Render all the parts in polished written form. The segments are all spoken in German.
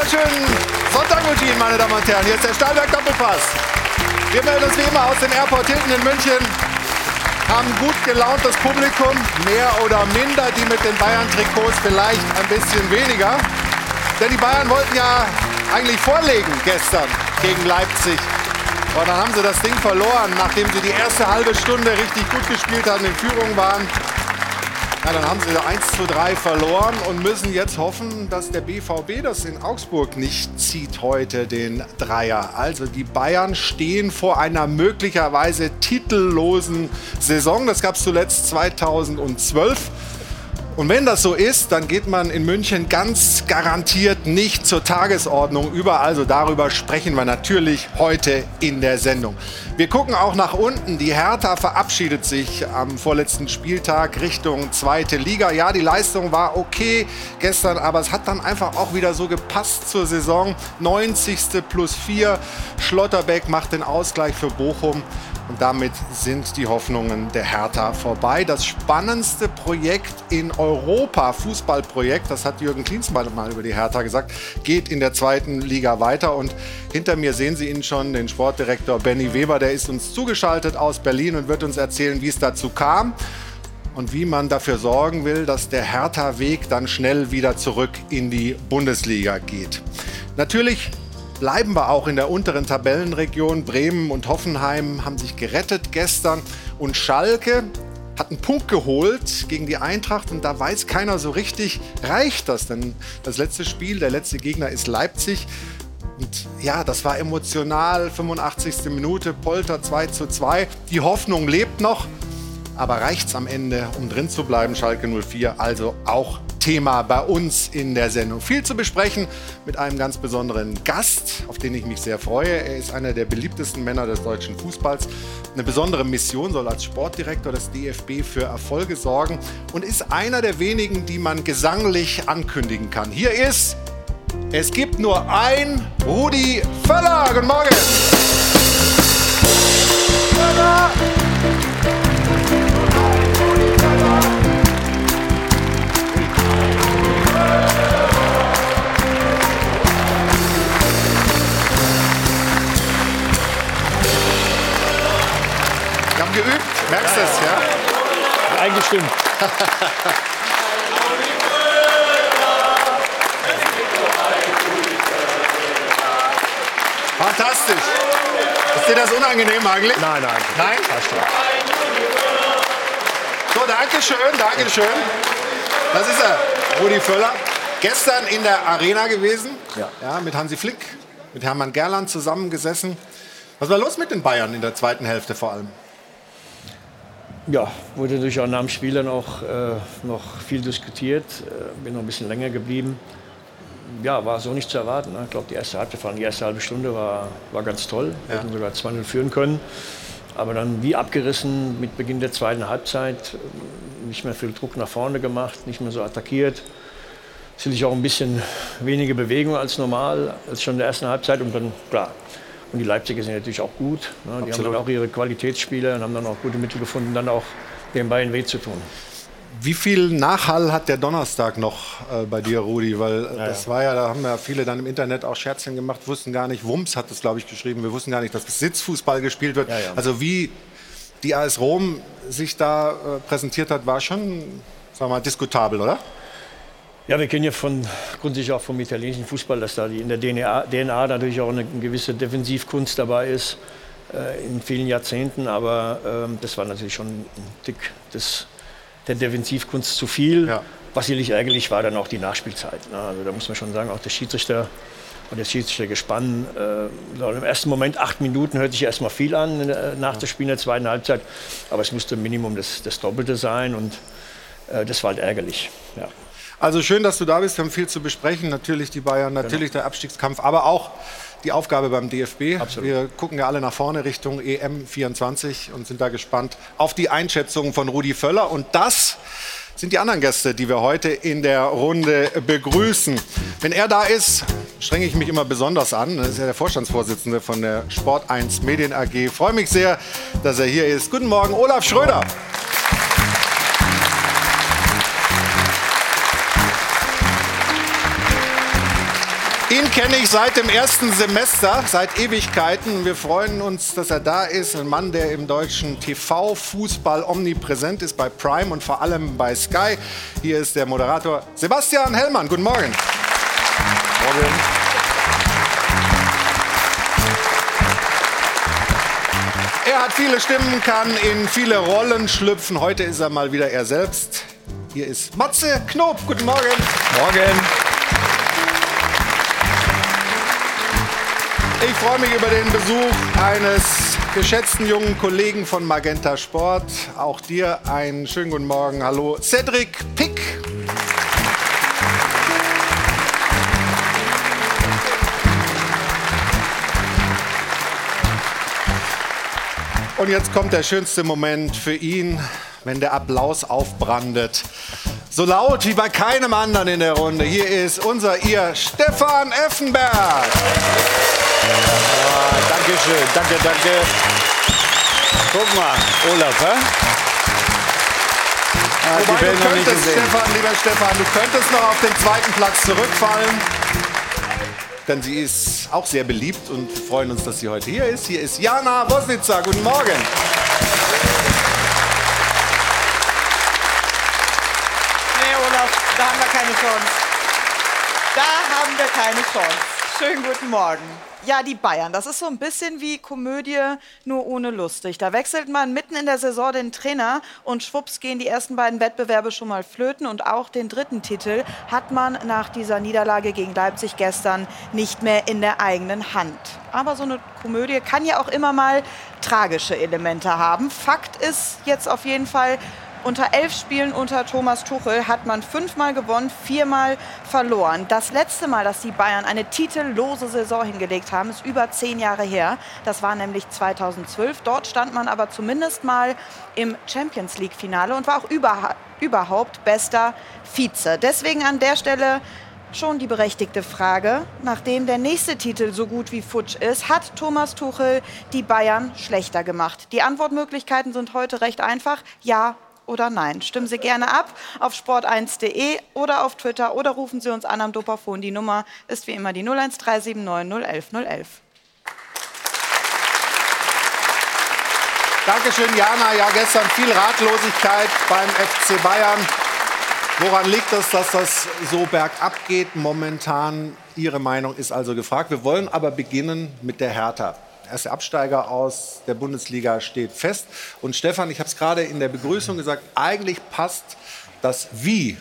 wunderschönen Sonntag, meine Damen und Herren. Hier ist der Stahlwerk Doppelpass. Wir melden uns wie immer aus dem Airport hinten in München. Haben gut gelauntes Publikum, mehr oder minder, die mit den Bayern-Trikots vielleicht ein bisschen weniger. Denn die Bayern wollten ja eigentlich vorlegen gestern gegen Leipzig. Und dann haben sie das Ding verloren, nachdem sie die erste halbe Stunde richtig gut gespielt haben, in Führung waren. Ja, dann haben sie 1:3 verloren und müssen jetzt hoffen, dass der BVB das in Augsburg nicht zieht heute, den Dreier. Also die Bayern stehen vor einer möglicherweise titellosen Saison. Das gab es zuletzt 2012. Und wenn das so ist, dann geht man in München ganz garantiert nicht zur Tagesordnung über. Also darüber sprechen wir natürlich heute in der Sendung. Wir gucken auch nach unten. Die Hertha verabschiedet sich am vorletzten Spieltag Richtung zweite Liga. Ja, die Leistung war okay gestern, aber es hat dann einfach auch wieder so gepasst zur Saison. 90. plus 4. Schlotterbeck macht den Ausgleich für Bochum. Und damit sind die Hoffnungen der Hertha vorbei. Das spannendste Projekt in Europa, Fußballprojekt, das hat Jürgen Klinsmann mal über die Hertha gesagt, geht in der zweiten Liga weiter. Und hinter mir sehen Sie ihn schon, den Sportdirektor Benny Weber. Der ist uns zugeschaltet aus Berlin und wird uns erzählen, wie es dazu kam und wie man dafür sorgen will, dass der Hertha-Weg dann schnell wieder zurück in die Bundesliga geht. Natürlich bleiben wir auch in der unteren Tabellenregion. Bremen und Hoffenheim haben sich gerettet gestern. Und Schalke hat einen Punkt geholt gegen die Eintracht. Und da weiß keiner so richtig, reicht das? Denn das letzte Spiel, der letzte Gegner ist Leipzig. Und ja, das war emotional. 85. Minute, Polter 2:2. Die Hoffnung lebt noch. Aber reicht's am Ende, um drin zu bleiben? Schalke 04 also auch Thema bei uns in der Sendung. Viel zu besprechen mit einem ganz besonderen Gast, auf den ich mich sehr freue. Er ist einer der beliebtesten Männer des deutschen Fußballs. Eine besondere Mission, soll als Sportdirektor des DFB für Erfolge sorgen und ist einer der wenigen, die man gesanglich ankündigen kann. Hier ist, es gibt nur ein Rudi Völler. Guten Morgen. Völler. Geübt, merkst du es, ja? Eingestimmt. Fantastisch. Ist dir das unangenehm eigentlich? Nein, nein. Nein? So, danke schön, danke schön. Das ist er, Rudi Völler. Gestern in der Arena gewesen, ja, mit Hansi Flick, mit Hermann Gerland zusammengesessen. Was war los mit den Bayern in der zweiten Hälfte vor allem? Ja, wurde durch auch nach dem Spiel dann auch noch viel diskutiert, bin noch ein bisschen länger geblieben. Ja, war so nicht zu erwarten, ne? Ich glaube, die erste halbe Stunde war ganz toll. Wir hätten sogar 2:0 führen können, aber dann wie abgerissen mit Beginn der zweiten Halbzeit, nicht mehr viel Druck nach vorne gemacht, nicht mehr so attackiert. Sicherlich auch ein bisschen weniger Bewegung als normal, als schon in der ersten Halbzeit und dann, klar. Und die Leipziger sind natürlich auch gut. Ne? Die haben dann auch ihre Qualitätsspieler und haben dann auch gute Mittel gefunden, dann auch den Bayern weh zu tun. Wie viel Nachhall hat der Donnerstag noch bei dir, Rudi? Weil das war ja, da haben ja viele dann im Internet auch Scherzchen gemacht, wussten gar nicht, Wumms hat es, glaube ich, geschrieben, wir wussten gar nicht, dass Sitzfußball gespielt wird. Ja, ja. Also wie die AS Rom sich da präsentiert hat, war schon, sagen wir mal, diskutabel, oder? Ja, wir kennen ja grundsätzlich auch vom italienischen Fußball, dass da in der DNA natürlich auch eine gewisse Defensivkunst dabei ist, in vielen Jahrzehnten. Aber das war natürlich schon ein Tick der Defensivkunst zu viel. Ja. Was sicherlich ärgerlich war dann auch die Nachspielzeit. Ne? Also da muss man schon sagen, auch der Schiedsrichter und das Schiedsrichtergespann. Im ersten Moment 8 Minuten hört sich erstmal viel an nach dem Spiel in der zweiten Halbzeit. Aber es musste Minimum das Doppelte sein und das war halt ärgerlich. Ja. Also schön, dass du da bist. Wir haben viel zu besprechen. Natürlich die Bayern, natürlich der Abstiegskampf, aber auch die Aufgabe beim DFB. Absolut. Wir gucken ja alle nach vorne Richtung EM24 und sind da gespannt auf die Einschätzungen von Rudi Völler. Und das sind die anderen Gäste, die wir heute in der Runde begrüßen. Wenn er da ist, strenge ich mich immer besonders an. Das ist ja der Vorstandsvorsitzende von der Sport1 Medien AG. Ich freue mich sehr, dass er hier ist. Guten Morgen, Olaf Schröder. Ihn kenne ich seit dem ersten Semester, seit Ewigkeiten. Wir freuen uns, dass er da ist. Ein Mann, der im deutschen TV-Fußball omnipräsent ist, bei Prime und vor allem bei Sky. Hier ist der Moderator Sebastian Hellmann. Guten Morgen. Morgen. Er hat viele Stimmen, kann in viele Rollen schlüpfen. Heute ist er mal wieder er selbst. Hier ist Matze Knob. Guten Morgen. Morgen. Ich freue mich über den Besuch eines geschätzten jungen Kollegen von Magenta Sport. Auch dir einen schönen guten Morgen. Hallo, Cedric Pick. Und jetzt kommt der schönste Moment für ihn, wenn der Applaus aufbrandet. So laut wie bei keinem anderen in der Runde. Hier ist ihr Stefan Effenberg. Ja, danke schön, danke. Guck mal, Olaf, hä? Lieber Stefan, du könntest noch auf den zweiten Platz zurückfallen. Denn sie ist auch sehr beliebt und wir freuen uns, dass sie heute hier ist. Hier ist Jana Wosnica. Guten Morgen. Da haben wir keine Chance. Da haben wir keine Chance. Schönen guten Morgen. Ja, die Bayern, das ist so ein bisschen wie Komödie, nur ohne lustig. Da wechselt man mitten in der Saison den Trainer und schwupps gehen die ersten beiden Wettbewerbe schon mal flöten. Und auch den dritten Titel hat man nach dieser Niederlage gegen Leipzig gestern nicht mehr in der eigenen Hand. Aber so eine Komödie kann ja auch immer mal tragische Elemente haben. Fakt ist jetzt auf jeden Fall, unter 11 Spielen unter Thomas Tuchel hat man 5-mal gewonnen, 4-mal verloren. Das letzte Mal, dass die Bayern eine titellose Saison hingelegt haben, ist über 10 Jahre her. Das war nämlich 2012. Dort stand man aber zumindest mal im Champions League Finale und war auch überhaupt bester Vize. Deswegen an der Stelle schon die berechtigte Frage, nachdem der nächste Titel so gut wie futsch ist, hat Thomas Tuchel die Bayern schlechter gemacht? Die Antwortmöglichkeiten sind heute recht einfach. Ja oder nein. Stimmen Sie gerne ab auf sport1.de oder auf Twitter oder rufen Sie uns an am Dopafon. Die Nummer ist wie immer die 01379 011 011. Dankeschön, Jana. Ja, gestern viel Ratlosigkeit beim FC Bayern. Woran liegt es, dass das so bergab geht momentan? Ihre Meinung ist also gefragt. Wir wollen aber beginnen mit der Hertha. Der erste Absteiger aus der Bundesliga steht fest. Und Stefan, ich habe es gerade in der Begrüßung gesagt, eigentlich passt das Wie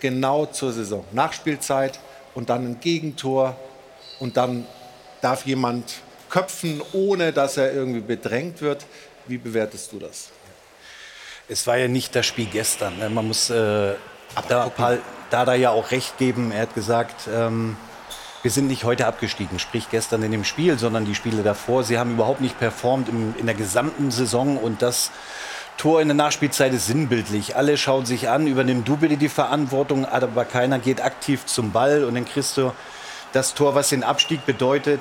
genau zur Saison. Nachspielzeit und dann ein Gegentor. Und dann darf jemand köpfen, ohne dass er irgendwie bedrängt wird. Wie bewertest du das? Es war ja nicht das Spiel gestern. Man muss Pál Dárdai ja auch recht geben. Er hat gesagt, wir sind nicht heute abgestiegen, sprich gestern in dem Spiel, sondern die Spiele davor. Sie haben überhaupt nicht performt in der gesamten Saison. Und das Tor in der Nachspielzeit ist sinnbildlich. Alle schauen sich an, übernehmen Double die Verantwortung, aber keiner geht aktiv zum Ball. Und dann kriegst du das Tor, was den Abstieg bedeutet.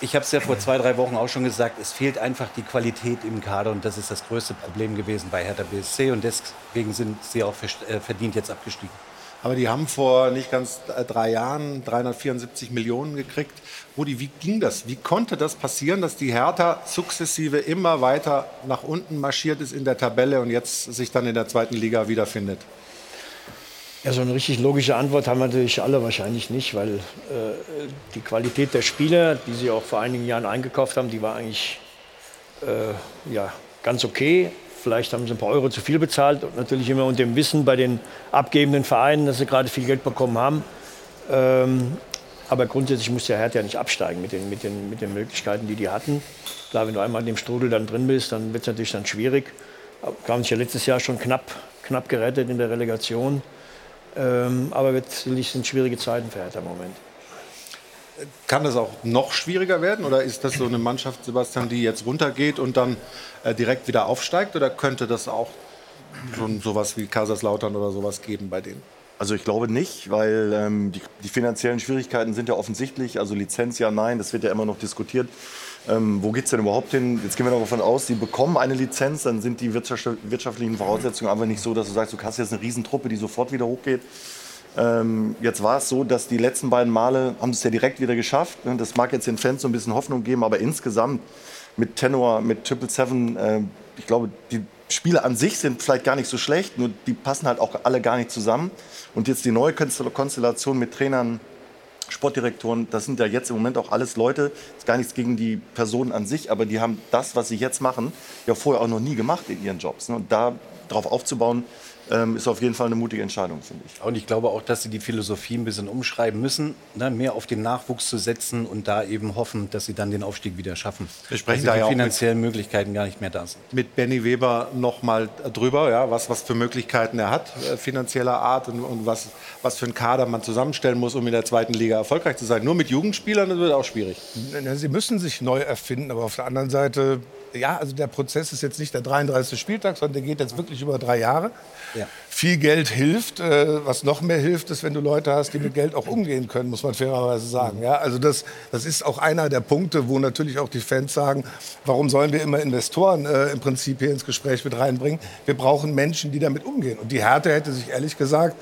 Ich habe es ja vor 2, 3 Wochen auch schon gesagt, es fehlt einfach die Qualität im Kader. Und das ist das größte Problem gewesen bei Hertha BSC. Und deswegen sind sie auch verdient jetzt abgestiegen. Aber die haben vor nicht ganz 3 Jahren 374 Millionen gekriegt. Rudi, wie ging das? Wie konnte das passieren, dass die Hertha sukzessive immer weiter nach unten marschiert ist in der Tabelle und jetzt sich dann in der zweiten Liga wiederfindet? Ja, so eine richtig logische Antwort haben natürlich alle wahrscheinlich nicht, weil die Qualität der Spieler, die sie auch vor einigen Jahren eingekauft haben, die war eigentlich ganz okay. Vielleicht haben sie ein paar Euro zu viel bezahlt und natürlich immer unter dem Wissen bei den abgebenden Vereinen, dass sie gerade viel Geld bekommen haben. Aber grundsätzlich muss der Hertha ja nicht absteigen mit den Möglichkeiten, die hatten. Klar, wenn du einmal in dem Strudel dann drin bist, dann wird es natürlich dann schwierig. Wir haben uns ja letztes Jahr schon knapp gerettet in der Relegation. Aber es sind schwierige Zeiten für Hertha im Moment. Kann das auch noch schwieriger werden? Oder ist das so eine Mannschaft, Sebastian, die jetzt runtergeht und dann direkt wieder aufsteigt? Oder könnte das auch schon sowas wie Kaiserslautern oder sowas geben bei denen? Also ich glaube nicht, weil die finanziellen Schwierigkeiten sind ja offensichtlich. Also Lizenz ja, nein, das wird ja immer noch diskutiert. Wo geht es denn überhaupt hin? Jetzt gehen wir davon aus, sie bekommen eine Lizenz, dann sind die wirtschaftlichen Voraussetzungen einfach nicht so, dass du sagst, du hast jetzt eine Riesentruppe, die sofort wieder hochgeht. Jetzt war es so, dass die letzten beiden Male haben sie es ja direkt wieder geschafft. Das mag jetzt den Fans so ein bisschen Hoffnung geben, aber insgesamt mit Tenor, mit 777, ich glaube, die Spiele an sich sind vielleicht gar nicht so schlecht, nur die passen halt auch alle gar nicht zusammen. Und jetzt die neue Konstellation mit Trainern, Sportdirektoren, das sind ja jetzt im Moment auch alles Leute, ist gar nichts gegen die Personen an sich, aber die haben das, was sie jetzt machen, ja vorher auch noch nie gemacht in ihren Jobs. Und da drauf aufzubauen, ist auf jeden Fall eine mutige Entscheidung, finde ich. Und ich glaube auch, dass sie die Philosophie ein bisschen umschreiben müssen, mehr auf den Nachwuchs zu setzen und da eben hoffen, dass sie dann den Aufstieg wieder schaffen. Wir sprechen da ja auch finanziellen Möglichkeiten gar nicht mehr da sind. Mit Benny Weber noch mal drüber, ja, was für Möglichkeiten er hat, finanzieller Art und was für einen Kader man zusammenstellen muss, um in der zweiten Liga erfolgreich zu sein. Nur mit Jugendspielern, das wird auch schwierig. Sie müssen sich neu erfinden, aber auf der anderen Seite... Ja, also der Prozess ist jetzt nicht der 33. Spieltag, sondern der geht jetzt wirklich über 3 Jahre. Ja. Viel Geld hilft. Was noch mehr hilft, ist, wenn du Leute hast, die mit Geld auch umgehen können, muss man fairerweise sagen. Ja, also das ist auch einer der Punkte, wo natürlich auch die Fans sagen, warum sollen wir immer Investoren im Prinzip hier ins Gespräch mit reinbringen? Wir brauchen Menschen, die damit umgehen. Und die Hertha hätte sich ehrlich gesagt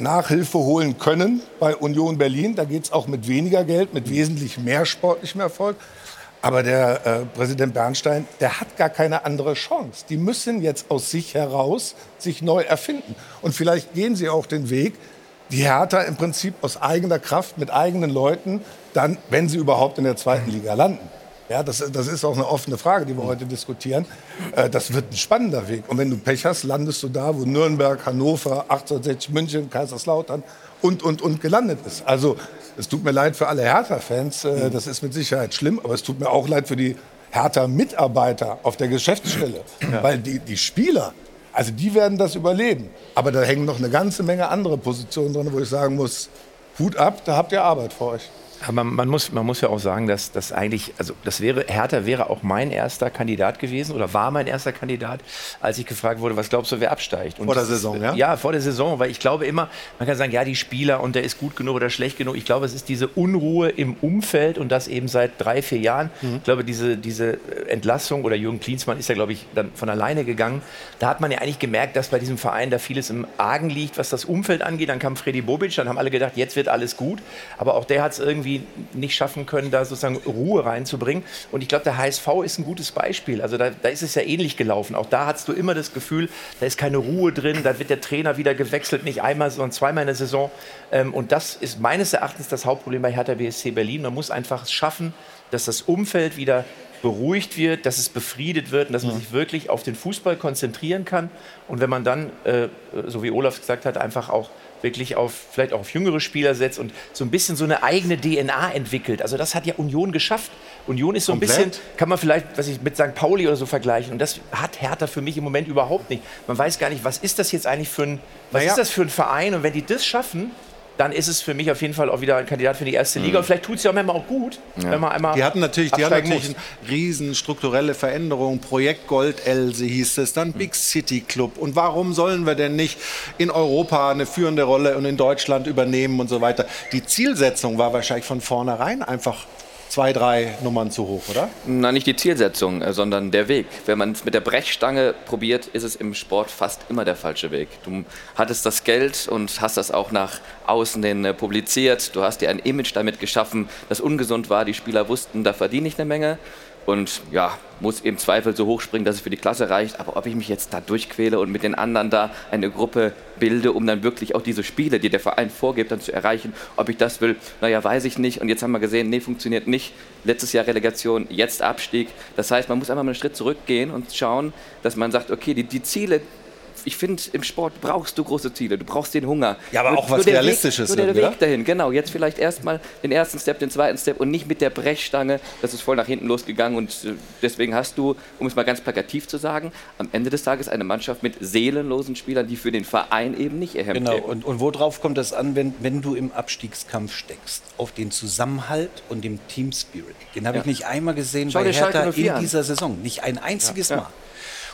Nachhilfe holen können bei Union Berlin. Da geht es auch mit weniger Geld, mit wesentlich mehr sportlichem Erfolg. Aber der Präsident Bernstein, der hat gar keine andere Chance. Die müssen jetzt aus sich heraus sich neu erfinden. Und vielleicht gehen sie auch den Weg, die Hertha im Prinzip aus eigener Kraft mit eigenen Leuten dann, wenn sie überhaupt in der zweiten Liga landen. Ja, das ist auch eine offene Frage, die wir heute diskutieren. Das wird ein spannender Weg. Und wenn du Pech hast, landest du da, wo Nürnberg, Hannover, 1860 München, Kaiserslautern und gelandet ist. Also es tut mir leid für alle Hertha-Fans, das ist mit Sicherheit schlimm, aber es tut mir auch leid für die Hertha-Mitarbeiter auf der Geschäftsstelle, weil die Spieler, also die werden das überleben, aber da hängen noch eine ganze Menge andere Positionen drin, wo ich sagen muss, Hut ab, da habt ihr Arbeit vor euch. Aber man muss ja auch sagen, dass eigentlich, also Hertha wäre auch mein erster Kandidat gewesen oder war mein erster Kandidat, als ich gefragt wurde, was glaubst du, wer absteigt? Und vor der Saison, ja? Ja, vor der Saison, weil ich glaube immer, man kann sagen, ja, die Spieler und der ist gut genug oder schlecht genug. Ich glaube, es ist diese Unruhe im Umfeld und das eben seit 3-4 Jahren. Ich glaube, diese Entlassung oder Jürgen Klinsmann ist ja, glaube ich, dann von alleine gegangen. Da hat man ja eigentlich gemerkt, dass bei diesem Verein da vieles im Argen liegt, was das Umfeld angeht. Dann kam Freddy Bobic, dann haben alle gedacht, jetzt wird alles gut. Aber auch der hat es irgendwie nicht schaffen können, da sozusagen Ruhe reinzubringen. Und ich glaube, der HSV ist ein gutes Beispiel. Also da ist es ja ähnlich gelaufen. Auch da hast du immer das Gefühl, da ist keine Ruhe drin, da wird der Trainer wieder gewechselt, nicht einmal, sondern zweimal in der Saison. Und das ist meines Erachtens das Hauptproblem bei Hertha BSC Berlin. Man muss einfach schaffen, dass das Umfeld wieder beruhigt wird, dass es befriedet wird und dass man sich wirklich auf den Fußball konzentrieren kann. Und wenn man dann, so wie Olaf gesagt hat, einfach auch wirklich vielleicht auch auf jüngere Spieler setzt und so ein bisschen so eine eigene DNA entwickelt. Also das hat ja Union geschafft. Union ist so ein bisschen, kann man vielleicht mit St. Pauli oder so vergleichen. Und das hat Hertha für mich im Moment überhaupt nicht. Man weiß gar nicht, was ist das jetzt eigentlich für ein, ist das für ein Verein? Und wenn die das schaffen, dann ist es für mich auf jeden Fall auch wieder ein Kandidat für die erste Liga. Und vielleicht tut es ja auch manchmal auch gut, wenn man einmal Die hatten natürlich eine riesen strukturelle Veränderung. Projekt Goldelse hieß es, dann Big City Club. Und warum sollen wir denn nicht in Europa eine führende Rolle und in Deutschland übernehmen und so weiter? Die Zielsetzung war wahrscheinlich von vornherein einfach 2-3 Nummern zu hoch, oder? Na, nicht die Zielsetzung, sondern der Weg. Wenn man es mit der Brechstange probiert, ist es im Sport fast immer der falsche Weg. Du hattest das Geld und hast das auch nach außen hin publiziert. Du hast dir ein Image damit geschaffen, das ungesund war. Die Spieler wussten, da verdiene ich eine Menge. Und ja, muss im Zweifel so hoch springen, dass es für die Klasse reicht. Aber ob ich mich jetzt da durchquäle und mit den anderen da eine Gruppe bilde, um dann wirklich auch diese Spiele, die der Verein vorgibt, dann zu erreichen, ob ich das will, naja, weiß ich nicht. Und jetzt haben wir gesehen, nee, funktioniert nicht. Letztes Jahr Relegation, jetzt Abstieg. Das heißt, man muss einfach mal einen Schritt zurückgehen und schauen, dass man sagt, okay, die Ziele... Ich finde, im Sport brauchst du große Ziele, du brauchst den Hunger. Ja, aber auch was Realistisches. Nur der Weg dahin, genau. Jetzt vielleicht erstmal den ersten Step, den zweiten Step und nicht mit der Brechstange. Das ist voll nach hinten losgegangen und deswegen hast du, um es mal ganz plakativ zu sagen, am Ende des Tages eine Mannschaft mit seelenlosen Spielern, die für den Verein eben nicht erhemmt sind. Genau, und worauf kommt das an, wenn du im Abstiegskampf steckst? Auf den Zusammenhalt und dem Teamspirit. Den habe ich nicht einmal gesehen bei Hertha in dieser Saison. Nicht ein einziges Mal.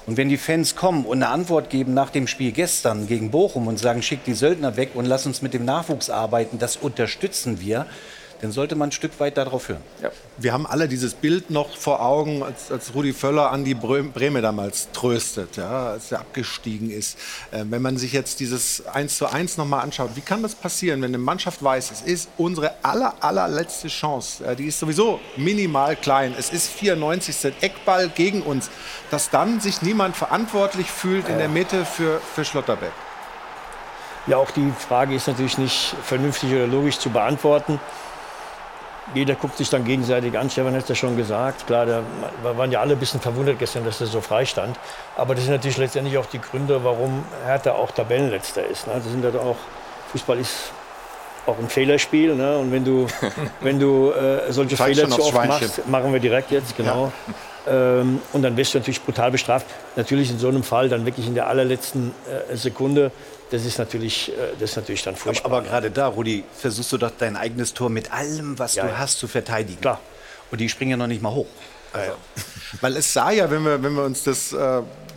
Und wenn die Fans kommen und eine Antwort geben nach dem Spiel gestern gegen Bochum und sagen, schick die Söldner weg und lass uns mit dem Nachwuchs arbeiten, das unterstützen wir, dann sollte man ein Stück weit darauf hören. Ja. Wir haben alle dieses Bild noch vor Augen, als Rudi Völler Andi Brehme damals tröstet, ja, als er abgestiegen ist. Wenn man sich jetzt dieses 1:1 nochmal anschaut, wie kann das passieren, wenn eine Mannschaft weiß, es ist unsere allerletzte Chance, die ist sowieso minimal klein, es ist 94. Eckball gegen uns, dass dann sich niemand verantwortlich fühlt in der Mitte für Schlotterbeck? Ja, auch die Frage ist natürlich nicht vernünftig oder logisch zu beantworten. Jeder guckt sich dann gegenseitig an. Stefan hat es ja schon gesagt. Klar, da waren ja alle ein bisschen verwundert gestern, dass das so frei stand. Aber das sind natürlich letztendlich auch die Gründe, warum Hertha auch Tabellenletzter ist. Ne? Das sind halt auch, Fußball ist auch ein Fehlerspiel. Ne? Und wenn du solche Fehler zu oft machst, machen wir direkt jetzt, genau. Ja. Und dann wirst du natürlich brutal bestraft. Natürlich in so einem Fall dann wirklich in der allerletzten Sekunde. Das ist natürlich dann furchtbar. Aber gerade da, Rudi, versuchst du doch dein eigenes Tor mit allem, was du hast, zu verteidigen. Klar. Und die springen ja noch nicht mal hoch. Also. Weil es sah ja, wenn wir uns das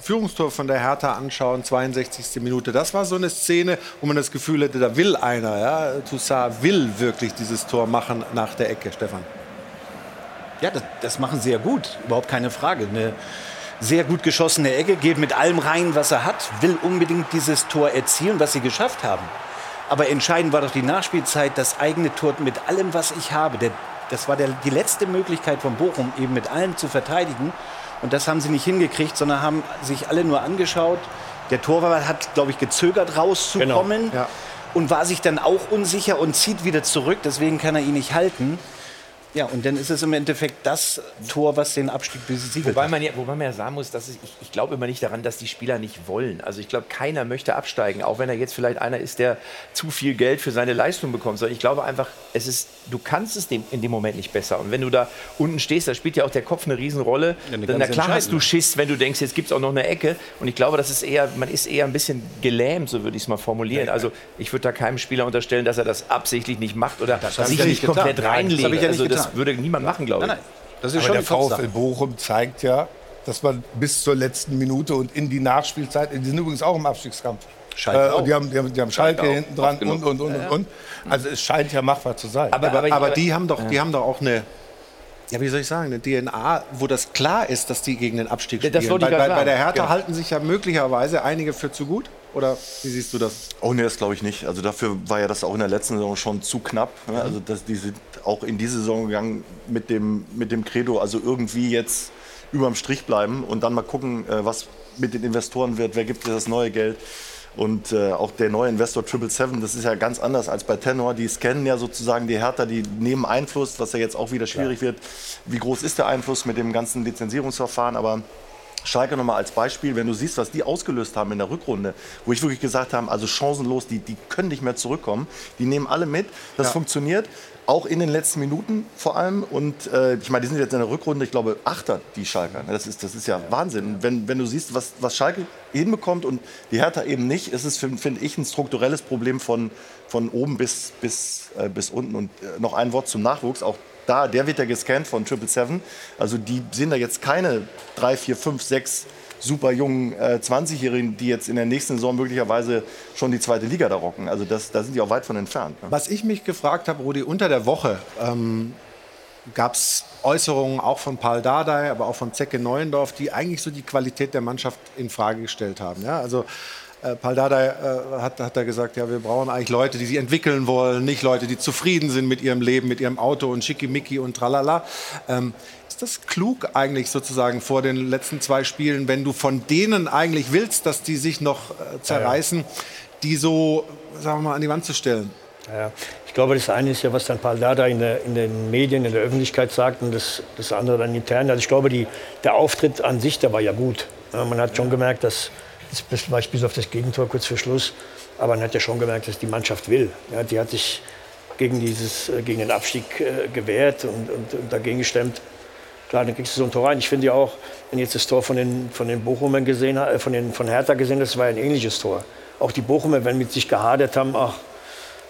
Führungstor von der Hertha anschauen, 62. Minute, das war so eine Szene, wo man das Gefühl hätte, da will einer. Ja? Toussaint will wirklich dieses Tor machen nach der Ecke, Stefan. Ja, das machen sie ja gut, überhaupt keine Frage. Eine sehr gut geschossene Ecke, geht mit allem rein, was er hat, will unbedingt dieses Tor erzielen, was sie geschafft haben. Aber entscheidend war doch die Nachspielzeit, das eigene Tor mit allem, was ich habe. Das war die letzte Möglichkeit von Bochum, eben mit allem zu verteidigen. Und das haben sie nicht hingekriegt, sondern haben sich alle nur angeschaut. Der Torwart hat, glaube ich, gezögert, rauszukommen. Genau, ja. Und war sich dann auch unsicher und zieht wieder zurück. Deswegen kann er ihn nicht halten. Ja, und dann ist es im Endeffekt das Tor, was den Abstieg besiegelt hat. Wobei man ja sagen muss, dass ich glaube immer nicht daran, dass die Spieler nicht wollen. Also ich glaube, keiner möchte absteigen, auch wenn er jetzt vielleicht einer ist, der zu viel Geld für seine Leistung bekommt. Sondern ich glaube einfach, du kannst es in dem Moment nicht besser. Und wenn du da unten stehst, da spielt ja auch der Kopf eine Riesenrolle. Ja, na klar hast du Schiss, wenn du denkst, jetzt gibt es auch noch eine Ecke. Und ich glaube, man ist eher ein bisschen gelähmt, so würde ich es mal formulieren. Ja. Also ich würde da keinem Spieler unterstellen, dass er das absichtlich nicht macht oder sich nicht komplett reinlegt. Das würde niemand machen, glaube ich. Nein. Das ist schon der VfL Bochum zeigt ja, dass man bis zur letzten Minute und in die Nachspielzeit, die sind übrigens auch im Abstiegskampf. Die haben Schalke hinten dran und. Also es scheint ja machbar zu sein. Aber die haben doch auch eine... Ja, wie soll ich sagen, eine DNA, wo das klar ist, dass die gegen den Abstieg spielen. Das wollte ich gerade sagen. Bei der Hertha halten sich ja möglicherweise einige für zu gut. Oder wie siehst du das? Oh nee, das glaube ich nicht. Also dafür war ja das auch in der letzten Saison schon zu knapp. Ne? Also die sind auch in diese Saison gegangen mit dem Credo, also irgendwie jetzt überm Strich bleiben und dann mal gucken, was mit den Investoren wird, wer gibt dir das neue Geld. Und auch der neue Investor 777, das ist ja ganz anders als bei Tenor. Die scannen ja sozusagen die Hertha, die nehmen Einfluss, was ja jetzt auch wieder schwierig wird. Wie groß ist der Einfluss mit dem ganzen Lizenzierungsverfahren? Aber Schalke nochmal als Beispiel, wenn du siehst, was die ausgelöst haben in der Rückrunde, wo ich wirklich gesagt habe, also chancenlos, die können nicht mehr zurückkommen. Die nehmen alle mit, das funktioniert, auch in den letzten Minuten vor allem. Und ich meine, die sind jetzt in der Rückrunde, ich glaube, Achter, die Schalker. Das ist ja Wahnsinn. Wenn du siehst, was Schalke hinbekommt und die Hertha eben nicht, ist es, finde ich, ein strukturelles Problem von oben bis unten. Und noch ein Wort zum Nachwuchs, auch da, der wird ja gescannt von 777. Also die sind da jetzt keine 3, 4, 5, 6 super jungen 20-Jährigen, die jetzt in der nächsten Saison möglicherweise schon die zweite Liga da rocken. Also da sind die auch weit von entfernt. Ne? Was ich mich gefragt habe, Rudi, unter der Woche gab es Äußerungen auch von Pál Dárdai, aber auch von Zecke Neuendorf, die eigentlich so die Qualität der Mannschaft in Frage gestellt haben. Ja? Also Pál Dárdai hat da gesagt, ja, wir brauchen eigentlich Leute, die sich entwickeln wollen, nicht Leute, die zufrieden sind mit ihrem Leben, mit ihrem Auto und Schickimicki und tralala. Ist das klug eigentlich sozusagen vor den letzten 2 Spielen, wenn du von denen eigentlich willst, dass die sich noch zerreißen, die so, sagen wir mal, an die Wand zu stellen? Ja, ich glaube, das eine ist ja, was dann Pál Dárdai in den Medien, in der Öffentlichkeit sagt und das andere dann intern. Also ich glaube, der Auftritt an sich, der war ja gut. Man hat schon gemerkt, dass bis auf das Gegentor kurz vor Schluss, aber man hat ja schon gemerkt, dass die Mannschaft will. Ja, die hat sich gegen den Abstieg gewehrt und dagegen gestemmt. Klar, dann kriegst du so ein Tor rein. Ich finde ja auch, wenn jetzt das Tor von den Bochumern gesehen hat, von Hertha gesehen, das war ja ein ähnliches Tor. Auch die Bochumer, wenn mit sich gehadert haben, ach,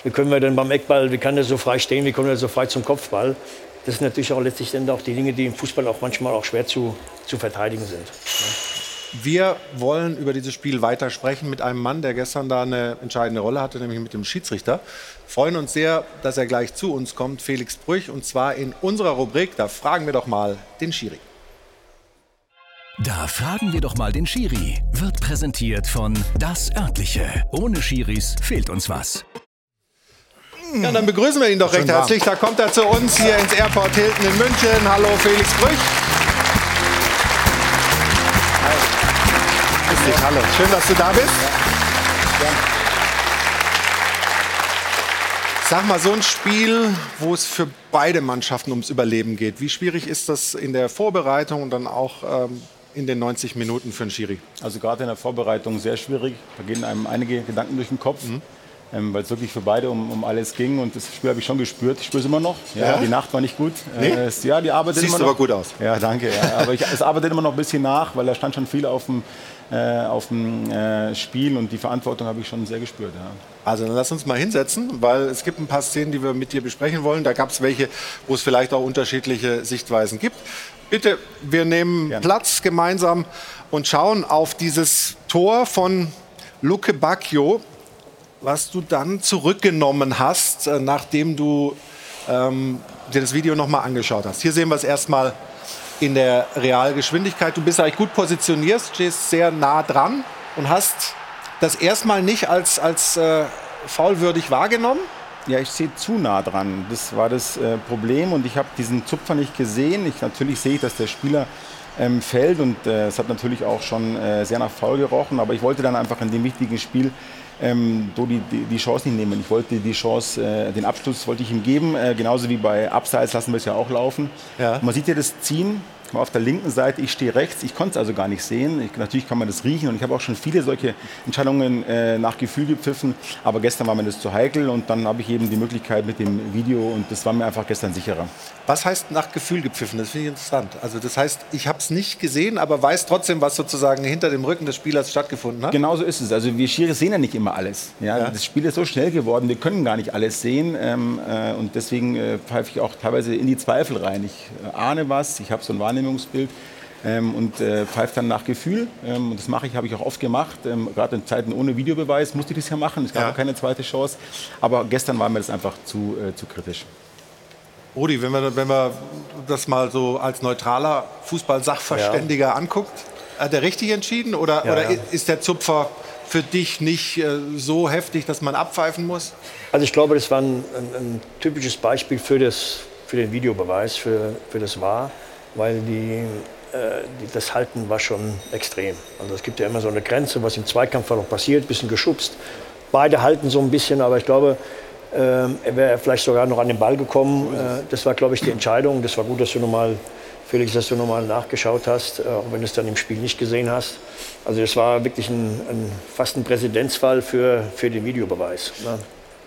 wie können wir denn beim Eckball, wie kann der so frei stehen, wie kommt er so frei zum Kopfball? Das sind natürlich auch letztlich auch die Dinge, die im Fußball auch manchmal auch schwer zu verteidigen sind. Ja. Wir wollen über dieses Spiel weiter sprechen mit einem Mann, der gestern da eine entscheidende Rolle hatte, nämlich mit dem Schiedsrichter. Freuen uns sehr, dass er gleich zu uns kommt, Felix Brych, und zwar in unserer Rubrik, da fragen wir doch mal den Schiri. Da fragen wir doch mal den Schiri. Wird präsentiert von Das Örtliche. Ohne Schiris fehlt uns was. Ja, dann begrüßen wir ihn doch recht herzlich. Da kommt er zu uns hier ins Airport Hilton in München. Hallo Felix Brych. Hallo. Schön, dass du da bist. Ja. Ja. Sag mal, so ein Spiel, wo es für beide Mannschaften ums Überleben geht. Wie schwierig ist das in der Vorbereitung und dann auch in den 90 Minuten für einen Schiri? Also gerade in der Vorbereitung sehr schwierig. Da gehen einem einige Gedanken durch den Kopf, weil es wirklich für beide um alles ging. Und das Spiel habe ich schon gespürt. Ich spüre es immer noch. Ja, ja. Die Nacht war nicht gut. Nee? Die Arbeit sieht aber gut aus. Ja, danke. Ja. Aber es arbeitet immer noch ein bisschen nach, weil da stand schon viel auf dem Spiel und die Verantwortung habe ich schon sehr gespürt. Ja. Also dann lass uns mal hinsetzen, weil es gibt ein paar Szenen, die wir mit dir besprechen wollen. Da gab es welche, wo es vielleicht auch unterschiedliche Sichtweisen gibt. Bitte, wir nehmen Platz gemeinsam und schauen auf dieses Tor von Luke Bacchio, was du dann zurückgenommen hast, nachdem du dir das Video nochmal angeschaut hast. Hier sehen wir es erstmal in der Realgeschwindigkeit. Du bist eigentlich gut positioniert, stehst sehr nah dran und hast das erstmal nicht als faulwürdig wahrgenommen. Ja, ich stehe zu nah dran. Das war das Problem und ich habe diesen Zupfer nicht gesehen. Natürlich sehe ich, dass der Spieler fällt und es hat natürlich auch schon sehr nach Foul gerochen, aber ich wollte dann einfach in dem wichtigen Spiel die Chance nicht nehmen. Ich wollte die Chance, den Abschluss wollte ich ihm geben, genauso wie bei Abseits lassen wir es ja auch laufen. Ja. Man sieht ja das Ziehen auf der linken Seite, ich stehe rechts, ich konnte es also gar nicht sehen. Natürlich kann man das riechen und ich habe auch schon viele solche Entscheidungen nach Gefühl gepfiffen, aber gestern war mir das zu heikel und dann habe ich eben die Möglichkeit mit dem Video und das war mir einfach gestern sicherer. Was heißt nach Gefühl gepfiffen? Das finde ich interessant. Also das heißt, ich habe es nicht gesehen, aber weiß trotzdem, was sozusagen hinter dem Rücken des Spielers stattgefunden hat? Genau so ist es. Also wir Schiris sehen ja nicht immer alles. Ja? Ja. Das Spiel ist so schnell geworden, wir können gar nicht alles sehen und deswegen pfeife ich auch teilweise in die Zweifel rein. Ich ahne was, ich habe so ein Wahrnehmungsbild und pfeift dann nach Gefühl. Und das habe ich auch oft gemacht. Gerade in Zeiten ohne Videobeweis musste ich das ja machen. Es gab auch keine zweite Chance. Aber gestern war mir das einfach zu kritisch. Rudi, wenn wir das mal so als neutraler Fußball-Sachverständiger anguckt, hat er richtig entschieden oder ist der Zupfer für dich nicht so heftig, dass man abpfeifen muss? Also ich glaube, das war ein typisches Beispiel für den Videobeweis, für das VAR. Weil das Halten war schon extrem. Also es gibt ja immer so eine Grenze, was im Zweikampf noch passiert, ein bisschen geschubst. Beide halten so ein bisschen, aber ich glaube, wäre vielleicht sogar noch an den Ball gekommen. Das war, glaube ich, die Entscheidung. Das war gut, dass du nochmal, Felix, nachgeschaut hast, auch wenn du es dann im Spiel nicht gesehen hast. Also das war wirklich fast ein Präzedenzfall für den Videobeweis. Ne?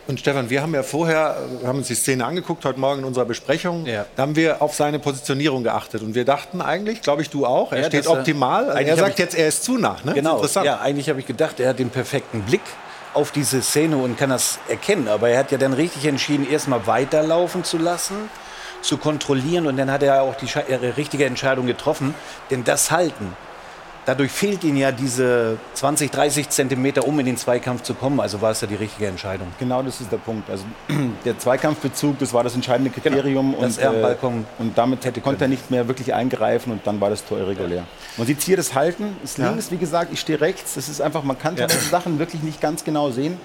Und Stefan, wir haben ja vorher, uns die Szene angeguckt, heute Morgen in unserer Besprechung, da haben wir auf seine Positionierung geachtet. Und wir dachten eigentlich, glaube ich, du auch, er steht optimal. Er sagt jetzt, er ist zu nah. Ne? Genau, interessant. Ja, eigentlich habe ich gedacht, er hat den perfekten Blick auf diese Szene und kann das erkennen. Aber er hat ja dann richtig entschieden, erstmal weiterlaufen zu lassen, zu kontrollieren. Und dann hat er auch die richtige Entscheidung getroffen, denn das Halten. Dadurch fehlt ihnen ja diese 20, 30 Zentimeter, um in den Zweikampf zu kommen. Also war es ja die richtige Entscheidung. Genau, das ist der Punkt. Also der Zweikampfbezug, das war das entscheidende Kriterium. Genau, dass er am Ball kommt, und damit konnte er nicht mehr wirklich eingreifen und dann war das Tor irregulär. Ja. Man sieht hier das Halten, ist links, wie gesagt, ich stehe rechts. Das ist einfach, man kann diese Sachen wirklich nicht ganz genau sehen.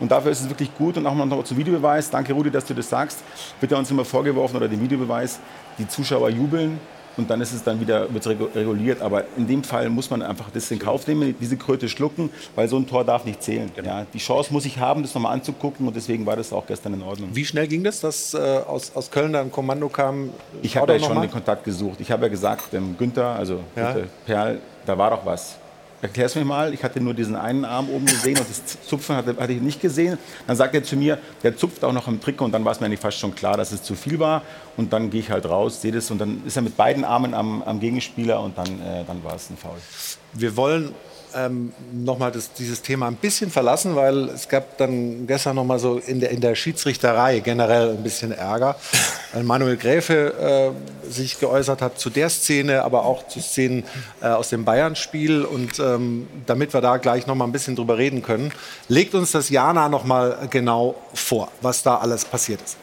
Und dafür ist es wirklich gut. Und auch noch zum Videobeweis, danke Rudi, dass du das sagst, wird ja uns immer vorgeworfen, oder dem Videobeweis, die Zuschauer jubeln. Und dann ist es dann wieder reguliert. Aber in dem Fall muss man einfach das in Kauf nehmen, diese Kröte schlucken, weil so ein Tor darf nicht zählen. Genau. Ja, die Chance muss ich haben, das nochmal anzugucken und deswegen war das auch gestern in Ordnung. Wie schnell ging das, dass aus Köln dann ein Kommando kam? Ich habe ja schon den Kontakt gesucht. Ich habe ja gesagt, Günther, Günther Perl, da war doch was. Erklär's mir mal, ich hatte nur diesen einen Arm oben gesehen und das Zupfen hatte ich nicht gesehen. Dann sagt er zu mir, der zupft auch noch im Trikot und dann war es mir eigentlich fast schon klar, dass es zu viel war. Und dann gehe ich halt raus, sehe das und dann ist er mit beiden Armen am Gegenspieler und dann war es ein Foul. Wir wollen nochmal dieses Thema ein bisschen verlassen, weil es gab dann gestern nochmal so in der Schiedsrichterei generell ein bisschen Ärger, weil Manuel Gräfe sich geäußert hat zu der Szene, aber auch zu Szenen aus dem Bayern-Spiel. Und damit wir da gleich nochmal ein bisschen drüber reden können, legt uns das Jana nochmal genau vor, was da alles passiert ist.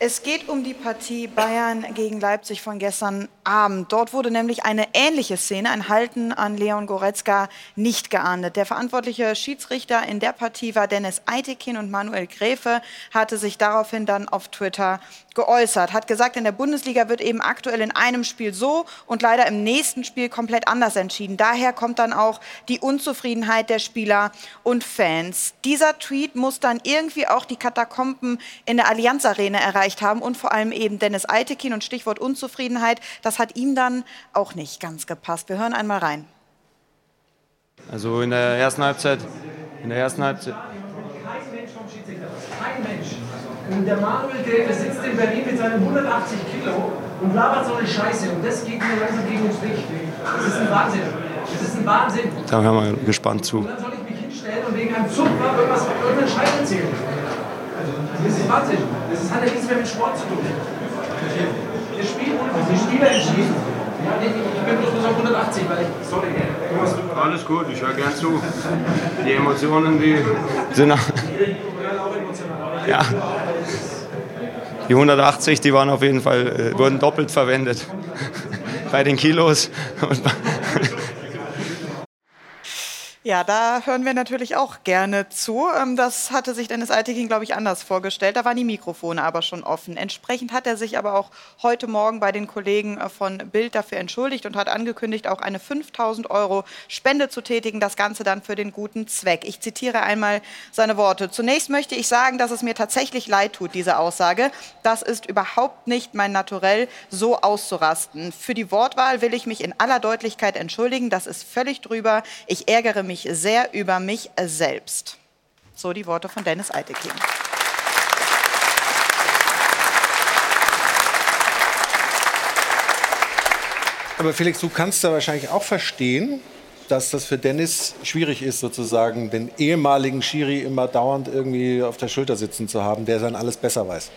Es geht um die Partie Bayern gegen Leipzig von gestern Abend. Dort wurde nämlich eine ähnliche Szene, ein Halten an Leon Goretzka, nicht geahndet. Der verantwortliche Schiedsrichter in der Partie war Dennis Aytekin und Manuel Gräfe hatte sich daraufhin dann auf Twitter geäußert. Hat gesagt, in der Bundesliga wird eben aktuell in einem Spiel so und leider im nächsten Spiel komplett anders entschieden. Daher kommt dann auch die Unzufriedenheit der Spieler und Fans. Dieser Tweet muss dann irgendwie auch die Katakomben in der Allianz Arena erreichen haben und vor allem eben Dennis Aytekin und Stichwort Unzufriedenheit, das hat ihm dann auch nicht ganz gepasst. Wir hören einmal rein. Also in der ersten Halbzeit. Kein Mensch. Und der Manuel Gräfe sitzt in Berlin mit seinen 180 Kilo und labert so eine Scheiße und das geht mir langsam gegen uns nicht. Das ist ein Wahnsinn. Da hören wir mal gespannt zu. Und dann soll ich mich hinstellen und wegen einem Zupfer irgendeinen Scheiß erzählen. Das ist Wahnsinn. Das hat ja nichts mehr mit Sport zu tun. Das Spiel wurde die Spieler entschieden. Ich bin bloß auf 180, weil ich... Sorry. Alles gut, ich höre gern zu. Die Emotionen, die... sind auch emotional. Ja. Die 180, die waren auf jeden Fall... wurden doppelt verwendet. Bei den Kilos. Und ja, da hören wir natürlich auch gerne zu. Das hatte sich Dennis Aytekin, glaube ich, anders vorgestellt. Da waren die Mikrofone aber schon offen. Entsprechend hat er sich aber auch heute Morgen bei den Kollegen von Bild dafür entschuldigt und hat angekündigt, auch eine 5.000 € Spende zu tätigen, das Ganze dann für den guten Zweck. Ich zitiere einmal seine Worte. Zunächst möchte ich sagen, dass es mir tatsächlich leid tut, diese Aussage. Das ist überhaupt nicht mein Naturell, so auszurasten. Für die Wortwahl will ich mich in aller Deutlichkeit entschuldigen. Das ist völlig drüber. Ich ärgere mich sehr über mich selbst. So die Worte von Dennis Aytekin. Aber Felix, du kannst ja wahrscheinlich auch verstehen, dass das für Dennis schwierig ist, sozusagen den ehemaligen Schiri immer dauernd irgendwie auf der Schulter sitzen zu haben, der dann alles besser weiß.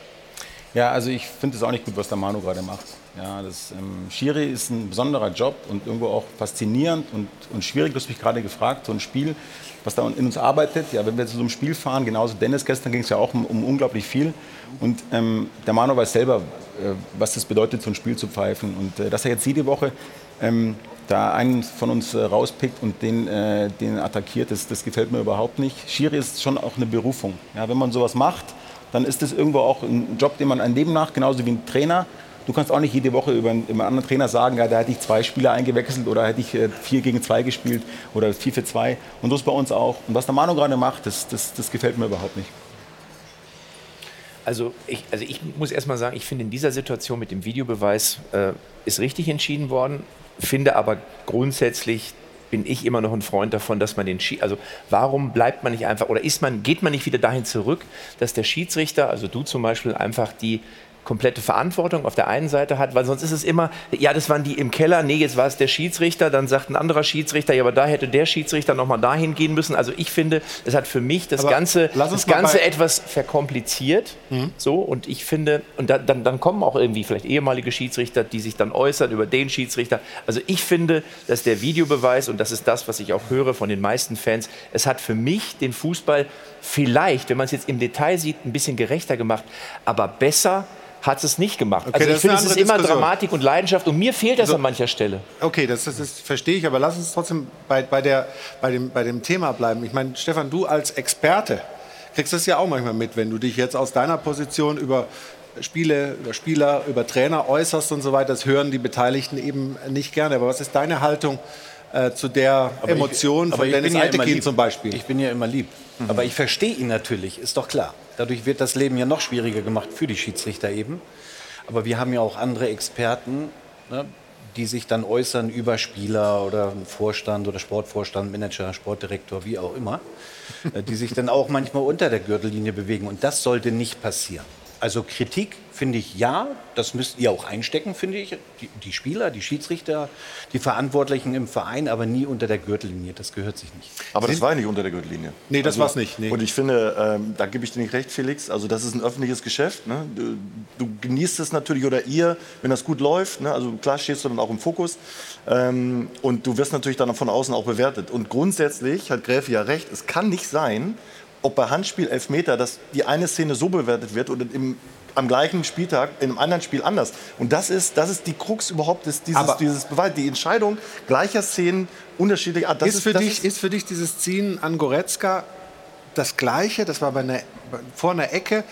Ja, also ich finde es auch nicht gut, was der Manu gerade macht. Ja, das Schiri ist ein besonderer Job und irgendwo auch faszinierend und schwierig. Du hast mich gerade gefragt, so ein Spiel, was da in uns arbeitet. Ja, wenn wir zu so einem Spiel fahren, genauso Dennis, gestern ging es ja auch um unglaublich viel. Und der Manu weiß selber, was das bedeutet, so ein Spiel zu pfeifen. Und dass er jetzt jede Woche da einen von uns rauspickt und den attackiert, das gefällt mir überhaupt nicht. Schiri ist schon auch eine Berufung. Ja, wenn man sowas macht, dann ist das irgendwo auch ein Job, den man ein Leben nach, genauso wie ein Trainer. Du kannst auch nicht jede Woche über einen anderen Trainer sagen, ja, da hätte ich 2 Spieler eingewechselt oder hätte ich 4 gegen 2 gespielt oder 4-4-2. Und das bei uns auch. Und was der Manu gerade macht, das gefällt mir überhaupt nicht. Also ich muss erst mal sagen, ich finde in dieser Situation mit dem Videobeweis ist richtig entschieden worden. Finde aber grundsätzlich, bin ich immer noch ein Freund davon, dass man den also warum bleibt man nicht einfach, oder geht man nicht wieder dahin zurück, dass der Schiedsrichter, also du zum Beispiel, einfach die komplette Verantwortung auf der einen Seite hat, weil sonst ist es immer, ja, das waren die im Keller, nee, jetzt war es der Schiedsrichter, dann sagt ein anderer Schiedsrichter, ja, aber da hätte der Schiedsrichter nochmal dahin gehen müssen. Also ich finde, es hat für mich das Ganze etwas verkompliziert. Mhm. So, und ich finde, und dann kommen auch irgendwie vielleicht ehemalige Schiedsrichter, die sich dann äußern über den Schiedsrichter. Also ich finde, dass der Videobeweis, und das ist das, was ich auch höre von den meisten Fans, es hat für mich den Fußball vielleicht, wenn man es jetzt im Detail sieht, ein bisschen gerechter gemacht, aber besser hat es nicht gemacht. Okay, also ich finde, es ist immer Dramatik und Leidenschaft und mir fehlt das an mancher Stelle. Okay, das verstehe ich, aber lass uns trotzdem bei dem Thema bleiben. Ich meine, Stefan, du als Experte kriegst das ja auch manchmal mit, wenn du dich jetzt aus deiner Position über Spiele, über Spieler, über Trainer äußerst und so weiter. Das hören die Beteiligten eben nicht gerne. Aber was ist deine Haltung zu der Emotion von Dennis Aytekin zum Beispiel? Ich bin ja immer lieb. Mhm. Aber ich verstehe ihn natürlich, ist doch klar. Dadurch wird das Leben ja noch schwieriger gemacht für die Schiedsrichter eben. Aber wir haben ja auch andere Experten, ne, die sich dann äußern über Spieler oder Vorstand oder Sportvorstand, Manager, Sportdirektor, wie auch immer, die sich dann auch manchmal unter der Gürtellinie bewegen. Und das sollte nicht passieren. Also Kritik finde ich ja, das müsst ihr auch einstecken, finde ich. Die Spieler, die Schiedsrichter, die Verantwortlichen im Verein, aber nie unter der Gürtellinie. Das gehört sich nicht. Aber das war ja nicht unter der Gürtellinie. Nee, das war es nicht. Nee. Und ich finde, da gebe ich dir nicht recht, Felix. Also das ist ein öffentliches Geschäft. Ne? Du genießt es natürlich, oder ihr, wenn das gut läuft. Ne? Also klar stehst du dann auch im Fokus. Und du wirst natürlich dann von außen auch bewertet. Und grundsätzlich hat Gräfe ja recht, es kann nicht sein, ob bei Handspiel, Elfmeter, dass die eine Szene so bewertet wird oder am gleichen Spieltag in einem anderen Spiel anders. Und das ist die Krux überhaupt, dieses Beweis, die Entscheidung gleicher Szenen, unterschiedlicher Art. Ist für dich dieses Ziehen an Goretzka das Gleiche? Das war vor einer Ecke,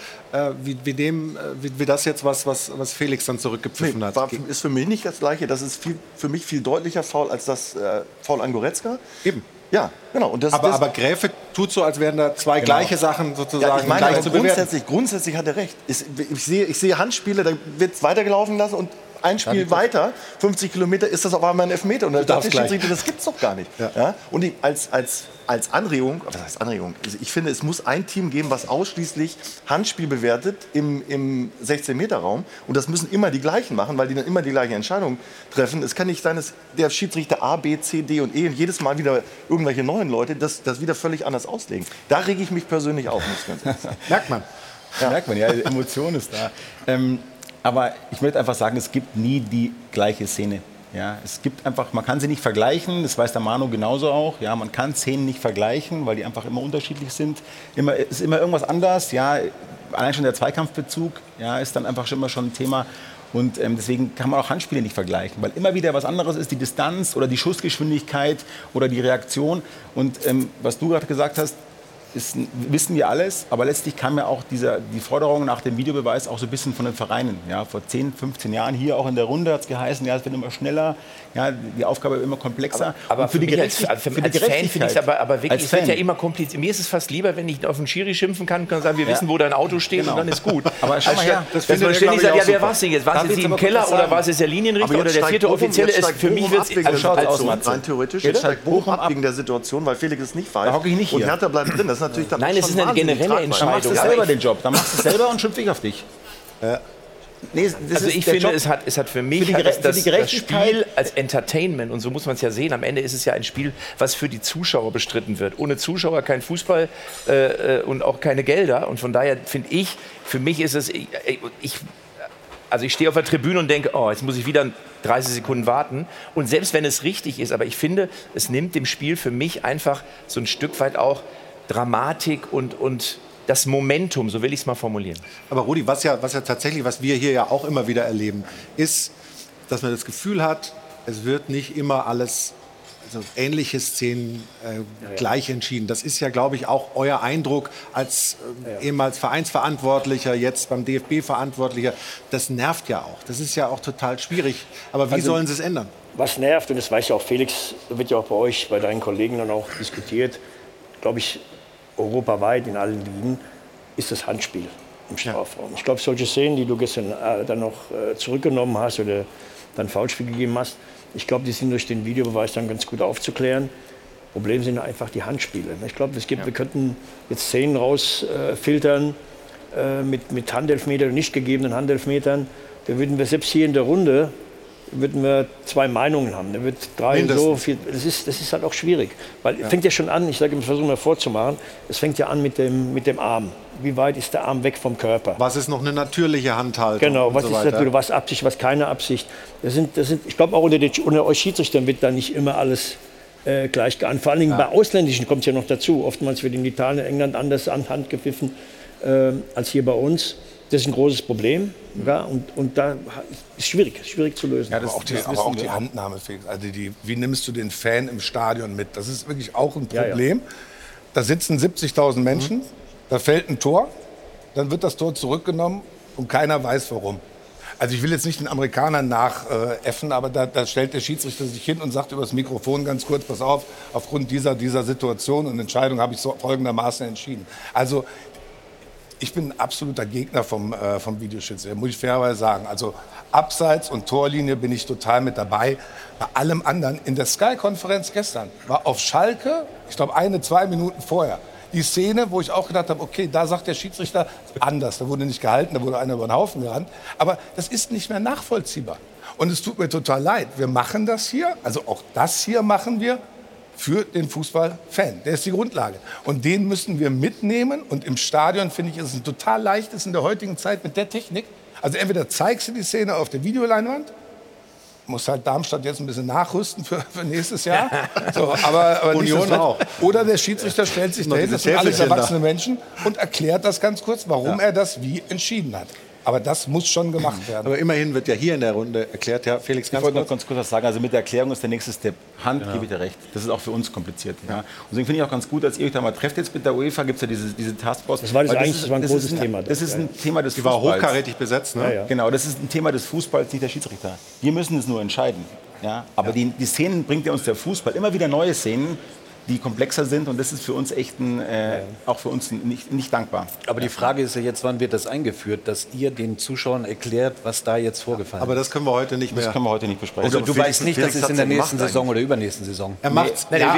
wie das jetzt, was Felix dann zurückgepfiffen hat. Ist für mich nicht das Gleiche. Das ist für mich viel deutlicher Foul als das Foul an Goretzka. Eben. Ja, genau. Und aber Gräfe tut so, als wären da zwei gleiche Sachen sozusagen. Ja, ich meine, gleich zu grundsätzlich hat er recht. Ich sehe Handspiele, da wird es weitergelaufen lassen und ein Spiel weiter, 50 Kilometer, ist das auf einmal ein Elfmeter. Und da dachte ich, das gibt's doch gar nicht. Ja. Ja? Und als Anregung, was heißt Anregung? Also ich finde, es muss ein Team geben, was ausschließlich Handspiel bewertet im 16-Meter-Raum. Und das müssen immer die gleichen machen, weil die dann immer die gleichen Entscheidungen treffen. Es kann nicht sein, dass der Schiedsrichter A, B, C, D und E und jedes Mal wieder irgendwelche neuen Leute das wieder völlig anders auslegen. Da rege ich mich persönlich auf, muss ich ganz ehrlich sagen. Merkt man, ja, die Emotion ist da. Aber ich möchte einfach sagen, es gibt nie die gleiche Szene. Ja, es gibt einfach, man kann sie nicht vergleichen, das weiß der Manu genauso auch. Ja, man kann Szenen nicht vergleichen, weil die einfach immer unterschiedlich sind. Ist immer irgendwas anders. Ja, allein schon der Zweikampfbezug ist dann einfach immer schon ein Thema. Und deswegen kann man auch Handspiele nicht vergleichen, weil immer wieder was anderes ist, die Distanz oder die Schussgeschwindigkeit oder die Reaktion. Und was du gerade gesagt hast, wissen wir alles, aber letztlich kam ja auch die Forderung nach dem Videobeweis auch so ein bisschen von den Vereinen. Ja, vor 10, 15 Jahren hier auch in der Runde hat es geheißen, ja, es wird immer schneller, ja, die Aufgabe wird immer komplexer. Aber für die Gerechtigkeit. Es wird ja immer kompliziert. Mir ist es fast lieber, wenn ich auf den Schiri schimpfen kann sagen, wir wissen, wo dein Auto steht und dann ist gut. Aber schau mal her. Wer war es denn jetzt? War es jetzt im Keller oder war es jetzt der Linienrichter oder der vierte Offizielle? Für mich wird es rein theoretisch. Jetzt steigt Bochum ab wegen der Situation, weil Felix es nicht weiß. Da hocke ich nicht hier. Und Hertha bleibt drin. Nein, es ist eine generelle Entscheidung. Dann machst du selber den Job. Dann machst du es selber und schimpf ich auf dich. Nee, also ich finde, es hat für mich das Spiel als Entertainment, und so muss man es ja sehen, am Ende ist es ja ein Spiel, was für die Zuschauer bestritten wird. Ohne Zuschauer kein Fußball und auch keine Gelder. Und von daher finde ich, für mich ist es... Also ich stehe auf der Tribüne und denke, oh, jetzt muss ich wieder 30 Sekunden warten. Und selbst wenn es richtig ist, aber ich finde, es nimmt dem Spiel für mich einfach so ein Stück weit auch Dramatik und das Momentum, so will ich es mal formulieren. Aber Rudi, was wir hier ja auch immer wieder erleben, ist, dass man das Gefühl hat, es wird nicht immer alles, also ähnliche Szenen gleich entschieden. Das ist ja, glaube ich, auch euer Eindruck als ehemals Vereinsverantwortlicher, jetzt beim DFB-Verantwortlicher. Das nervt ja auch. Das ist ja auch total schwierig. Aber wie sollen sie es ändern? Was nervt, und das weiß ja auch Felix, wird ja auch bei euch, bei deinen Kollegen dann auch diskutiert, glaube ich, europaweit in allen Ligen, ist das Handspiel im Strafraum. Ich glaube, solche Szenen, die du gestern dann noch zurückgenommen hast oder dann Foulspiel gegeben hast, ich glaube, die sind durch den Videobeweis dann ganz gut aufzuklären. Problem sind einfach die Handspiele. Ich glaube, wir könnten jetzt Szenen rausfiltern mit Handelfmetern, nicht gegebenen Handelfmetern. Da würden wir selbst hier in der Runde würden wir zwei Meinungen haben. Da wird drei und so viel. Das ist halt auch schwierig. Weil es fängt ja schon an, ich sage, ich versuche mal vorzumachen, es fängt ja an mit dem Arm. Wie weit ist der Arm weg vom Körper? Was ist noch eine natürliche Handhaltung? Genau, was ist natürlich, was Absicht, was keine Absicht? Ich glaube, auch unter euch Schiedsrichtern wird da nicht immer alles gleich geahnt. Vor allen Dingen bei Ausländischen kommt es ja noch dazu. Oftmals wird in Italien, England anders an Hand gepfiffen als hier bei uns. Das ist ein großes Problem, ja, und da ist schwierig zu lösen. Ja, aber auch die Handnahme, Felix. Also wie nimmst du den Fan im Stadion mit? Das ist wirklich auch ein Problem. Ja. Da sitzen 70.000 Menschen, da fällt ein Tor, dann wird das Tor zurückgenommen und keiner weiß warum. Also ich will jetzt nicht den Amerikanern nachäffen, aber da stellt der Schiedsrichter sich hin und sagt über das Mikrofon ganz kurz, pass auf, aufgrund dieser Situation und Entscheidung habe ich so folgendermaßen entschieden. Also ich bin ein absoluter Gegner vom Videoschiedsrichter, muss ich fairerweise sagen. Also Abseits und Torlinie bin ich total mit dabei. Bei allem anderen, in der Sky-Konferenz gestern, war auf Schalke, ich glaube 2 Minuten vorher, die Szene, wo ich auch gedacht habe, okay, da sagt der Schiedsrichter anders. Da wurde nicht gehalten, da wurde einer über den Haufen gerannt. Aber das ist nicht mehr nachvollziehbar. Und es tut mir total leid. Wir machen das hier, also auch das hier machen wir für den Fußballfan. Der ist die Grundlage. Und den müssen wir mitnehmen. Und im Stadion, finde ich, ist es ein total leichtes in der heutigen Zeit mit der Technik. Also entweder zeigst du die Szene auf der Videoleinwand, muss halt Darmstadt jetzt ein bisschen nachrüsten für nächstes Jahr. So, aber Union auch. Oder der Schiedsrichter stellt sich dahin, das sind alles erwachsene Menschen, und erklärt das ganz kurz, warum er das wie entschieden hat. Aber das muss schon gemacht werden. Aber immerhin wird ja hier in der Runde erklärt, ja, Felix, ich wollte noch ganz kurz was sagen. Also mit der Erklärung ist der nächste Step. Gebe ich dir recht. Das ist auch für uns kompliziert. Ja. Und deswegen finde ich auch ganz gut, als ihr euch da mal trefft jetzt mit der UEFA, gibt es ja diese Taskforce. Das war ein großes Thema. Das ist ein Thema des Fußballs. Die war hochkarätig besetzt, ne? Ja, ja. Genau, das ist ein Thema des Fußballs, nicht der Schiedsrichter. Wir müssen es nur entscheiden. Ja. Aber die Szenen bringt ja uns der Fußball. Immer wieder neue Szenen, die komplexer sind, und das ist für uns echt auch für uns nicht dankbar. Aber die Frage ist ja jetzt, wann wird das eingeführt, dass ihr den Zuschauern erklärt, was da jetzt vorgefallen ist? Aber das können wir heute nicht mehr. Das können wir heute nicht besprechen. Also du weißt nicht, das ist in der nächsten Saison oder übernächsten Saison. Er macht's. Nee. Ja,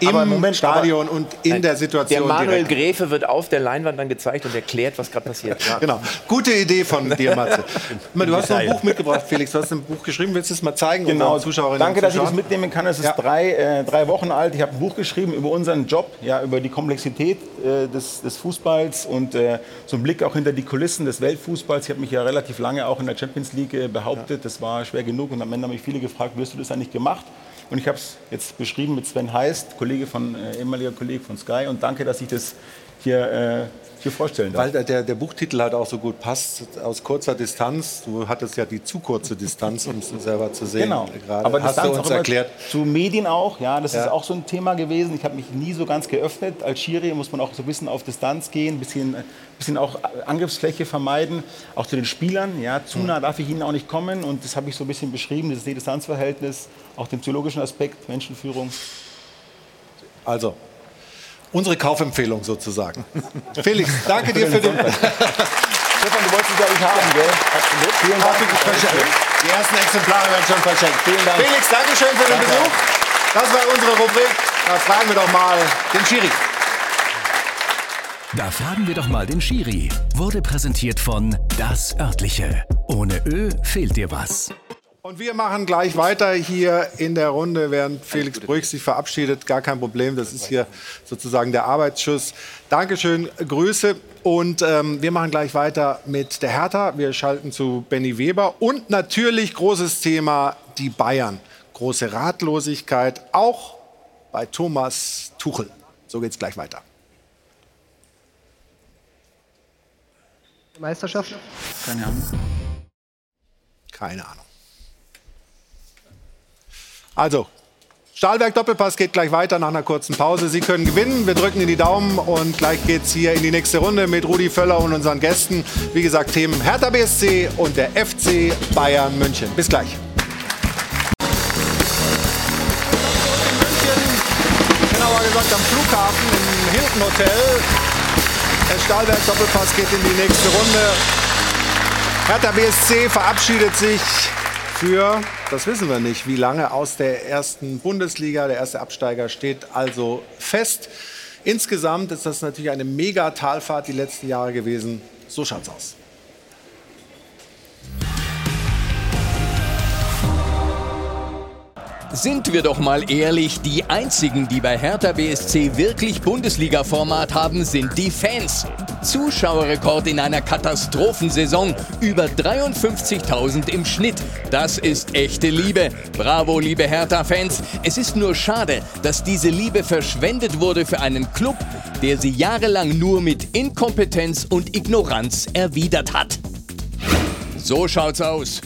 im Stadion und in der Situation. Der Manuel Gräfe wird auf der Leinwand dann gezeigt und erklärt, was gerade passiert. Ja. Genau. Gute Idee von dir, Matze. Du hast noch ein Buch mitgebracht, Felix. Du hast ein Buch geschrieben. Willst du es mal zeigen? Genau. Zuschauerinnen und Zuschauern? Danke, dass ich das mitnehmen kann. Es ist drei Wochen alt. Ich habe ein Buch geschrieben über unseren Job, ja, über die Komplexität des Fußballs und so einen Blick auch hinter die Kulissen des Weltfußballs. Ich habe mich ja relativ lange auch in der Champions League behauptet, das war schwer genug, und am Ende haben mich viele gefragt, wirst du das eigentlich gemacht? Und ich habe es jetzt beschrieben mit Sven Heist, ehemaliger Kollege von Sky, und danke, dass ich das hier vorstellen darf. Weil der Buchtitel halt auch so gut passt, aus kurzer Distanz. Du hattest ja die zu kurze Distanz, um es selber zu sehen. Genau, gerade. Aber hast du uns erklärt. Zu Medien auch, ja, das ist auch so ein Thema gewesen. Ich habe mich nie so ganz geöffnet. Als Schiri muss man auch so ein bisschen auf Distanz gehen, ein bisschen auch Angriffsfläche vermeiden. Auch zu den Spielern, ja, zu nah darf ich ihnen auch nicht kommen. Und das habe ich so ein bisschen beschrieben, das Distanzverhältnis, auch den psychologischen Aspekt, Menschenführung. Also, unsere Kaufempfehlung sozusagen. Felix, danke dir für den... Stefan, du wolltest es, glaube ich, haben, gell? Absolut. Vielen Dank. Die ersten Exemplare werden schon verschenkt. Vielen Dank. Felix, danke schön für den Besuch. Das war unsere Rubrik. Da fragen wir doch mal den Schiri. Wurde präsentiert von Das Örtliche. Ohne Ö fehlt dir was. Und wir machen gleich weiter hier in der Runde, während Felix Brych sich verabschiedet. Gar kein Problem, das ist hier sozusagen der Arbeitsschuss. Dankeschön, Grüße. Und wir machen gleich weiter mit der Hertha. Wir schalten zu Benny Weber. Und natürlich großes Thema, die Bayern. Große Ratlosigkeit, auch bei Thomas Tuchel. So geht's gleich weiter. Meisterschaft? Keine Ahnung. Keine Ahnung. Also, Stahlwerk Doppelpass geht gleich weiter nach einer kurzen Pause. Sie können gewinnen, wir drücken Ihnen die Daumen, und gleich geht's hier in die nächste Runde mit Rudi Völler und unseren Gästen. Wie gesagt, Themen Hertha BSC und der FC Bayern München. Bis gleich. München, genauer gesagt am Flughafen im Hilton Hotel. Der Stahlwerk Doppelpass geht in die nächste Runde. Hertha BSC verabschiedet sich für, das wissen wir nicht, wie lange, aus der ersten Bundesliga. Der erste Absteiger steht also fest. Insgesamt ist das natürlich eine Mega-Talfahrt die letzten Jahre gewesen. So schaut's aus. Sind wir doch mal ehrlich, die einzigen, die bei Hertha BSC wirklich Bundesliga-Format haben, sind die Fans. Zuschauerrekord in einer Katastrophensaison, über 53.000 im Schnitt. Das ist echte Liebe. Bravo, liebe Hertha-Fans. Es ist nur schade, dass diese Liebe verschwendet wurde für einen Club, der sie jahrelang nur mit Inkompetenz und Ignoranz erwidert hat. So schaut's aus.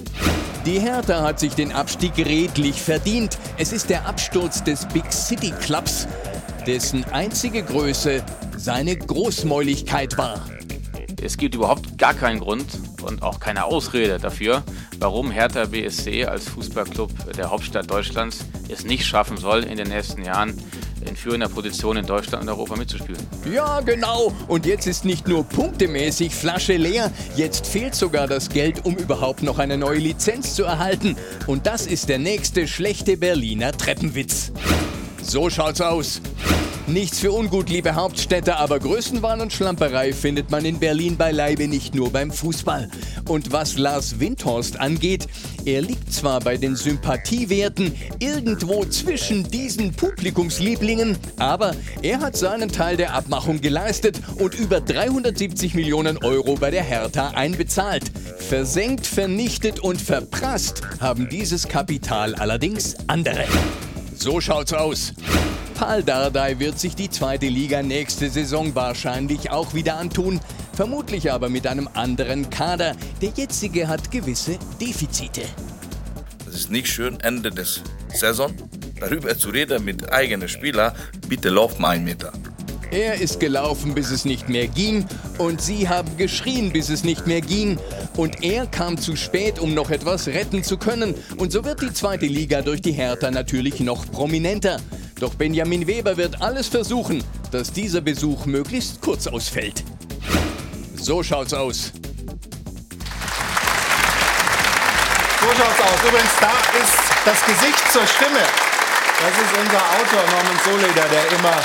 Die Hertha hat sich den Abstieg redlich verdient. Es ist der Absturz des Big City Clubs, dessen einzige Größe seine Großmäuligkeit war. Es gibt überhaupt gar keinen Grund und auch keine Ausrede dafür, warum Hertha BSC als Fußballclub der Hauptstadt Deutschlands es nicht schaffen soll, in den nächsten Jahren in führender Position in Deutschland und Europa mitzuspielen. Ja, genau. Und jetzt ist nicht nur punktemäßig Flasche leer, jetzt fehlt sogar das Geld, um überhaupt noch eine neue Lizenz zu erhalten. Und das ist der nächste schlechte Berliner Treppenwitz. So schaut's aus. Nichts für ungut, liebe Hauptstädter, aber Größenwahn und Schlamperei findet man in Berlin beileibe nicht nur beim Fußball. Und was Lars Windhorst angeht, er liegt zwar bei den Sympathiewerten irgendwo zwischen diesen Publikumslieblingen, aber er hat seinen Teil der Abmachung geleistet und über 370 Millionen Euro bei der Hertha einbezahlt. Versenkt, vernichtet und verprasst haben dieses Kapital allerdings andere. So schaut's aus. Pál Dárdai wird sich die zweite Liga nächste Saison wahrscheinlich auch wieder antun, vermutlich aber mit einem anderen Kader. Der jetzige hat gewisse Defizite. Es ist nicht schön, Ende der Saison darüber zu reden mit eigenen Spielern, bitte lauf mal 1 Meter. Er ist gelaufen, bis es nicht mehr ging, und sie haben geschrien, bis es nicht mehr ging, und er kam zu spät, um noch etwas retten zu können, und so wird die zweite Liga durch die Hertha natürlich noch prominenter. Doch Benjamin Weber wird alles versuchen, dass dieser Besuch möglichst kurz ausfällt. So schaut's aus. So schaut's aus. Übrigens, da ist das Gesicht zur Stimme. Das ist unser Autor Norman Soleder, der immer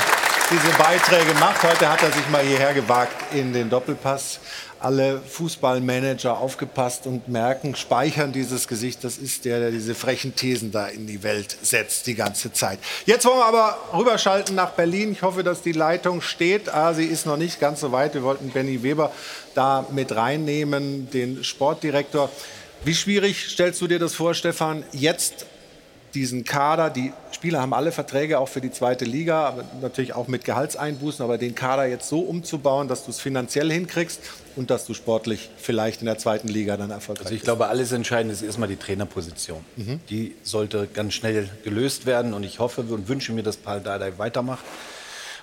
diese Beiträge macht. Heute hat er sich mal hierher gewagt in den Doppelpass. Alle Fußballmanager aufgespasst und merken, speichern dieses Gesicht. Das ist der, der diese frechen Thesen da in die Welt setzt die ganze Zeit. Jetzt wollen wir aber rüberschalten nach Berlin. Ich hoffe, dass die Leitung steht. Ah, sie ist noch nicht ganz so weit. Wir wollten Benny Weber da mit reinnehmen, den Sportdirektor. Wie schwierig stellst du dir das vor, Stefan, jetzt diesen Kader, die Spieler haben alle Verträge, auch für die zweite Liga, aber natürlich auch mit Gehaltseinbußen, aber den Kader jetzt so umzubauen, dass du es finanziell hinkriegst und dass du sportlich vielleicht in der zweiten Liga dann erfolgreich bist? Also ich glaube, alles Entscheidende ist erstmal die Trainerposition. Die sollte ganz schnell gelöst werden und ich hoffe und wünsche mir, dass Pál Dárdai weitermacht,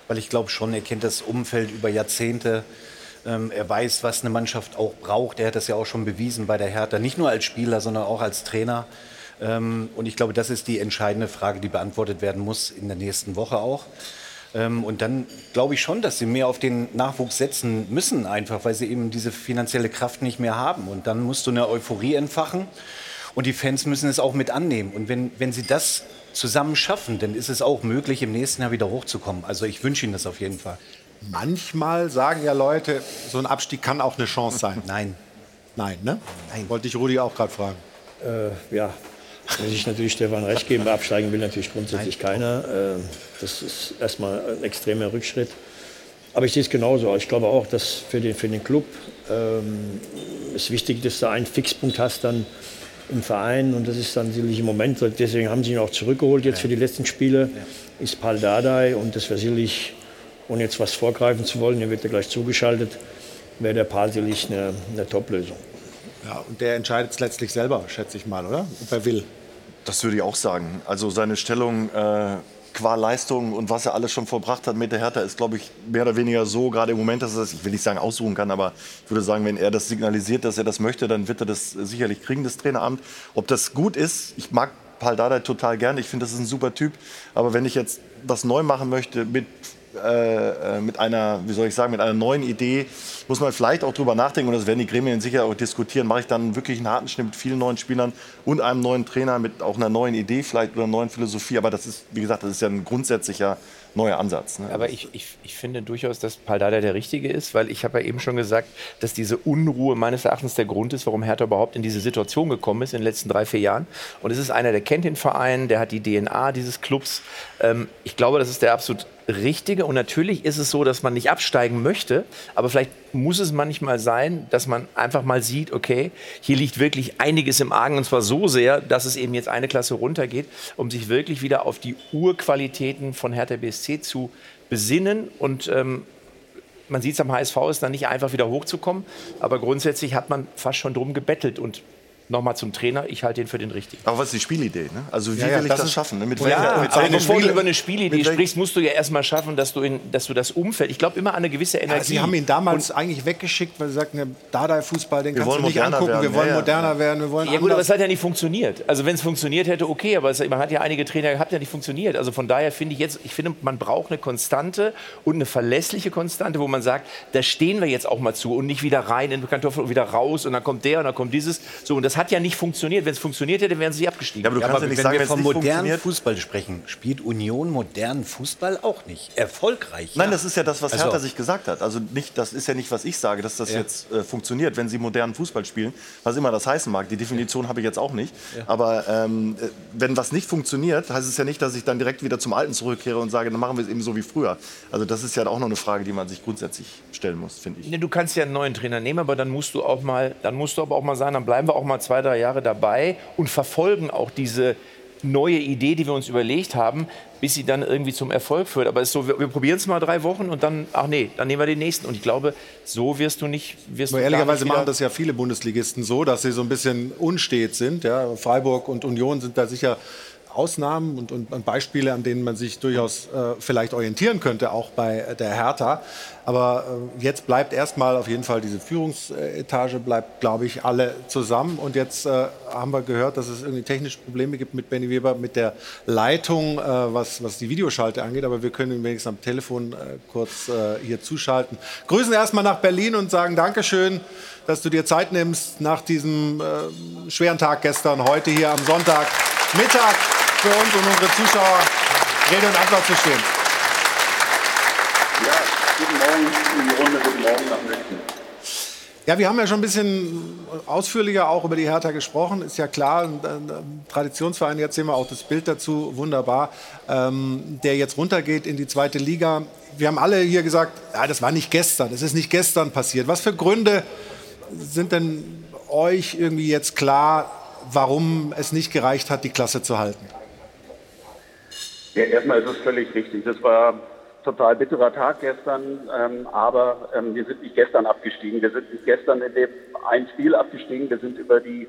weil ich glaube schon, er kennt das Umfeld über Jahrzehnte. Er weiß, was eine Mannschaft auch braucht. Er hat das ja auch schon bewiesen bei der Hertha, nicht nur als Spieler, sondern auch als Trainer. Und ich glaube, das ist die entscheidende Frage, die beantwortet werden muss in der nächsten Woche auch. Und dann glaube ich schon, dass sie mehr auf den Nachwuchs setzen müssen, einfach weil sie eben diese finanzielle Kraft nicht mehr haben. Und dann musst du eine Euphorie entfachen und die Fans müssen es auch mit annehmen. Und wenn sie das zusammen schaffen, dann ist es auch möglich, im nächsten Jahr wieder hochzukommen. Also ich wünsche ihnen das auf jeden Fall. Manchmal sagen ja Leute, so ein Abstieg kann auch eine Chance sein. Nein, ne? Nein. Wollte ich Rudi auch gerade fragen. Ja. Muss ich natürlich Stefan recht geben, absteigen will natürlich grundsätzlich keiner. Das ist erstmal ein extremer Rückschritt. Aber ich sehe es genauso. Ich glaube auch, dass für den Club es wichtig ist, dass du einen Fixpunkt hast dann im Verein. Und das ist dann sicherlich im Moment, deswegen haben sie ihn auch zurückgeholt jetzt für die letzten Spiele, ist Pál Dárdai. Und das wäre sicherlich, ohne jetzt was vorgreifen zu wollen, der wird ja gleich zugeschaltet, wäre der Pál sicherlich eine Top-Lösung. Ja, und der entscheidet es letztlich selber, schätze ich mal, oder? Ob er will. Das würde ich auch sagen. Also seine Stellung qua Leistung und was er alles schon vollbracht hat mit der Hertha ist, glaube ich, mehr oder weniger so, gerade im Moment, dass er das, ich will nicht sagen aussuchen kann, aber ich würde sagen, wenn er das signalisiert, dass er das möchte, dann wird er das sicherlich kriegen, das Traineramt. Ob das gut ist, ich mag Pál Dárdai total gerne, ich finde, das ist ein super Typ. Aber wenn ich jetzt was neu machen möchte mit einer neuen Idee, muss man vielleicht auch drüber nachdenken, und das werden die Gremien sicher auch diskutieren, mache ich dann wirklich einen harten Schnitt mit vielen neuen Spielern und einem neuen Trainer mit auch einer neuen Idee vielleicht oder einer neuen Philosophie, aber das ist, wie gesagt, das ist ja ein grundsätzlicher neuer Ansatz. Ne? Aber ich finde durchaus, dass Pál Dárdai der Richtige ist, weil ich habe ja eben schon gesagt, dass diese Unruhe meines Erachtens der Grund ist, warum Hertha überhaupt in diese Situation gekommen ist in den letzten 3-4 Jahren. Und es ist einer, der kennt den Verein, der hat die DNA dieses Clubs. Ich glaube, das ist der absolut Richtige. Und natürlich ist es so, dass man nicht absteigen möchte, aber vielleicht muss es manchmal sein, dass man einfach mal sieht, okay, hier liegt wirklich einiges im Argen, und zwar so sehr, dass es eben jetzt eine Klasse runtergeht, um sich wirklich wieder auf die Urqualitäten von Hertha BSC zu besinnen. Und man sieht es am HSV, ist dann nicht einfach wieder hochzukommen, aber grundsätzlich hat man fast schon drum gebettelt. Und nochmal zum Trainer, ich halte ihn für den Richtigen. Aber was ist die Spielidee? Ne? Also wie will ich das schaffen? Ne? Bevor du über eine Spielidee sprichst, musst du ja erstmal schaffen, dass du das Umfeld, ich glaube, immer eine gewisse Energie... Ja, sie haben ihn damals eigentlich weggeschickt, weil sie sagten, der Dardai-Fußball, den kannst du nicht angucken, wir wollen moderner werden, wir wollen anders. Ja gut, aber es hat ja nicht funktioniert. Also wenn es funktioniert hätte, okay, aber man hat ja einige Trainer gehabt, die nicht funktioniert. Also von daher finde ich jetzt, man braucht eine Konstante und eine verlässliche Konstante, wo man sagt, da stehen wir jetzt auch mal zu und nicht wieder rein in den Kartoffeln und wieder raus und dann kommt der und dann kommt dieses. So, und das es hat ja nicht funktioniert. Wenn es funktioniert hätte, wären sie abgestiegen. Ja, aber du kannst ja nicht sagen, wenn wir von modernen Fußball sprechen, spielt Union modernen Fußball auch nicht erfolgreich. Nein, das ist ja das, was Hertha sich gesagt hat. Also nicht, das ist ja nicht, was ich sage, dass das jetzt funktioniert, wenn sie modernen Fußball spielen, was immer das heißen mag. Die Definition habe ich jetzt auch nicht. Ja. Aber wenn was nicht funktioniert, heißt es ja nicht, dass ich dann direkt wieder zum Alten zurückkehre und sage, dann machen wir es eben so wie früher. Also das ist ja auch noch eine Frage, die man sich grundsätzlich stellen muss, finde ich. Du kannst ja einen neuen Trainer nehmen, aber dann musst du auch mal, sagen, dann bleiben wir auch mal 2-3 Jahre dabei und verfolgen auch diese neue Idee, die wir uns überlegt haben, bis sie dann irgendwie zum Erfolg führt. Aber es ist so, wir probieren es mal 3 Wochen und dann, ach nee, dann nehmen wir den nächsten. Und ich glaube, so wirst du nicht... Aber ehrlicherweise machen das ja viele Bundesligisten so, dass sie so ein bisschen unstet sind. Ja? Freiburg und Union sind da sicher Ausnahmen und Beispiele, an denen man sich durchaus vielleicht orientieren könnte, auch bei der Hertha. Aber jetzt bleibt erstmal auf jeden Fall diese Führungsetage, bleibt, glaube ich, alle zusammen. Und jetzt haben wir gehört, dass es irgendwie technische Probleme gibt mit Benny Weber, mit der Leitung, was die Videoschalte angeht. Aber wir können ihn wenigstens am Telefon kurz hier zuschalten. Grüßen erstmal nach Berlin und sagen Dankeschön, dass du dir Zeit nimmst nach diesem schweren Tag gestern, heute hier am Sonntagmittag für uns und unsere Zuschauer Rede und Antwort zu stehen. Ja, guten Morgen in die Runde, guten Morgen nach München. Ja, wir haben ja schon ein bisschen ausführlicher auch über die Hertha gesprochen. Ist ja klar, ein Traditionsverein, jetzt sehen wir auch das Bild dazu, wunderbar, der jetzt runtergeht in die 2. Liga. Wir haben alle hier gesagt, ja, das war nicht gestern, das ist nicht gestern passiert. Was für Gründe sind denn euch irgendwie jetzt klar, warum es nicht gereicht hat, die Klasse zu halten? Ja, erstmal ist es völlig richtig. Das war ein total bitterer Tag gestern, aber wir sind nicht gestern abgestiegen. Wir sind nicht gestern in dem einen Spiel abgestiegen. Wir sind über die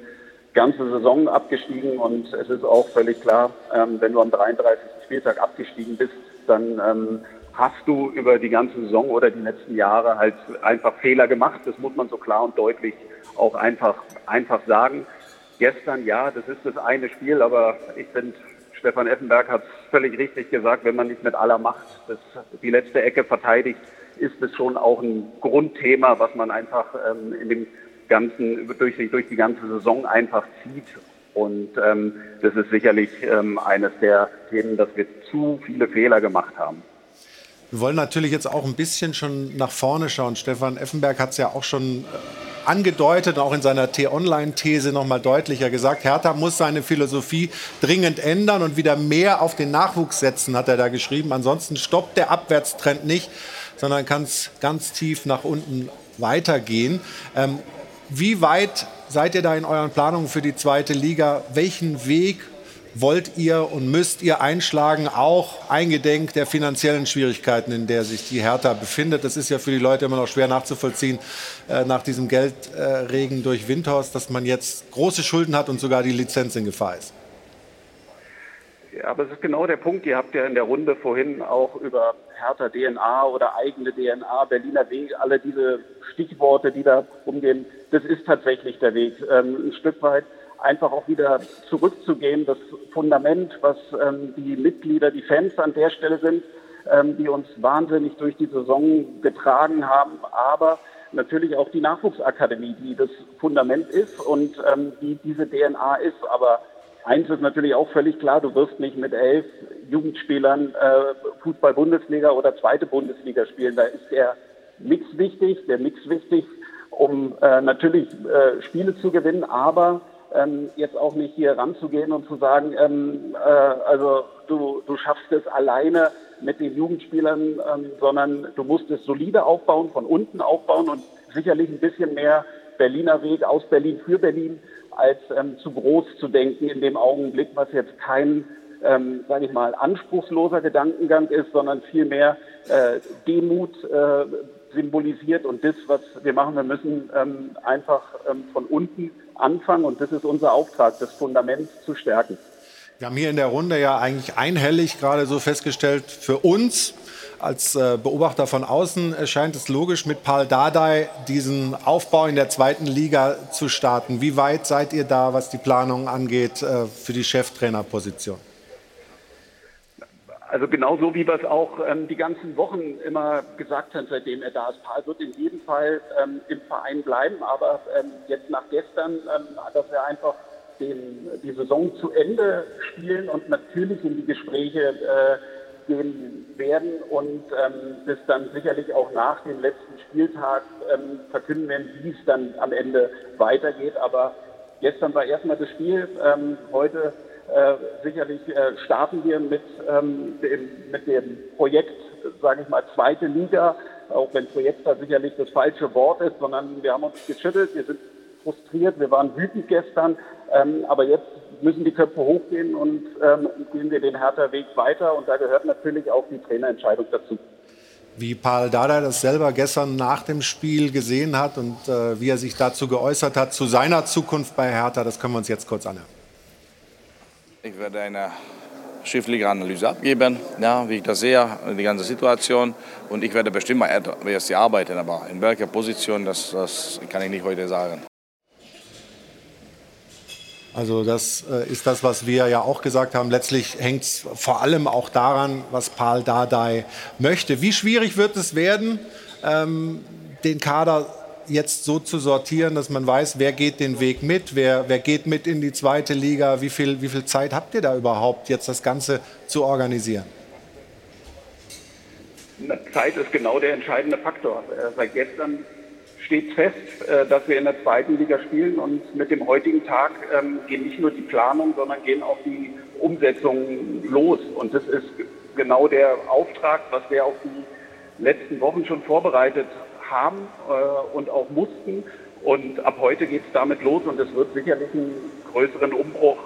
ganze Saison abgestiegen und es ist auch völlig klar, wenn du am 33. Spieltag abgestiegen bist, dann hast du über die ganze Saison oder die letzten Jahre halt einfach Fehler gemacht. Das muss man so klar und deutlich auch einfach sagen. Gestern, ja, das ist das eine Spiel, aber ich finde, Stefan Effenberg hat es völlig richtig gesagt, wenn man nicht mit aller Macht die letzte Ecke verteidigt, ist es schon auch ein Grundthema, was man einfach in dem ganzen, durch die ganze Saison einfach zieht. Und das ist sicherlich eines der Themen, dass wir zu viele Fehler gemacht haben. Wir wollen natürlich jetzt auch ein bisschen schon nach vorne schauen. Stefan Effenberg hat es ja auch schon angedeutet, auch in seiner T-Online-These noch mal deutlicher gesagt, Hertha muss seine Philosophie dringend ändern und wieder mehr auf den Nachwuchs setzen, hat er da geschrieben. Ansonsten stoppt der Abwärtstrend nicht, sondern kann es ganz tief nach unten weitergehen. Wie weit seid ihr da in euren Planungen für die 2. Liga? Welchen Weg wollt ihr und müsst ihr einschlagen, auch eingedenk der finanziellen Schwierigkeiten, in der sich die Hertha befindet? Das ist ja für die Leute immer noch schwer nachzuvollziehen, nach diesem Geldregen durch Windhorst, dass man jetzt große Schulden hat und sogar die Lizenz in Gefahr ist. Ja, aber es ist genau der Punkt. Ihr habt ja in der Runde vorhin auch über Hertha DNA oder eigene DNA, Berliner Weg, alle diese Stichworte, die da rumgehen. Das ist tatsächlich der Weg. Ein Stück weit einfach auch wieder zurückzugehen, das Fundament, was die Mitglieder, die Fans an der Stelle sind, die uns wahnsinnig durch die Saison getragen haben, aber natürlich auch die Nachwuchsakademie, die das Fundament ist und die diese DNA ist. Aber eins ist natürlich auch völlig klar, du wirst nicht mit 11 Jugendspielern Fußball-Bundesliga oder 2. Bundesliga spielen. Da ist der Mix wichtig, um natürlich Spiele zu gewinnen, aber jetzt auch nicht hier ranzugehen und zu sagen, also du schaffst es alleine mit den Jugendspielern, sondern du musst es solide aufbauen, von unten aufbauen und sicherlich ein bisschen mehr Berliner Weg, aus Berlin für Berlin, als zu groß zu denken in dem Augenblick, was jetzt kein, sage ich mal, anspruchsloser Gedankengang ist, sondern vielmehr Demut symbolisiert und das, was wir machen, wir müssen einfach von unten anfangen und das ist unser Auftrag, das Fundament zu stärken. Wir haben hier in der Runde ja eigentlich einhellig gerade so festgestellt, für uns als Beobachter von außen erscheint es logisch, mit Pál Dárdai diesen Aufbau in der 2. Liga zu starten. Wie weit seid ihr da, was die Planung angeht, für die Cheftrainerposition? Also genauso wie wir es auch die ganzen Wochen immer gesagt haben, seitdem er da ist. Pál wird in jedem Fall im Verein bleiben, aber jetzt nach gestern, dass er einfach die Saison zu Ende spielen und natürlich in die Gespräche gehen werden und das dann sicherlich auch nach dem letzten Spieltag verkünden werden, wie es dann am Ende weitergeht. Aber gestern war erstmal das Spiel, heute sicherlich starten wir mit dem Projekt, sage ich mal, zweite Liga, auch wenn Projekt da sicherlich das falsche Wort ist, sondern wir haben uns geschüttelt, wir sind frustriert, wir waren wütend gestern, aber jetzt müssen die Köpfe hochgehen und gehen wir den Hertha Weg weiter und da gehört natürlich auch die Trainerentscheidung dazu. Wie Pál Dárdai das selber gestern nach dem Spiel gesehen hat und wie er sich dazu geäußert hat, zu seiner Zukunft bei Hertha, das können wir uns jetzt kurz anhören. Ich werde eine schriftliche Analyse abgeben, ja, wie ich das sehe, die ganze Situation. Und ich werde bestimmt mal erst arbeiten, aber in welcher Position, das kann ich nicht heute sagen. Also das ist das, was wir ja auch gesagt haben. Letztlich hängt es vor allem auch daran, was Pál Dárdai möchte. Wie schwierig wird es werden, den Kader jetzt so zu sortieren, dass man weiß, wer geht den Weg mit, wer geht mit in die zweite Liga, wie viel Zeit habt ihr da überhaupt, jetzt das Ganze zu organisieren? Zeit ist genau der entscheidende Faktor. Seit gestern steht fest, dass wir in der zweiten Liga spielen und mit dem heutigen Tag gehen nicht nur die Planung, sondern gehen auch die Umsetzung los. Und das ist genau der Auftrag, was wir auf die letzten Wochen schon vorbereitet haben und auch mussten. Und ab heute geht es damit los und es wird sicherlich einen größeren Umbruch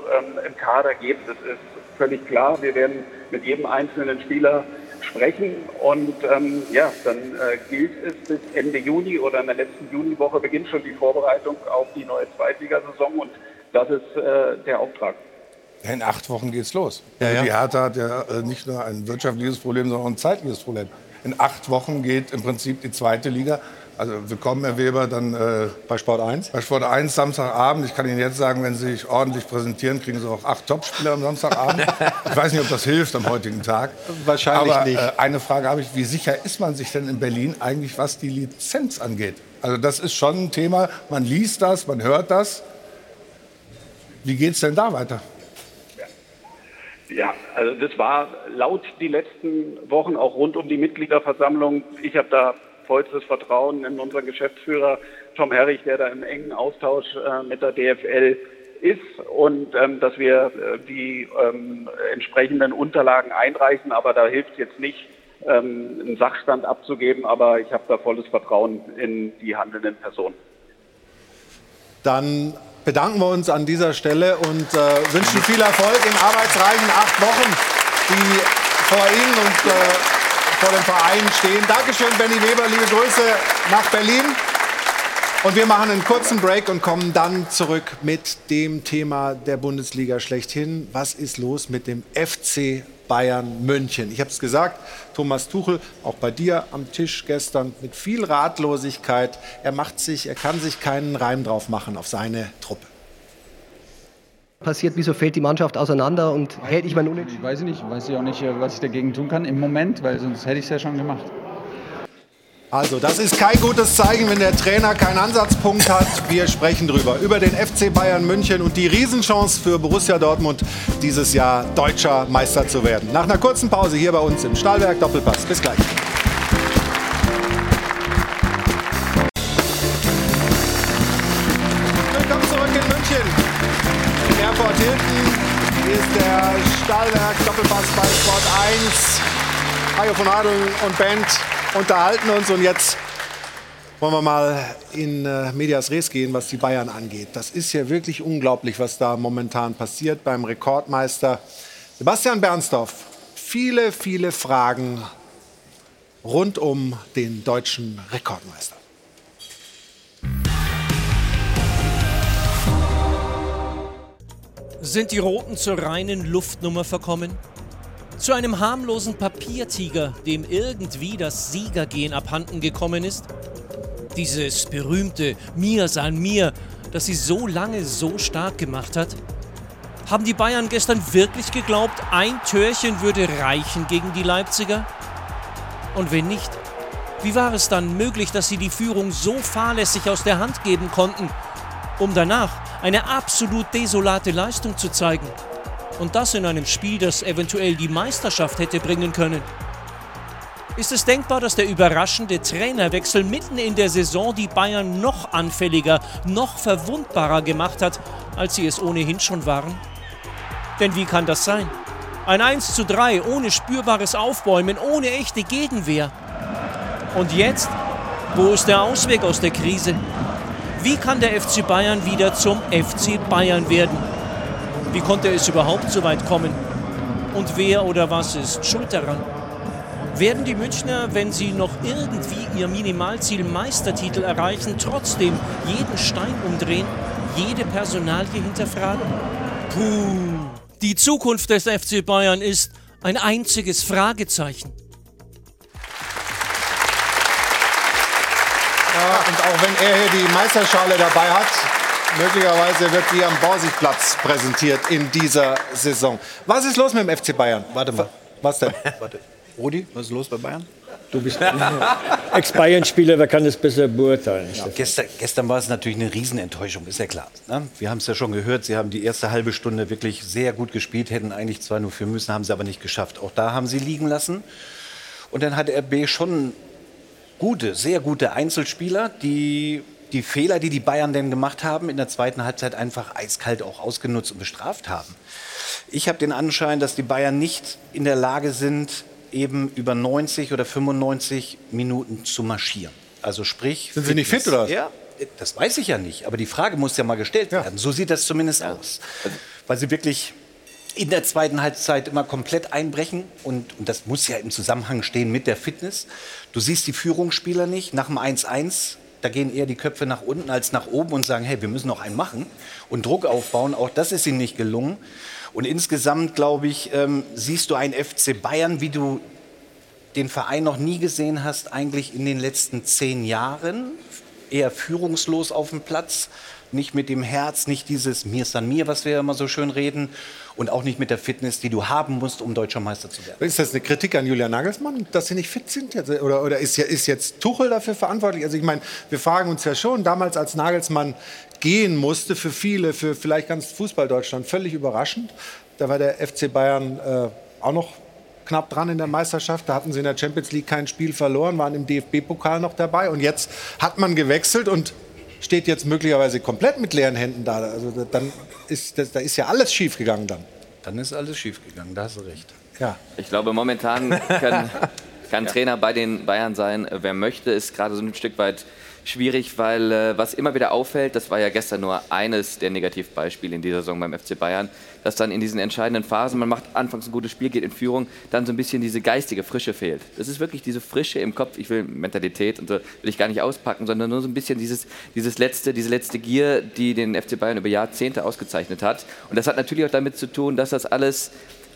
im Kader geben. Das ist völlig klar. Wir werden mit jedem einzelnen Spieler sprechen und gilt es bis Ende Juni oder in der letzten Juniwoche beginnt schon die Vorbereitung auf die neue Zweitligasaison und das ist der Auftrag. In 8 Wochen geht's los. Ja, ja. Die Hertha hat ja nicht nur ein wirtschaftliches Problem, sondern auch ein zeitliches Problem. In 8 Wochen geht im Prinzip die zweite Liga. Also willkommen, Herr Weber, dann bei Sport1. Bei Sport1 Samstagabend. Ich kann Ihnen jetzt sagen, wenn Sie sich ordentlich präsentieren, kriegen Sie auch 8 Topspieler am Samstagabend. Ich weiß nicht, ob das hilft am heutigen Tag. Wahrscheinlich aber, nicht. Aber eine Frage habe ich, wie sicher ist man sich denn in Berlin eigentlich, was die Lizenz angeht? Also das ist schon ein Thema. Man liest das, man hört das. Wie geht es denn da weiter? Ja, also das war laut die letzten Wochen auch rund um die Mitgliederversammlung. Ich habe da vollstes Vertrauen in unseren Geschäftsführer Tom Herrich, der da im engen Austausch mit der DFL ist und dass wir die entsprechenden Unterlagen einreichen. Aber da hilft es jetzt nicht, einen Sachstand abzugeben. Aber ich habe da volles Vertrauen in die handelnden Personen. Dann bedanken wir uns an dieser Stelle und wünschen viel Erfolg in arbeitsreichen 8 Wochen, die vor Ihnen und vor dem Verein stehen. Dankeschön, Benny Weber, liebe Grüße nach Berlin. Und wir machen einen kurzen Break und kommen dann zurück mit dem Thema der Bundesliga schlechthin. Was ist los mit dem FC Bayern München? Ich habe es gesagt, Thomas Tuchel, auch bei dir am Tisch gestern, mit viel Ratlosigkeit. Er kann sich keinen Reim drauf machen auf seine Truppe. Passiert, wieso fällt die Mannschaft auseinander und hält ich mein Unentschieden? Ich weiß nicht, weiß ich auch nicht, was ich dagegen tun kann im Moment, weil sonst hätte ich es ja schon gemacht. Also, das ist kein gutes Zeichen, wenn der Trainer keinen Ansatzpunkt hat. Wir sprechen drüber. Über den FC Bayern München und die Riesenchance für Borussia Dortmund, dieses Jahr deutscher Meister zu werden. Nach einer kurzen Pause hier bei uns im Stahlwerk Doppelpass. Bis gleich. Willkommen zurück in München. In Erfurt Hilton. Hier ist der Stahlwerk Doppelpass bei Sport 1. Hajo von Adeln und Band unterhalten uns und jetzt wollen wir mal in medias res gehen, was die Bayern angeht. Das ist ja wirklich unglaublich, was da momentan passiert beim Rekordmeister Sebastian Bernstorff. Viele, viele Fragen rund um den deutschen Rekordmeister. Sind die Roten zur reinen Luftnummer verkommen? Zu einem harmlosen Papiertiger, dem irgendwie das Siegergehen abhanden gekommen ist? Dieses berühmte Mir san mir, das sie so lange so stark gemacht hat? Haben die Bayern gestern wirklich geglaubt, ein Törchen würde reichen gegen die Leipziger? Und wenn nicht? Wie war es dann möglich, dass sie die Führung so fahrlässig aus der Hand geben konnten, um danach eine absolut desolate Leistung zu zeigen? Und das in einem Spiel, das eventuell die Meisterschaft hätte bringen können. Ist es denkbar, dass der überraschende Trainerwechsel mitten in der Saison die Bayern noch anfälliger, noch verwundbarer gemacht hat, als sie es ohnehin schon waren? Denn wie kann das sein? Ein 1:3 ohne spürbares Aufbäumen, ohne echte Gegenwehr. Und jetzt? Wo ist der Ausweg aus der Krise? Wie kann der FC Bayern wieder zum FC Bayern werden? Wie konnte es überhaupt so weit kommen? Und wer oder was ist schuld daran? Werden die Münchner, wenn sie noch irgendwie ihr Minimalziel Meistertitel erreichen, trotzdem jeden Stein umdrehen, jede Personalie hinterfragen? Puh, die Zukunft des FC Bayern ist ein einziges Fragezeichen. Ja, und auch wenn er hier die Meisterschale dabei hat, möglicherweise wird sie am Borsigplatz präsentiert in dieser Saison. Was ist los mit dem FC Bayern? Warte mal. Was denn? Warte. Rudi, was ist los bei Bayern? Du bist Ex-Bayern-Spieler, wer kann das besser beurteilen? Ja, gestern war es natürlich eine Riesenenttäuschung, ist ja klar. Ne? Wir haben es ja schon gehört, sie haben die erste halbe Stunde wirklich sehr gut gespielt, hätten eigentlich 2-0 führen müssen, haben sie aber nicht geschafft. Auch da haben sie liegen lassen. Und dann hat RB schon gute, sehr gute Einzelspieler, die Fehler, die die Bayern denn gemacht haben, in der zweiten Halbzeit einfach eiskalt auch ausgenutzt und bestraft haben. Ich habe den Anschein, dass die Bayern nicht in der Lage sind, eben über 90 oder 95 Minuten zu marschieren. Also sprich... Sind sie nicht fit oder was? Ja, das weiß ich ja nicht. Aber die Frage muss ja mal gestellt werden. So sieht das zumindest aus. Weil sie wirklich in der zweiten Halbzeit immer komplett einbrechen. Und das muss ja im Zusammenhang stehen mit der Fitness. Du siehst die Führungsspieler nicht. Nach dem 1:1, da gehen eher die Köpfe nach unten als nach oben und sagen, hey, wir müssen noch einen machen. Und Druck aufbauen, auch das ist ihnen nicht gelungen. Und insgesamt, glaube ich, siehst du einen FC Bayern, wie du den Verein noch nie gesehen hast, eigentlich in den letzten 10 Jahren. Eher führungslos auf dem Platz, nicht mit dem Herz, nicht dieses Mir san mir, was wir immer so schön reden. Und auch nicht mit der Fitness, die du haben musst, um deutscher Meister zu werden. Ist das eine Kritik an Julian Nagelsmann, dass sie nicht fit sind? Oder ist jetzt Tuchel dafür verantwortlich? Also ich meine, wir fragen uns ja schon, damals als Nagelsmann gehen musste, für viele, für vielleicht ganz Fußball-Deutschland, völlig überraschend. Da war der FC Bayern auch noch knapp dran in der Meisterschaft. Da hatten sie in der Champions League kein Spiel verloren, waren im DFB-Pokal noch dabei. Und jetzt hat man gewechselt und steht jetzt möglicherweise komplett mit leeren Händen da. Also dann ist da ist ja alles schiefgegangen dann. Dann ist alles schiefgegangen, da hast du recht. Ja. Ich glaube, momentan kann Trainer bei den Bayern sein, wer möchte, ist gerade so ein Stück weit schwierig, weil was immer wieder auffällt, das war ja gestern nur eines der Negativbeispiele in dieser Saison beim FC Bayern, dass dann in diesen entscheidenden Phasen, man macht anfangs ein gutes Spiel, geht in Führung, dann so ein bisschen diese geistige Frische fehlt. Das ist wirklich diese Frische im Kopf, ich will Mentalität und so, will ich gar nicht auspacken, sondern nur so ein bisschen diese letzte Gier, die den FC Bayern über Jahrzehnte ausgezeichnet hat. Und das hat natürlich auch damit zu tun, dass das alles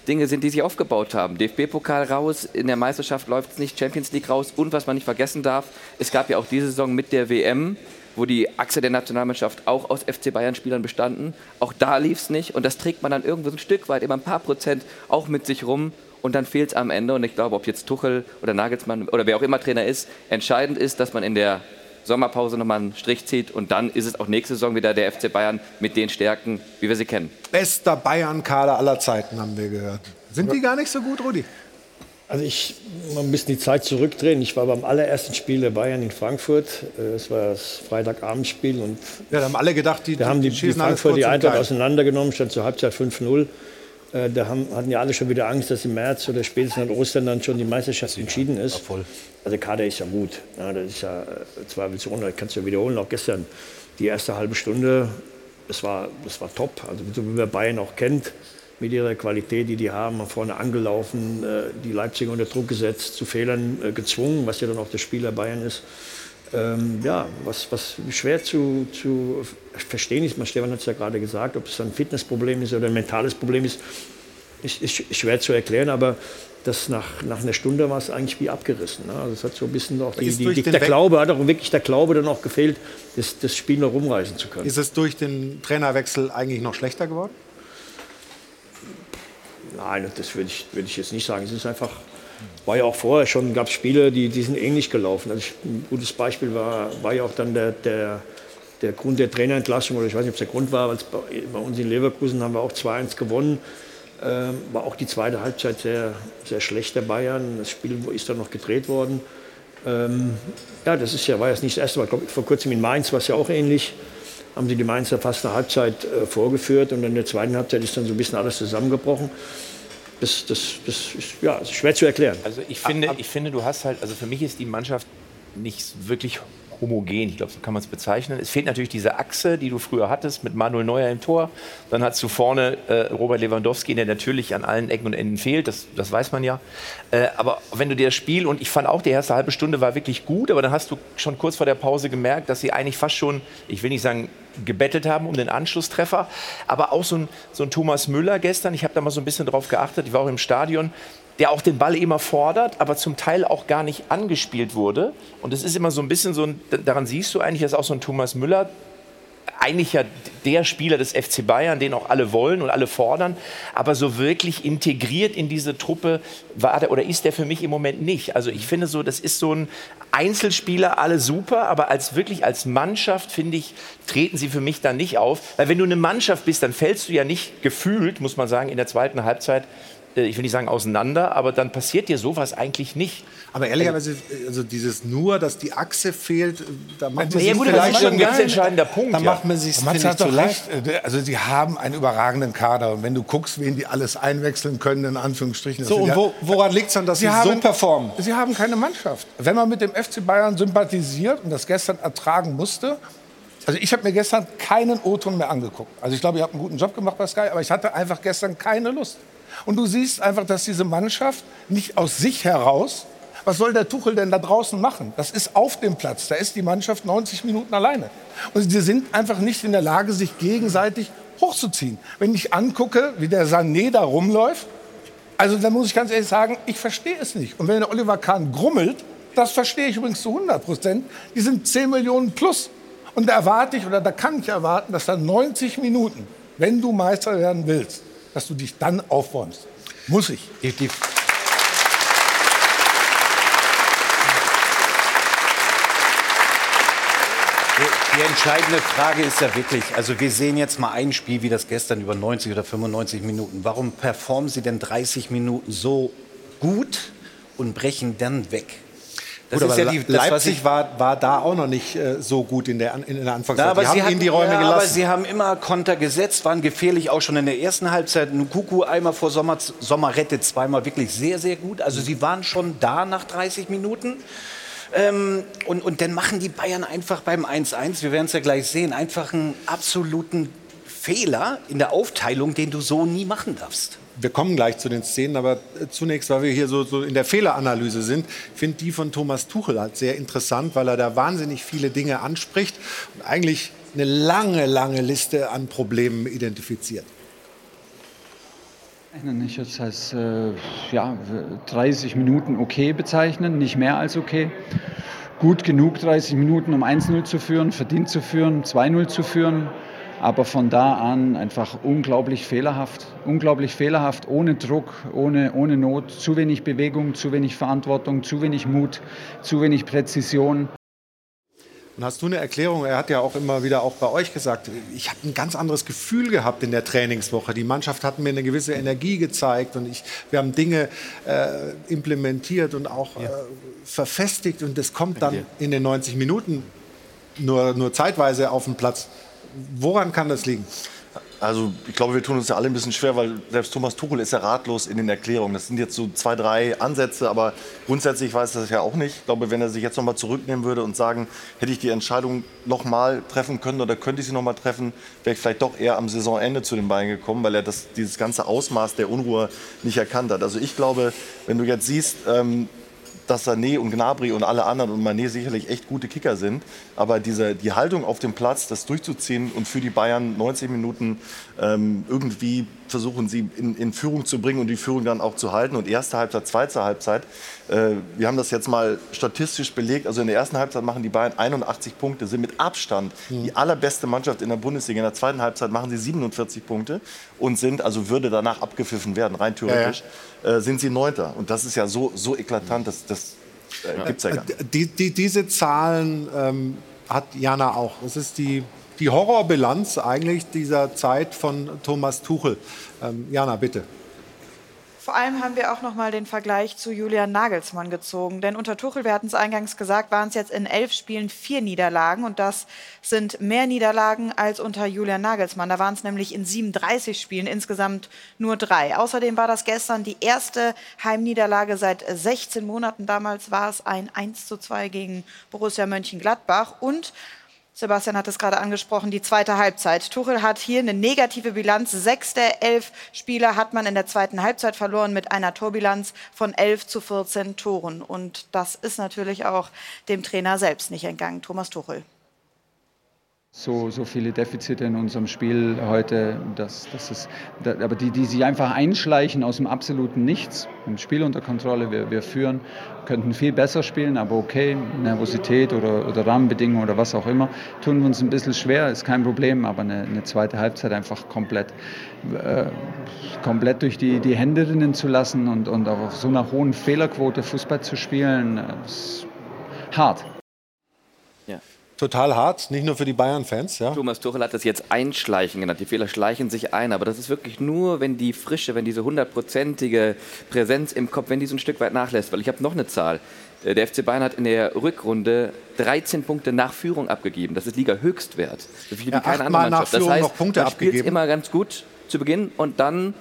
Dinge sind, die sich aufgebaut haben. DFB-Pokal raus, in der Meisterschaft läuft es nicht, Champions League raus und was man nicht vergessen darf, es gab ja auch diese Saison mit der WM, wo die Achse der Nationalmannschaft auch aus FC Bayern-Spielern bestanden. Auch da lief es nicht und das trägt man dann irgendwo so ein Stück weit, immer ein paar Prozent auch mit sich rum und dann fehlt es am Ende. Und ich glaube, ob jetzt Tuchel oder Nagelsmann oder wer auch immer Trainer ist, entscheidend ist, dass man in der Sommerpause nochmal einen Strich zieht und dann ist es auch nächste Saison wieder der FC Bayern mit den Stärken, wie wir sie kennen. Bester Bayern-Kader aller Zeiten, haben wir gehört. Sind die gar nicht so gut, Rudi? Also man muss die Zeit zurückdrehen. Ich war beim allerersten Spiel der Bayern in Frankfurt. Es war das Freitagabendspiel. Und ja, da haben alle gedacht, da haben die Frankfurt die Eintracht auseinandergenommen, stand zur Halbzeit 5-0. Da hatten ja alle schon wieder Angst, dass im März oder spätestens an Ostern dann schon die Meisterschaft entschieden ist. Also Kader ist ja gut. Ja, das ist ja zweifelsohne, das kannst du ja wiederholen. Auch gestern die erste halbe Stunde, das war top. Also so wie man Bayern auch kennt, mit ihrer Qualität, die haben vorne angelaufen, die Leipziger unter Druck gesetzt, zu Fehlern gezwungen, was ja dann auch der Spieler Bayern ist. Ja, was schwer zu verstehen ist, Stefan hat es ja gerade gesagt, ob es ein Fitnessproblem ist oder ein mentales Problem ist schwer zu erklären, aber das nach einer Stunde war es eigentlich wie abgerissen. Ne? Also es hat so ein bisschen auch der Glaube dann auch gefehlt, das Spiel noch rumreißen zu können. Ist es durch den Trainerwechsel eigentlich noch schlechter geworden? Nein, das würde ich jetzt nicht sagen. Es ist einfach, war ja auch vorher schon, gab es Spiele, die sind ähnlich gelaufen. Also ein gutes Beispiel war ja auch dann der Grund der Trainerentlassung, oder ich weiß nicht, ob es der Grund war, weil bei uns in Leverkusen haben wir auch 2-1 gewonnen. War auch die zweite Halbzeit sehr, sehr schlecht der Bayern. Das Spiel ist dann noch gedreht worden. Ja, das ist ja, war jetzt nicht das erste Mal. Ich glaube, vor kurzem in Mainz war es ja auch ähnlich. Haben sie die Mainzer fast eine Halbzeit vorgeführt und in der zweiten Halbzeit ist dann so ein bisschen alles zusammengebrochen. Das ist, ja, ist schwer zu erklären. Also ich finde, du hast halt, also für mich ist die Mannschaft nicht wirklich homogen, ich glaube, so kann man es bezeichnen. Es fehlt natürlich diese Achse, die du früher hattest, mit Manuel Neuer im Tor. Dann hast du vorne Robert Lewandowski, der natürlich an allen Ecken und Enden fehlt, das weiß man ja. Aber wenn du dir das Spiel, und ich fand auch, die erste halbe Stunde war wirklich gut, aber dann hast du schon kurz vor der Pause gemerkt, dass sie eigentlich fast schon, ich will nicht sagen, gebettelt haben um den Anschlusstreffer. Aber auch so ein Thomas Müller gestern, ich habe da mal so ein bisschen drauf geachtet, ich war auch im Stadion, der auch den Ball immer fordert, aber zum Teil auch gar nicht angespielt wurde. Und es ist immer so ein bisschen so, daran siehst du eigentlich, dass auch so ein Thomas Müller, eigentlich ja der Spieler des FC Bayern, den auch alle wollen und alle fordern, aber so wirklich integriert in diese Truppe war der oder ist der für mich im Moment nicht. Also ich finde so, das ist so ein Einzelspieler, alle super, aber als Mannschaft, finde ich, treten sie für mich dann nicht auf. Weil wenn du eine Mannschaft bist, dann fällst du ja nicht gefühlt, muss man sagen, in der zweiten Halbzeit, ich will nicht sagen auseinander, aber dann passiert dir sowas eigentlich nicht. Aber ehrlicherweise, also dieses nur, dass die Achse fehlt, da macht man sich vielleicht schon ein entscheidender Punkt. Da macht man sich vielleicht zu leicht. Also sie haben einen überragenden Kader und wenn du guckst, wen die alles einwechseln können, in Anführungsstrichen. So, und woran liegt es dann, dass sie so performen? Sie haben keine Mannschaft. Wenn man mit dem FC Bayern sympathisiert und das gestern ertragen musste, also ich habe mir gestern keinen O-Ton mehr angeguckt. Also ich glaube, ihr habt einen guten Job gemacht bei Sky, aber ich hatte einfach gestern keine Lust. Und du siehst einfach, dass diese Mannschaft nicht aus sich heraus, was soll der Tuchel denn da draußen machen? Das ist auf dem Platz, da ist die Mannschaft 90 Minuten alleine. Und sie sind einfach nicht in der Lage, sich gegenseitig hochzuziehen. Wenn ich angucke, wie der Sané da rumläuft, also dann muss ich ganz ehrlich sagen, ich verstehe es nicht. Und wenn der Oliver Kahn grummelt, das verstehe ich übrigens zu 100%, die sind 10 Millionen plus. Und da erwarte ich, oder da kann ich erwarten, dass dann 90 Minuten, wenn du Meister werden willst, dass du dich dann aufräumst. Muss ich. Die entscheidende Frage ist ja wirklich, also wir sehen jetzt mal ein Spiel wie das gestern über 90 oder 95 Minuten. Warum performen sie denn 30 Minuten so gut und brechen dann weg? Das gut, ist ja die, Leipzig war da auch noch nicht so gut in der Anfangszeit. Ja, aber sie haben ihnen die Räume gelassen. Aber sie haben immer Konter gesetzt, waren gefährlich auch schon in der ersten Halbzeit. Nukuku einmal vor Sommer rettet zweimal wirklich sehr, sehr gut. Also sie waren schon da nach 30 Minuten. Und dann machen die Bayern einfach beim 1-1, wir werden es ja gleich sehen, einfach einen absoluten Fehler in der Aufteilung, den du so nie machen darfst. Wir kommen gleich zu den Szenen, aber zunächst, weil wir hier so in der Fehleranalyse sind, finde die von Thomas Tuchel halt sehr interessant, weil er da wahnsinnig viele Dinge anspricht und eigentlich eine lange, lange Liste an Problemen identifiziert. Ich kann nicht jetzt als 30 Minuten okay bezeichnen, nicht mehr als okay. Gut genug 30 Minuten, um 1-0 zu führen, verdient zu führen, 2-0 zu führen. Aber von da an einfach unglaublich fehlerhaft, ohne Druck, ohne Not, zu wenig Bewegung, zu wenig Verantwortung, zu wenig Mut, zu wenig Präzision. Und hast du eine Erklärung? Er hat ja auch immer wieder auch bei euch gesagt, ich habe ein ganz anderes Gefühl gehabt in der Trainingswoche. Die Mannschaft hat mir eine gewisse Energie gezeigt und wir haben Dinge implementiert und auch verfestigt. Und das kommt dann in den 90 Minuten nur zeitweise auf den Platz. Woran kann das liegen? Also ich glaube, wir tun uns ja alle ein bisschen schwer, weil selbst Thomas Tuchel ist ja ratlos in den Erklärungen. Das sind jetzt so 2, 3 Ansätze, aber grundsätzlich weiß das ja auch nicht. Ich glaube, wenn er sich jetzt noch mal zurücknehmen würde und sagen, hätte ich die Entscheidung noch mal treffen können oder könnte ich sie noch mal treffen, wäre ich vielleicht doch eher am Saisonende zu den Bayern gekommen, weil er dieses ganze Ausmaß der Unruhe nicht erkannt hat. Also ich glaube, wenn du jetzt siehst, dass Sané und Gnabry und alle anderen und Mané sicherlich echt gute Kicker sind. Aber die Haltung auf dem Platz, das durchzuziehen und für die Bayern 90 Minuten irgendwie versuchen, sie in Führung zu bringen und die Führung dann auch zu halten. Und erste Halbzeit, zweite Halbzeit, wir haben das jetzt mal statistisch belegt, also in der ersten Halbzeit machen die Bayern 81 Punkte, sind mit Abstand die allerbeste Mannschaft in der Bundesliga. In der zweiten Halbzeit machen sie 47 Punkte und sind, also würde danach abgepfiffen werden, rein theoretisch, sind sie Neunter. Und das ist ja so eklatant, das gibt's ja gar nicht. Diese Zahlen hat Jana auch. Das ist die Horrorbilanz eigentlich dieser Zeit von Thomas Tuchel. Jana, bitte. Vor allem haben wir auch noch mal den Vergleich zu Julian Nagelsmann gezogen. Denn unter Tuchel, wir hatten es eingangs gesagt, waren es jetzt in 11 Spielen 4 Niederlagen. Und das sind mehr Niederlagen als unter Julian Nagelsmann. Da waren es nämlich in 37 Spielen insgesamt nur 3. Außerdem war das gestern die erste Heimniederlage seit 16 Monaten. Damals war es ein 1:2 gegen Borussia Mönchengladbach. Und Sebastian hat es gerade angesprochen, die zweite Halbzeit. Tuchel hat hier eine negative Bilanz. 6 der 11 Spieler hat man in der zweiten Halbzeit verloren mit einer Torbilanz von 11:14 Toren. Und das ist natürlich auch dem Trainer selbst nicht entgangen, Thomas Tuchel. So viele Defizite in unserem Spiel heute, aber die sich einfach einschleichen aus dem absoluten Nichts. Im Spiel unter Kontrolle, wir führen, könnten viel besser spielen, aber okay, Nervosität oder Rahmenbedingungen oder was auch immer, tun wir uns ein bisschen schwer, ist kein Problem, aber eine zweite Halbzeit einfach komplett durch die Hände rinnen zu lassen und auch auf so einer hohen Fehlerquote Fußball zu spielen, ist hart. Ja. Total hart, nicht nur für die Bayern-Fans. Ja. Thomas Tuchel hat das jetzt Einschleichen genannt. Die Fehler schleichen sich ein, aber das ist wirklich nur, wenn die Frische, wenn diese 100-prozentige Präsenz im Kopf, wenn die so ein Stück weit nachlässt. Weil ich habe noch eine Zahl. Der FC Bayern hat in der Rückrunde 13 Punkte nach Führung abgegeben. Das ist Liga-Höchstwert. Das ist keine andere Mannschaft. Das heißt, noch Punkte abgegeben. Man spielt immer ganz gut zu Beginn und dann,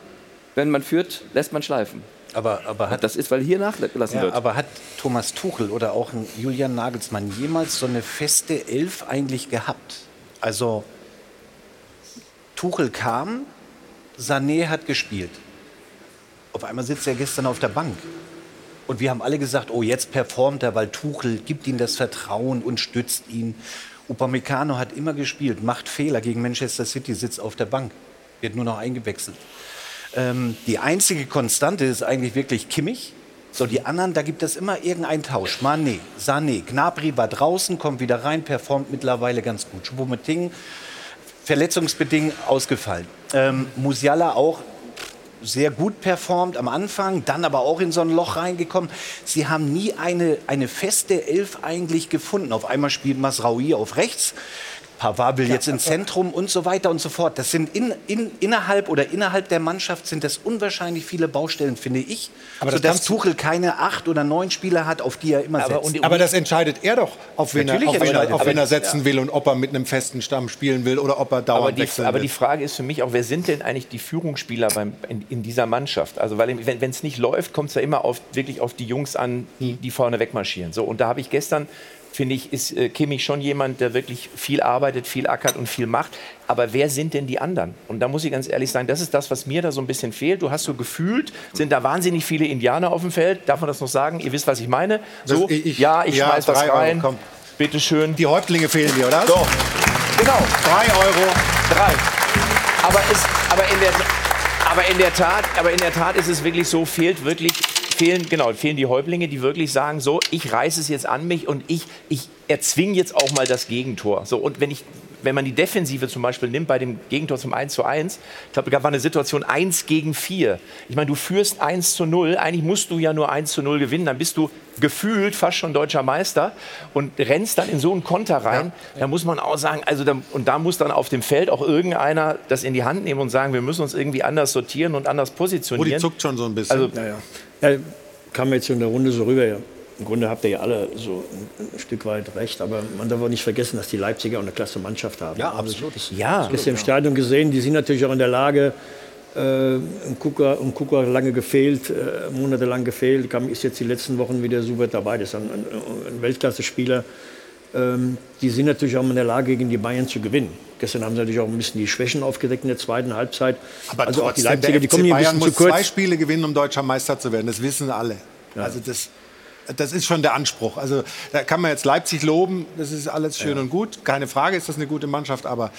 wenn man führt, lässt man schleifen. Aber das ist, weil hier nachgelassen wird. Aber hat Thomas Tuchel oder auch Julian Nagelsmann jemals so eine feste Elf eigentlich gehabt? Also Tuchel kam, Sané hat gespielt. Auf einmal sitzt er gestern auf der Bank. Und wir haben alle gesagt, oh, jetzt performt er, weil Tuchel gibt ihm das Vertrauen und stützt ihn. Upamecano hat immer gespielt, macht Fehler gegen Manchester City, sitzt auf der Bank, wird nur noch eingewechselt. Die einzige Konstante ist eigentlich wirklich Kimmich. So, die anderen, da gibt es immer irgendeinen Tausch. Mané, Sané, Gnabry war draußen, kommt wieder rein, performt mittlerweile ganz gut. Choupo-Moting, verletzungsbedingt ausgefallen. Musiala auch sehr gut performt am Anfang, dann aber auch in so ein Loch reingekommen. Sie haben nie eine feste Elf eigentlich gefunden. Auf einmal spielt Masraoui auf rechts. Pavard will jetzt ins Zentrum und so weiter und so fort. Das sind innerhalb der Mannschaft sind das unwahrscheinlich viele Baustellen, finde ich. Aber sodass Tuchel keine 8 oder 9 Spieler hat, auf die er immer setzt. Aber das entscheidet er doch, auf wen er setzen will und ob er mit einem festen Stamm spielen will oder ob er dauernd wechseln will. Aber die Frage ist für mich auch, wer sind denn eigentlich die Führungsspieler in dieser Mannschaft? Also weil wenn es nicht läuft, kommt es ja immer wirklich auf die Jungs an, die vorne wegmarschieren. So, und da habe ich gestern, finde ich, ist Kimmich schon jemand, der wirklich viel arbeitet, viel ackert und viel macht. Aber wer sind denn die anderen? Und da muss ich ganz ehrlich sagen, das ist das, was mir da so ein bisschen fehlt. Du hast so gefühlt, sind da wahnsinnig viele Indianer auf dem Feld. Darf man das noch sagen? Ihr wisst, was ich meine. So, ich schmeiß was rein. Euro, bitte schön. Die Häuptlinge fehlen dir, oder? So. Genau. 3 Euro. 3. Aber in der Tat ist es wirklich so, fehlen die Häuptlinge, die wirklich sagen, so, ich reiße es jetzt an mich und ich erzwinge jetzt auch mal das Gegentor. So, und wenn man die Defensive zum Beispiel nimmt, bei dem Gegentor zum 1:1, ich glaube, da war eine Situation 1 gegen 4. Ich meine, du führst 1:0, eigentlich musst du ja nur 1:0 gewinnen, dann bist du gefühlt fast schon deutscher Meister und rennst dann in so einen Konter rein. Ja. Da muss man auch sagen, da muss dann auf dem Feld auch irgendeiner das in die Hand nehmen und sagen, wir müssen uns irgendwie anders sortieren und anders positionieren. Rudi zuckt schon so ein bisschen. Also, ja, kam jetzt in der Runde so rüber, ja. Im Grunde habt ihr ja alle so ein Stück weit recht, aber man darf auch nicht vergessen, dass die Leipziger auch eine klasse Mannschaft haben. Ja, absolut. Ja, das ist im Stadion gesehen, die sind natürlich auch in der Lage, Kuka lange gefehlt, monatelang gefehlt, ist jetzt die letzten Wochen wieder super dabei, das ist ein Weltklasse-Spieler. Die sind natürlich auch in der Lage, gegen die Bayern zu gewinnen. Gestern haben sie natürlich auch ein bisschen die Schwächen aufgedeckt in der zweiten Halbzeit. Aber also trotzdem, auch die Leipziger, die kommen hier ein bisschen zu kurz. Bayern muss 2 Spiele gewinnen, um deutscher Meister zu werden, das wissen alle. Ja. Also das ist schon der Anspruch. Also da kann man jetzt Leipzig loben, das ist alles schön und gut. Keine Frage, ist das eine gute Mannschaft, aber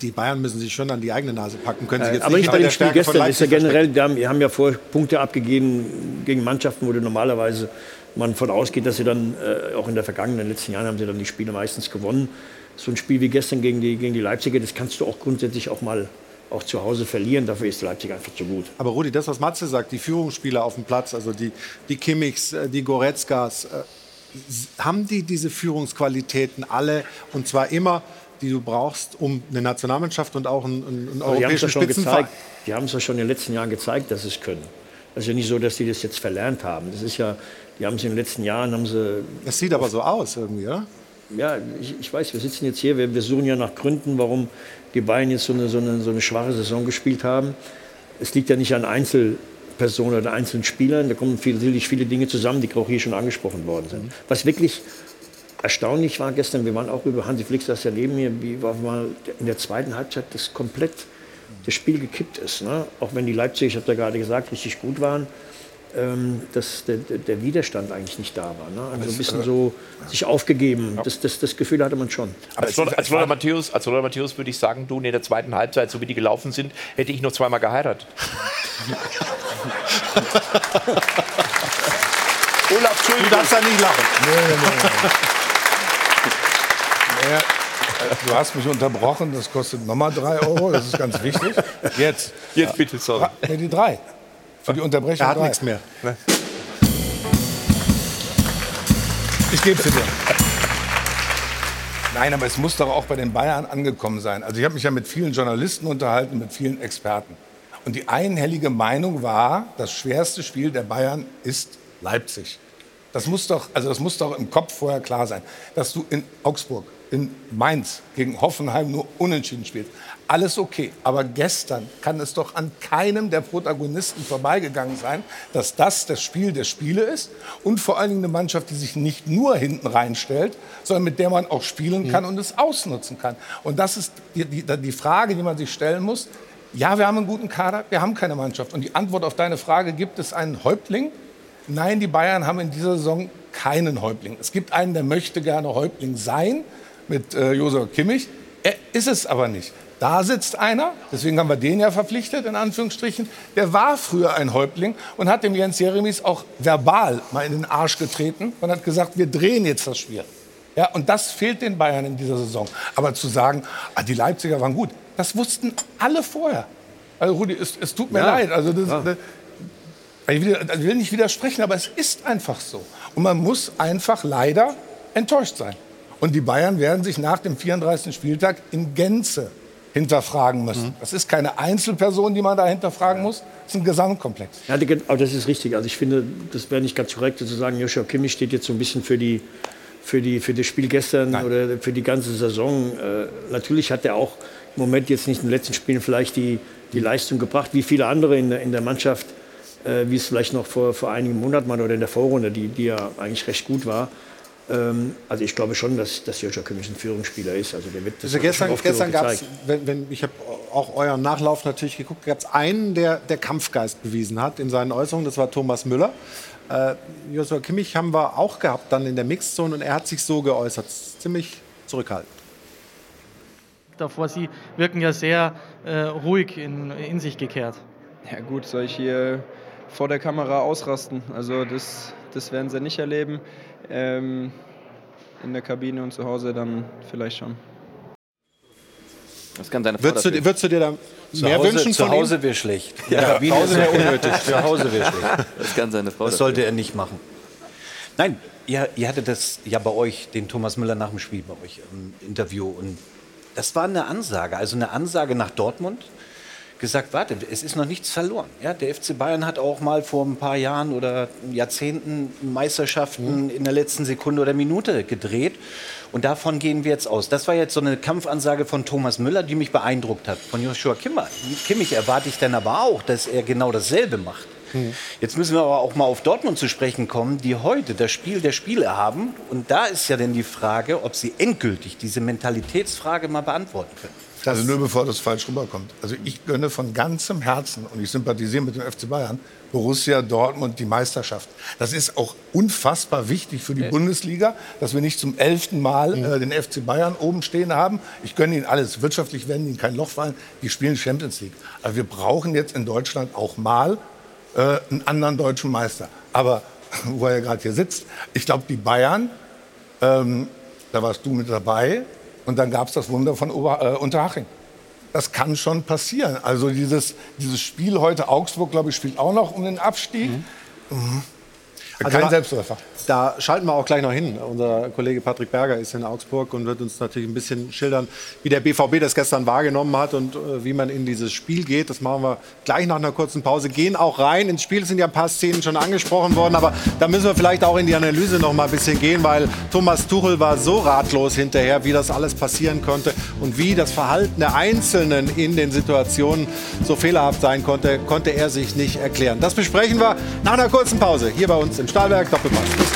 die Bayern müssen sich schon an die eigene Nase packen. Können sie jetzt aber nicht bei dem Spiel gestern ist ja generell, die haben ja vorher Punkte abgegeben gegen Mannschaften, wo du normalerweise man von ausgeht, dass sie dann auch in der vergangenen letzten Jahren haben sie dann die Spiele meistens gewonnen. So ein Spiel wie gestern gegen die Leipziger, das kannst du auch grundsätzlich auch mal auch zu Hause verlieren. Dafür ist Leipzig einfach zu gut. Aber Rudi, das, was Matze sagt, die Führungsspieler auf dem Platz, also die Kimmichs, die Goretzkas, haben die diese Führungsqualitäten alle und zwar immer, die du brauchst, um eine Nationalmannschaft und auch einen europäischen Spitzenverein? Die haben es ja schon in den letzten Jahren gezeigt, dass sie es können. Es ist ja nicht so, dass die das jetzt verlernt haben. Das ist ja, die haben es in den letzten Jahren, haben sie... Das sieht aber so aus irgendwie, oder? Ja, ich weiß, wir sitzen jetzt hier, wir suchen ja nach Gründen, warum die Bayern jetzt so eine schwache Saison gespielt haben. Es liegt ja nicht an Einzelpersonen oder einzelnen Spielern, da kommen natürlich viele Dinge zusammen, die auch hier schon angesprochen worden sind. Was wirklich erstaunlich war gestern, wir waren auch über Hansi Flick, das ja neben mir, wie war mal in der zweiten Halbzeit das komplett das Spiel gekippt ist. Ne? Auch wenn die Leipziger, ich habe da gerade gesagt, richtig gut waren, dass der Widerstand eigentlich nicht da war. Ne? Also ein bisschen so sich aufgegeben, das Gefühl hatte man schon. Aber als Lothar Matthäus würde ich sagen, du, in der zweiten Halbzeit, so wie die gelaufen sind, hätte ich noch zweimal geheiratet. Olaf, Entschuldigung. Du darfst da nicht lachen. Nee. Du hast mich unterbrochen, das kostet nochmal 3 €, das ist ganz wichtig. Jetzt bitte, sorry. Nee, die 3. Für die Unterbrechung. Er hat nichts mehr. Ne? Ich gebe sie dir. Nein, aber es muss doch auch bei den Bayern angekommen sein. Also ich habe mich ja mit vielen Journalisten unterhalten, mit vielen Experten. Und die einhellige Meinung war, das schwerste Spiel der Bayern ist Leipzig. Das muss doch im Kopf vorher klar sein, dass du in Augsburg, in Mainz gegen Hoffenheim nur unentschieden spielst. Alles okay, aber gestern kann es doch an keinem der Protagonisten vorbeigegangen sein, dass das das Spiel der Spiele ist und vor allen Dingen eine Mannschaft, die sich nicht nur hinten reinstellt, sondern mit der man auch spielen kann und es ausnutzen kann. Und das ist die Frage, die man sich stellen muss. Ja, wir haben einen guten Kader, wir haben keine Mannschaft. Und die Antwort auf deine Frage, gibt es einen Häuptling? Nein, die Bayern haben in dieser Saison keinen Häuptling. Es gibt einen, der möchte gerne Häuptling sein, mit Josef Kimmich. Er ist es aber nicht. Da sitzt einer, deswegen haben wir den ja verpflichtet, in Anführungsstrichen. Der war früher ein Häuptling und hat dem Jens Jeremies auch verbal mal in den Arsch getreten und hat gesagt, wir drehen jetzt das Spiel. Ja, und das fehlt den Bayern in dieser Saison. Aber zu sagen, die Leipziger waren gut, das wussten alle vorher. Also Rudi, es tut mir leid. Also ich will nicht widersprechen, aber es ist einfach so. Und man muss einfach leider enttäuscht sein. Und die Bayern werden sich nach dem 34. Spieltag in Gänze hinterfragen müssen. Das ist keine Einzelperson, die man da hinterfragen muss, das ist ein Gesamtkomplex. Ja, das ist richtig. Also ich finde, das wäre nicht ganz korrekt, zu sagen, Joshua Kimmich steht jetzt so ein bisschen für das Spiel gestern oder für die ganze Saison. Natürlich hat er auch im Moment jetzt nicht in den letzten Spielen vielleicht die Leistung gebracht, wie viele andere in der Mannschaft, wie es vielleicht noch vor einigen Monaten mal oder in der Vorrunde, die ja eigentlich recht gut war. Also ich glaube schon, dass Joshua Kimmich ein Führungsspieler ist. Also der wird das gestern gab es, ich habe auch euren Nachlauf natürlich geguckt, gab es einen, der Kampfgeist bewiesen hat in seinen Äußerungen, das war Thomas Müller. Joshua Kimmich haben wir auch gehabt dann in der Mixzone und er hat sich so geäußert, ziemlich zurückhaltend. Davor, Sie wirken ja sehr ruhig in sich gekehrt. Ja gut, soll ich hier vor der Kamera ausrasten? Also das werden Sie nicht erleben. In der Kabine und zu Hause dann vielleicht schon. Das kann seine Frau würdest du dir da mehr wünschen von ihm? Zu Hause wäre schlecht. Ja, zu Hause wäre unnötig. Zu Hause wäre schlecht. Das kann seine Frau. Das sollte er nicht machen. Nein, ihr hattet das ja bei euch, den Thomas Müller nach dem Spiel bei euch im Interview. Und das war eine Ansage, nach Dortmund. Gesagt, warte, es ist noch nichts verloren. Ja, der FC Bayern hat auch mal vor ein paar Jahren oder Jahrzehnten Meisterschaften in der letzten Sekunde oder Minute gedreht. Und davon gehen wir jetzt aus. Das war jetzt so eine Kampfansage von Thomas Müller, die mich beeindruckt hat. Von Joshua Kimmich erwarte ich dann aber auch, dass er genau dasselbe macht. Jetzt müssen wir aber auch mal auf Dortmund zu sprechen kommen, die heute das Spiel der Spiele haben. Und da ist ja dann die Frage, ob sie endgültig diese Mentalitätsfrage mal beantworten können. Also nur bevor das falsch rüberkommt. Also ich gönne von ganzem Herzen, und ich sympathisiere mit dem FC Bayern, Borussia Dortmund die Meisterschaft. Das ist auch unfassbar wichtig für die Bundesliga, dass wir nicht zum 11. Mal den FC Bayern oben stehen haben. Ich gönne ihnen alles. Wirtschaftlich werden ihnen kein Loch fallen. Die spielen Champions League. Aber wir brauchen jetzt in Deutschland auch mal einen anderen deutschen Meister. Aber wo er gerade hier sitzt, ich glaube, die Bayern, da warst du mit dabei, und dann gab es das Wunder von Unterhaching. Das kann schon passieren. Also dieses Spiel heute, Augsburg, glaube ich, spielt auch noch um den Abstieg. Also kein Selbstläufer. Da schalten wir auch gleich noch hin. Unser Kollege Patrick Berger ist in Augsburg und wird uns natürlich ein bisschen schildern, wie der BVB das gestern wahrgenommen hat und wie man in dieses Spiel geht. Das machen wir gleich nach einer kurzen Pause. Gehen auch rein ins Spiel. Es sind ja ein paar Szenen schon angesprochen worden, aber da müssen wir vielleicht auch in die Analyse noch mal ein bisschen gehen, weil Thomas Tuchel war so ratlos hinterher, wie das alles passieren konnte und wie das Verhalten der Einzelnen in den Situationen so fehlerhaft sein konnte, konnte er sich nicht erklären. Das besprechen wir nach einer kurzen Pause hier bei uns im Stahlwerk Doppelpass. Bis gleich.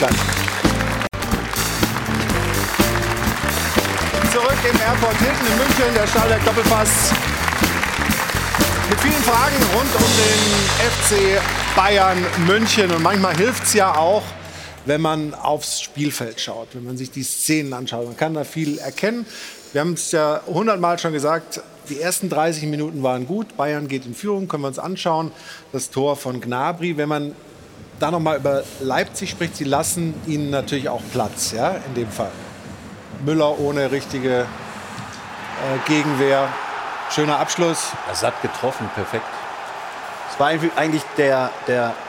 Zurück im Airport hinten in München, der Stahlwerk Doppelpass. Mit vielen Fragen rund um den FC Bayern München. Und manchmal hilft es ja auch, wenn man aufs Spielfeld schaut, wenn man sich die Szenen anschaut. Man kann da viel erkennen. Wir haben es ja 100-mal schon gesagt, die ersten 30 Minuten waren gut. Bayern geht in Führung, können wir uns anschauen. Das Tor von Gnabry, wenn man da noch mal über Leipzig spricht, sie lassen ihnen natürlich auch Platz, ja, in dem Fall. Müller ohne richtige Gegenwehr. Schöner Abschluss. Satt getroffen, perfekt. Es war eigentlich der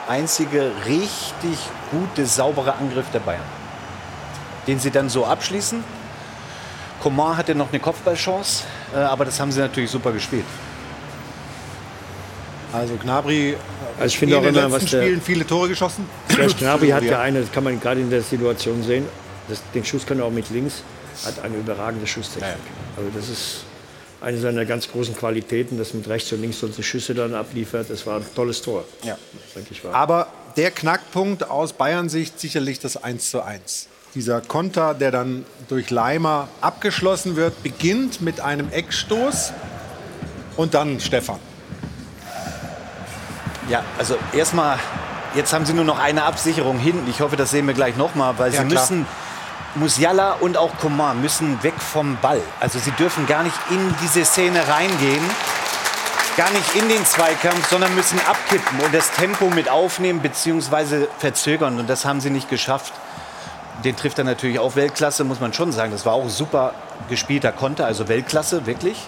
einzige richtig gute, saubere Angriff der Bayern, den sie dann so abschließen. Coman hatte noch eine Kopfballchance, aber das haben sie natürlich super gespielt. Also Gnabry, also ich finde auch immer, was der Spielen viele Tore geschossen. Der Gnabry hat ja eine, das kann man gerade in der Situation sehen, den Schuss kann er auch mit links, hat eine überragende Schusstechnik. Ja. Also das ist eine seiner ganz großen Qualitäten, dass mit rechts und links unsere Schüsse dann abliefert. Das war ein tolles Tor. Ja. Denke ich, war. Aber der Knackpunkt aus Bayern-Sicht sicherlich das 1:1. Dieser Konter, der dann durch Leimer abgeschlossen wird, beginnt mit einem Eckstoß und dann Stefan. Ja, also erstmal, jetzt haben sie nur noch eine Absicherung hinten. Ich hoffe, das sehen wir gleich nochmal, weil sie müssen, Musiala und auch Coman müssen weg vom Ball. Also sie dürfen gar nicht in diese Szene reingehen, gar nicht in den Zweikampf, sondern müssen abkippen und das Tempo mit aufnehmen bzw. verzögern. Und das haben sie nicht geschafft. Den trifft er natürlich auch Weltklasse, muss man schon sagen. Das war auch ein super gespielter Konter, also Weltklasse, wirklich.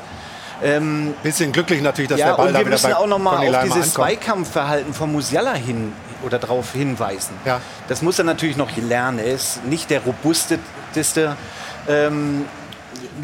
Bisschen glücklich natürlich, dass der Ball und da wieder bei Cornelima ankommt. Wir müssen auch noch mal auf dieses Zweikampfverhalten von Musiala darauf hinweisen. Ja. Das muss er natürlich noch lernen. Er ist nicht der robusteste,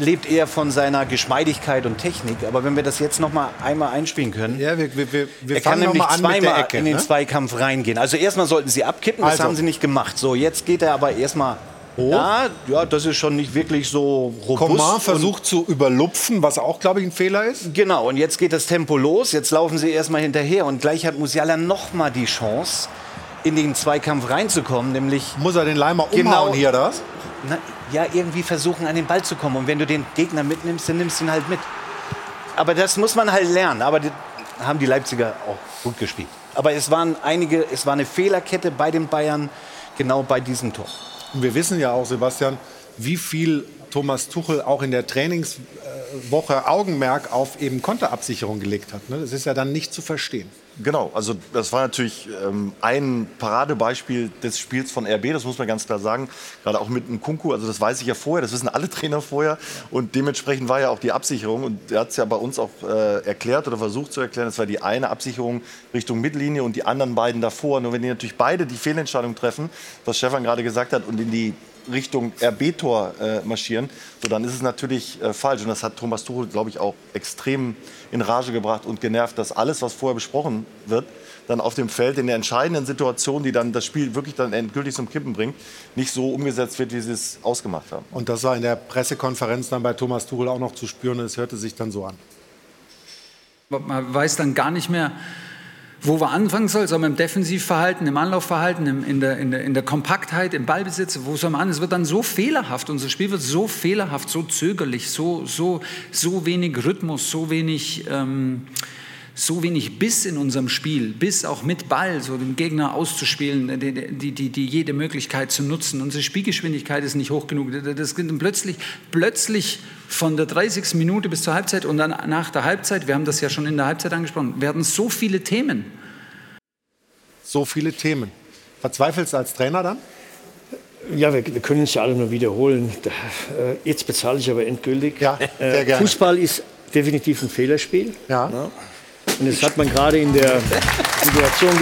lebt eher von seiner Geschmeidigkeit und Technik. Aber wenn wir das jetzt noch mal einmal einspielen können, ja, er kann nämlich zweimal in den Zweikampf reingehen. Also erstmal sollten sie abkippen, das haben sie nicht gemacht. So, jetzt geht er aber erstmal. Ja, das ist schon nicht wirklich so robust. Coman versucht zu überlupfen, was auch, glaube ich, ein Fehler ist. Genau, und jetzt geht das Tempo los. Jetzt laufen sie erstmal hinterher. Und gleich hat Musiala noch mal die Chance, in den Zweikampf reinzukommen. Nämlich muss er den Leimer umhauen hier, oder was? Ja, irgendwie versuchen, an den Ball zu kommen. Und wenn du den Gegner mitnimmst, dann nimmst du ihn halt mit. Aber das muss man halt lernen. Aber das haben die Leipziger auch gut gespielt. Aber es war eine Fehlerkette bei den Bayern, genau bei diesem Tor. Und wir wissen ja auch, Sebastian, wie viel Thomas Tuchel auch in der Trainingswoche Augenmerk auf eben Konterabsicherung gelegt hat. Das ist ja dann nicht zu verstehen. Genau, also das war natürlich ein Paradebeispiel des Spiels von RB, das muss man ganz klar sagen. Gerade auch mit Nkunku, also das weiß ich ja vorher, das wissen alle Trainer vorher. Und dementsprechend war ja auch die Absicherung, und er hat es ja bei uns auch erklärt oder versucht zu erklären, das war die eine Absicherung Richtung Mittellinie und die anderen beiden davor. Nur wenn die natürlich beide die Fehlentscheidung treffen, was Stefan gerade gesagt hat, und in die Richtung RB-Tor marschieren, so dann ist es natürlich falsch. Und das hat Thomas Tuchel, glaube ich, auch extrem in Rage gebracht und genervt, dass alles, was vorher besprochen wird, dann auf dem Feld in der entscheidenden Situation, die dann das Spiel wirklich dann endgültig zum Kippen bringt, nicht so umgesetzt wird, wie sie es ausgemacht haben. Und das war in der Pressekonferenz dann bei Thomas Tuchel auch noch zu spüren. Es hörte sich dann so an. Man weiß dann gar nicht mehr, wo wir anfangen sollen. Sollen wir im Defensivverhalten, im Anlaufverhalten, in der Kompaktheit, im Ballbesitz, wo sollen wir an? Es wird dann so fehlerhaft, unser Spiel wird so fehlerhaft, so zögerlich, so wenig Rhythmus, so wenig Biss in unserem Spiel, Biss auch mit Ball, so den Gegner auszuspielen, die jede Möglichkeit zu nutzen. Unsere Spielgeschwindigkeit ist nicht hoch genug. Das geht plötzlich von der 30. Minute bis zur Halbzeit und dann nach der Halbzeit, wir haben das ja schon in der Halbzeit angesprochen, werden so viele Themen. So viele Themen. Verzweifelst du als Trainer dann? Ja, wir können es ja alle nur wiederholen. Jetzt bezahle ich aber endgültig. Ja, sehr gerne. Fußball ist definitiv ein Fehlerspiel. Ja. Ja. Und das hat man gerade in der Situation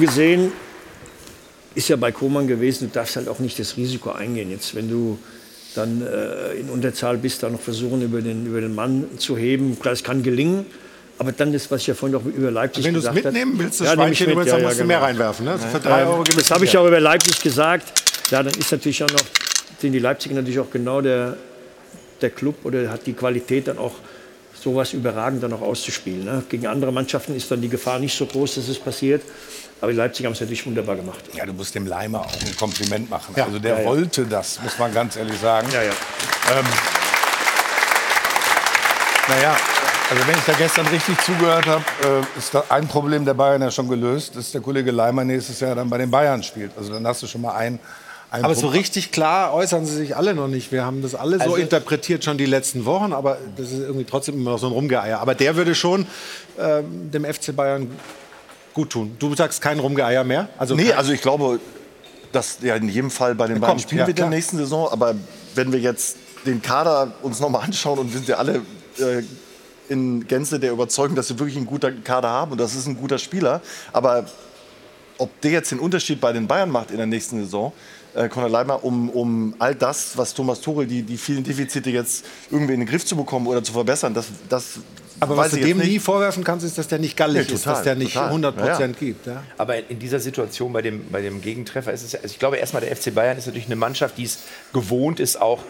gesehen. Ist ja bei Koman gewesen, du darfst halt auch nicht das Risiko eingehen. Jetzt, wenn du dann in Unterzahl bist, dann noch versuchen, über den Mann zu heben. Klar, es kann gelingen. Aber dann das, was ich ja vorhin noch über Leipzig gesagt habe. Wenn du es mitnehmen willst, das ja, Schweinchen, mit, dann musst du mehr reinwerfen. Ne? Also für 3 Euro das habe ich ja auch über Leipzig gesagt. Ja, dann ist natürlich auch noch, sind die Leipziger natürlich auch genau der Club oder hat die Qualität dann auch sowas überragend dann auch auszuspielen. Ne? Gegen andere Mannschaften ist dann die Gefahr nicht so groß, dass es passiert. Aber die Leipziger haben es natürlich wunderbar gemacht. Ja, du musst dem Leimer auch ein Kompliment machen. Ja. Also der wollte das, muss man ganz ehrlich sagen. Ja, ja. Naja, also wenn ich da gestern richtig zugehört habe, ist da ein Problem der Bayern ja schon gelöst, dass der Kollege Leimer nächstes Jahr dann bei den Bayern spielt. Also dann hast du schon mal einen aber Punkt. So richtig klar äußern sie sich alle noch nicht. Wir haben das alle so interpretiert schon die letzten Wochen, aber das ist irgendwie trotzdem immer noch so ein Rumgeeier. Aber der würde schon dem FC Bayern gut tun. Du sagst kein Rumgeeier mehr? Also nee, also ich glaube, dass ja in jedem Fall bei den Bayern spielen wird in der nächsten Saison. Aber wenn wir jetzt den Kader uns nochmal anschauen und wir sind ja alle in Gänze der Überzeugung, dass wir wirklich einen guten Kader haben und das ist ein guter Spieler. Aber ob der jetzt den Unterschied bei den Bayern macht in der nächsten Saison, Konrad Leimer, um all das, was Thomas Tuchel, die vielen Defizite jetzt irgendwie in den Griff zu bekommen oder zu verbessern, das aber was du dem nie vorwerfen kannst, ist, dass der nicht gallig ist, dass der nicht 100% gibt. Ja. Aber in dieser Situation bei dem Gegentreffer ist es, also ich glaube erstmal, der FC Bayern ist natürlich eine Mannschaft, die es gewohnt ist, auch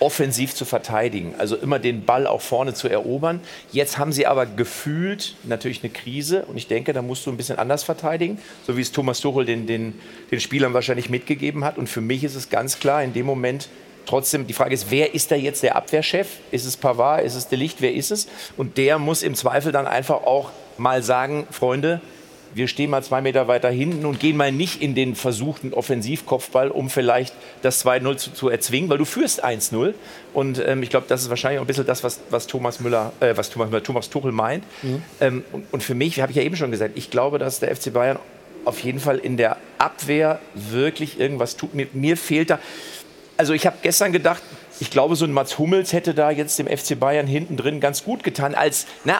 offensiv zu verteidigen, also immer den Ball auch vorne zu erobern. Jetzt haben sie aber gefühlt natürlich eine Krise und ich denke, da musst du ein bisschen anders verteidigen, so wie es Thomas Tuchel den Spielern wahrscheinlich mitgegeben hat. Und für mich ist es ganz klar, in dem Moment trotzdem, die Frage ist, wer ist da jetzt der Abwehrchef? Ist es Pavard, ist es De Ligt, wer ist es? Und der muss im Zweifel dann einfach auch mal sagen, Freunde, wir stehen mal 2 Meter weiter hinten und gehen mal nicht in den versuchten Offensivkopfball, um vielleicht das 2-0 zu erzwingen, weil du führst 1-0. Und ich glaube, das ist wahrscheinlich auch ein bisschen das, was Thomas Tuchel meint. Mhm. Und für mich, habe ich ja eben schon gesagt, ich glaube, dass der FC Bayern auf jeden Fall in der Abwehr wirklich irgendwas tut. Mir fehlt da... Also ich habe gestern gedacht, ich glaube, so ein Mats Hummels hätte da jetzt dem FC Bayern hinten drin ganz gut getan.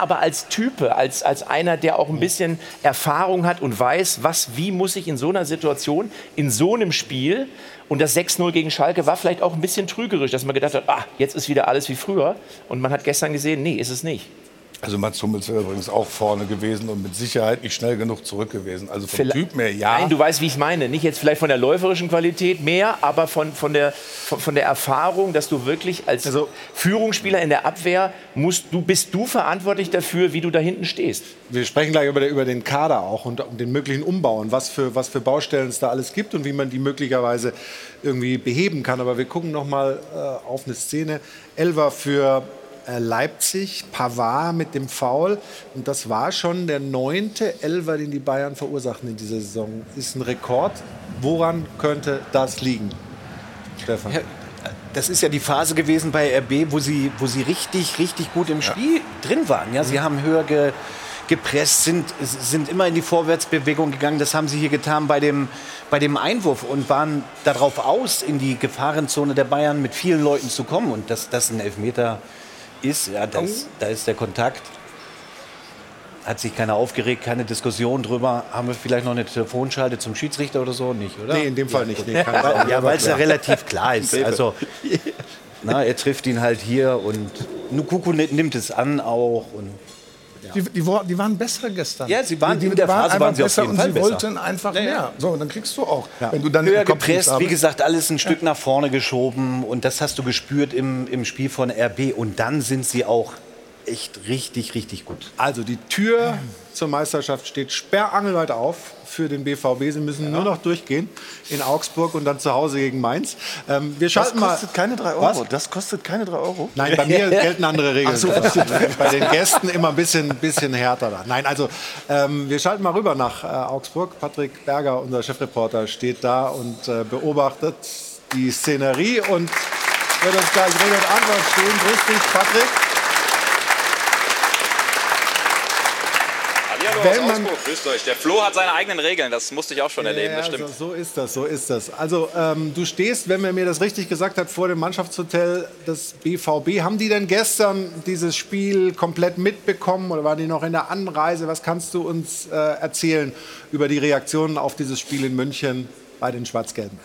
Aber als Type, als einer, der auch ein bisschen Erfahrung hat und weiß, wie muss ich in so einer Situation, in so einem Spiel, und das 6-0 gegen Schalke war vielleicht auch ein bisschen trügerisch, dass man gedacht hat, jetzt ist wieder alles wie früher. Und man hat gestern gesehen, nee, ist es nicht. Also Mats Hummels wäre übrigens auch vorne gewesen und mit Sicherheit nicht schnell genug zurück gewesen. Also vom Typ mehr, ja. Nein, du weißt, wie ich meine. Nicht jetzt vielleicht von der läuferischen Qualität mehr, aber von der Erfahrung, dass du wirklich als Führungsspieler in der Abwehr bist du verantwortlich dafür, wie du da hinten stehst. Wir sprechen gleich über den Kader auch und um den möglichen Umbau und was für Baustellen es da alles gibt und wie man die möglicherweise irgendwie beheben kann. Aber wir gucken noch mal auf eine Szene. Elfer für Leipzig, Pavard mit dem Foul. Und das war schon der 9. Elfer, den die Bayern verursachen in dieser Saison. Ist ein Rekord. Woran könnte das liegen, Stefan? Ja, das ist ja die Phase gewesen bei RB, wo sie richtig gut im Spiel drin waren. Ja, sie haben höher gepresst, sind immer in die Vorwärtsbewegung gegangen. Das haben sie hier getan bei dem Einwurf und waren darauf aus, in die Gefahrenzone der Bayern mit vielen Leuten zu kommen. Und das ein Elfmeter ist, ja, da ist der Kontakt. Hat sich keiner aufgeregt, keine Diskussion drüber. Haben wir vielleicht noch eine Telefonschalte zum Schiedsrichter oder so? Nicht, oder? Nee, in dem Fall nicht. Nee, ja, weil es ja relativ klar ist. Also, er trifft ihn halt hier und Nukuku nimmt es an auch. Und, ja. Die waren besser gestern. Ja, sie waren in der Phase waren sie auf jeden Fall besser. Sie wollten einfach mehr. So, dann kriegst du auch. Ja. Wenn du dann höher gepresst, wie gesagt, alles ein Stück nach vorne geschoben. Und das hast du gespürt im Spiel von RB. Und dann sind sie auch echt richtig, richtig gut. Also die Tür zur Meisterschaft steht sperrangelweit auf für den BVB. Sie müssen nur noch durchgehen in Augsburg und dann zu Hause gegen Mainz. Wir schalten mal. Das kostet keine 3 Euro. Was? Das kostet keine 3 Euro? Nein, bei mir gelten andere Regeln. So. Bei den Gästen immer ein bisschen härter da. Nein, also wir schalten mal rüber nach Augsburg. Patrick Berger, unser Chefreporter, steht da und beobachtet die Szenerie und wird uns gleich Rede und Antwort stehen. Grüß dich, Patrick. Wenn man grüßt euch. Der Flo hat seine eigenen Regeln, das musste ich auch schon erleben, das stimmt. Also, so ist das, so ist das. Also du stehst, wenn man mir das richtig gesagt hat, vor dem Mannschaftshotel des BVB. Haben die denn gestern dieses Spiel komplett mitbekommen oder waren die noch in der Anreise? Was kannst du uns erzählen über die Reaktionen auf dieses Spiel in München bei den Schwarz-Gelben?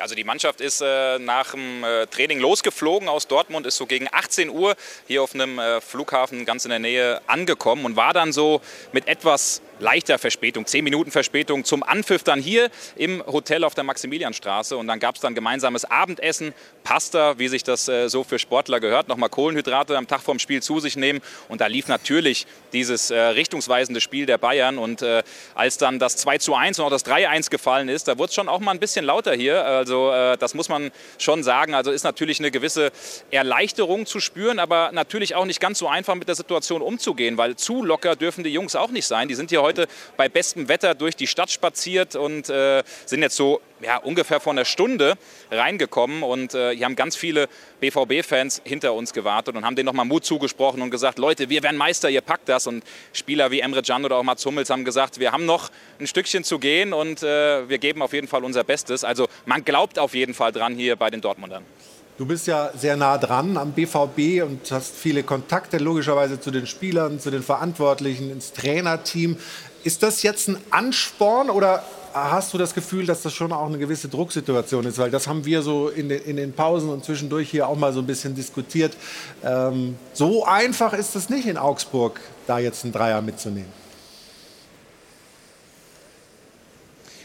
Also die Mannschaft ist nach dem Training losgeflogen aus Dortmund, ist so gegen 18 Uhr hier auf einem Flughafen ganz in der Nähe angekommen und war dann so mit etwas leichter Verspätung, 10 Minuten Verspätung zum Anpfiff dann hier im Hotel auf der Maximilianstraße. Und dann gab es dann gemeinsames Abendessen, Pasta, wie sich das so für Sportler gehört, nochmal Kohlenhydrate am Tag vorm Spiel zu sich nehmen. Und da lief natürlich dieses richtungsweisende Spiel der Bayern. Und als dann das 2:1 und auch das 3:1 gefallen ist, da wurde es schon auch mal ein bisschen lauter hier. Also das muss man schon sagen. Also ist natürlich eine gewisse Erleichterung zu spüren, aber natürlich auch nicht ganz so einfach mit der Situation umzugehen, weil zu locker dürfen die Jungs auch nicht sein. Die sind hier heute bei bestem Wetter durch die Stadt spaziert und sind jetzt so ungefähr vor einer Stunde reingekommen. Und hier haben ganz viele BVB-Fans hinter uns gewartet und haben denen nochmal Mut zugesprochen und gesagt, Leute, wir werden Meister, ihr packt das. Und Spieler wie Emre Can oder auch Mats Hummels haben gesagt, wir haben noch ein Stückchen zu gehen und wir geben auf jeden Fall unser Bestes. Also man glaubt auf jeden Fall dran hier bei den Dortmundern. Du bist ja sehr nah dran am BVB und hast viele Kontakte logischerweise zu den Spielern, zu den Verantwortlichen, ins Trainerteam. Ist das jetzt ein Ansporn oder hast du das Gefühl, dass das schon auch eine gewisse Drucksituation ist? Weil das haben wir so in den Pausen und zwischendurch hier auch mal so ein bisschen diskutiert. So einfach ist es nicht in Augsburg, da jetzt einen Dreier mitzunehmen.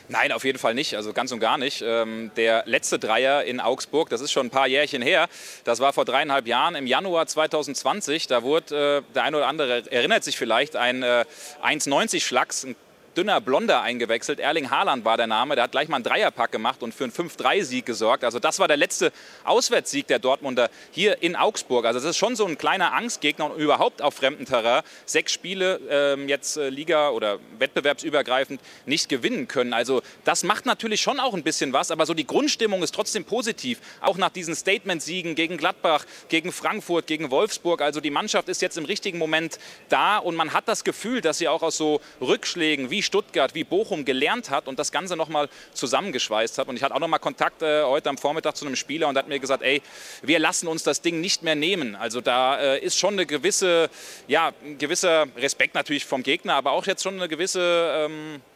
Nein, auf jeden Fall nicht. Also ganz und gar nicht. Der letzte Dreier in Augsburg, das ist schon ein paar Jährchen her. Das war vor 3,5 Jahren im Januar 2020. Da wurde, der eine oder andere erinnert sich vielleicht, ein 1,90-Schlags, ein dünner Blonder eingewechselt. Erling Haaland war der Name. Der hat gleich mal einen Dreierpack gemacht und für einen 5-3-Sieg gesorgt. Also das war der letzte Auswärtssieg der Dortmunder hier in Augsburg. Also das ist schon so ein kleiner Angstgegner und überhaupt auf fremdem Terrain. 6 Spiele jetzt Liga- oder wettbewerbsübergreifend nicht gewinnen können. Also das macht natürlich schon auch ein bisschen was. Aber so die Grundstimmung ist trotzdem positiv. Auch nach diesen Statement-Siegen gegen Gladbach, gegen Frankfurt, gegen Wolfsburg. Also die Mannschaft ist jetzt im richtigen Moment da. Und man hat das Gefühl, dass sie auch aus so Rückschlägen wie Stuttgart, wie Bochum gelernt hat und das Ganze nochmal zusammengeschweißt hat. Und ich hatte auch nochmal Kontakt heute am Vormittag zu einem Spieler und hat mir gesagt, ey, wir lassen uns das Ding nicht mehr nehmen. Also da ist schon eine gewisse, ein gewisser Respekt natürlich vom Gegner, aber auch jetzt schon eine gewisse,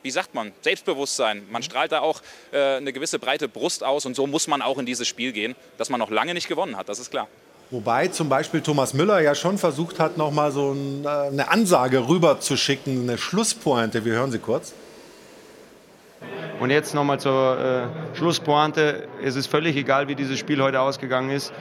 wie sagt man, Selbstbewusstsein. Man strahlt da auch eine gewisse breite Brust aus und so muss man auch in dieses Spiel gehen, dass man noch lange nicht gewonnen hat, das ist klar. Wobei zum Beispiel Thomas Müller ja schon versucht hat, noch mal so eine Ansage rüberzuschicken, eine Schlusspointe. Wir hören sie kurz. Und jetzt nochmal zur Schlusspointe. Es ist völlig egal, wie dieses Spiel heute ausgegangen ist.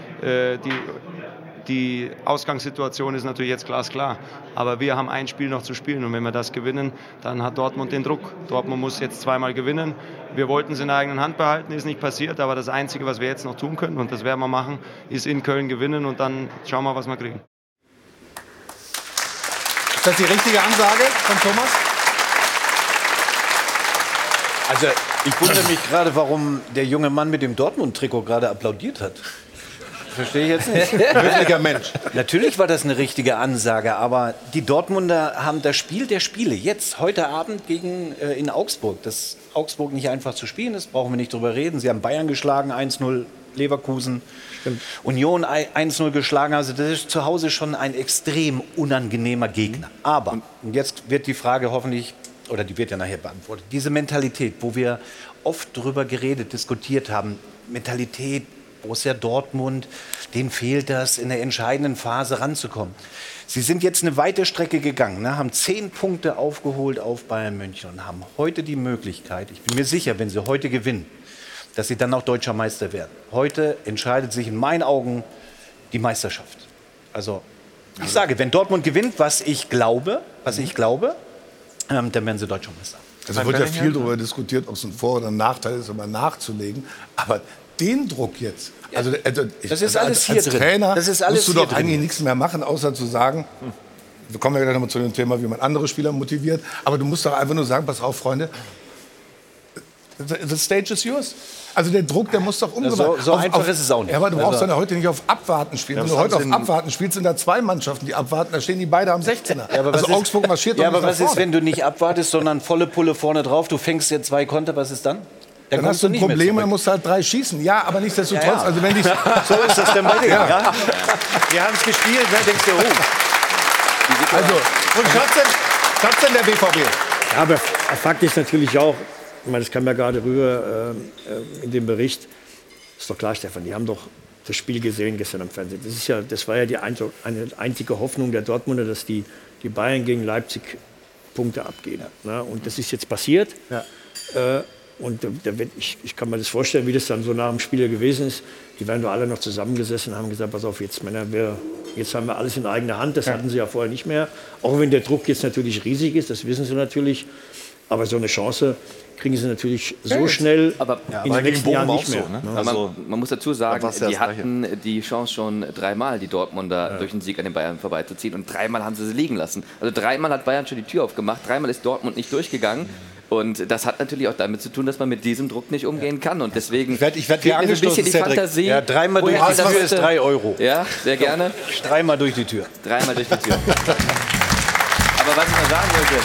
Die Ausgangssituation ist natürlich jetzt glasklar. Aber wir haben ein Spiel noch zu spielen. Und wenn wir das gewinnen, dann hat Dortmund den Druck. Dortmund muss jetzt zweimal gewinnen. Wir wollten es in der eigenen Hand behalten, ist nicht passiert. Aber das Einzige, was wir jetzt noch tun können, und das werden wir machen, ist in Köln gewinnen. Und dann schauen wir, was wir kriegen. Ist das die richtige Ansage von Thomas? Also ich wundere mich gerade, warum der junge Mann mit dem Dortmund-Trikot gerade applaudiert hat. Verstehe ich jetzt nicht. Ein richtiger Mensch. Natürlich war das eine richtige Ansage, aber die Dortmunder haben das Spiel der Spiele jetzt, heute Abend in Augsburg. Dass Augsburg nicht einfach zu spielen ist, brauchen wir nicht drüber reden. Sie haben Bayern geschlagen, 1:0 Leverkusen, stimmt. Union 1:0 geschlagen. Also das ist zu Hause schon ein extrem unangenehmer Gegner. Aber, und jetzt wird die Frage hoffentlich, oder die wird ja nachher beantwortet, diese Mentalität, wo wir oft drüber geredet, diskutiert haben, Mentalität, Borussia Dortmund, denen fehlt das, in der entscheidenden Phase ranzukommen. Sie sind jetzt eine weite Strecke gegangen, haben 10 Punkte aufgeholt auf Bayern München und haben heute die Möglichkeit, ich bin mir sicher, wenn sie heute gewinnen, dass sie dann auch deutscher Meister werden. Heute entscheidet sich in meinen Augen die Meisterschaft. Also ich sage, wenn Dortmund gewinnt, was ich glaube, dann werden sie deutscher Meister. Also wird ja viel darüber diskutiert, ob es ein Vor- oder ein Nachteil ist, immer nachzulegen. Aber den Druck jetzt, als Trainer musst du doch eigentlich nichts mehr machen, außer zu sagen, wir kommen ja gleich nochmal zu dem Thema, wie man andere Spieler motiviert, aber du musst doch einfach nur sagen, pass auf, Freunde, the stage is yours. Also der Druck, der muss doch umgebracht werden. So einfach ist es auch nicht. Ja, aber du brauchst dann heute nicht auf Abwarten spielen. Wenn du heute auf Abwarten spielst, sind da zwei Mannschaften, die abwarten. Da stehen die beide am 16er. Ja, also Augsburg marschiert doch nicht nach vorne. Ja, aber was ist, wenn du nicht abwartest, sondern volle Pulle vorne drauf, du fängst dir zwei Konter, was ist dann? Dann hast du ein Problem, dann musst du halt drei schießen. Ja, aber nichtsdestotrotz. Ja, ja. Also wenn so ist das denn bei dir. Ja. Ja. Wir haben es gespielt, dann denkst du, oh. Also, und schaffst denn der BVB? Ja, aber Fakt ist natürlich auch, ich meine, das kam ja gerade rüber in dem Bericht. Ist doch klar, Stefan, die haben doch das Spiel gesehen gestern am Fernsehen. Das war ja die einzige Hoffnung der Dortmunder, dass die Bayern gegen Leipzig Punkte abgeben. Ja. Und das ist jetzt passiert. Ja. Und ich kann mir das vorstellen, wie das dann so nach dem Spiel gewesen ist. Die werden doch alle noch zusammengesessen und haben gesagt, pass auf, jetzt Männer, jetzt haben wir alles in eigener Hand. Das hatten sie ja vorher nicht mehr. Auch wenn der Druck jetzt natürlich riesig ist, das wissen sie natürlich. Aber so eine Chance kriegen sie natürlich so schnell in den nächsten Jahren nicht mehr. So, ne? Also, man muss dazu sagen, die hatten die Chance schon dreimal, die Dortmunder durch den Sieg an den Bayern vorbeizuziehen. Und dreimal haben sie liegen lassen. Also dreimal hat Bayern schon die Tür aufgemacht, dreimal ist Dortmund nicht durchgegangen. Und das hat natürlich auch damit zu tun, dass man mit diesem Druck nicht umgehen kann. Und deswegen ich werd hier ein bisschen die Fantasie. Ja, dreimal durch die Tür ist 3 €. Ja, sehr gerne. Dreimal durch die Tür. Dreimal durch die Tür. Aber was ich mal sagen wollte...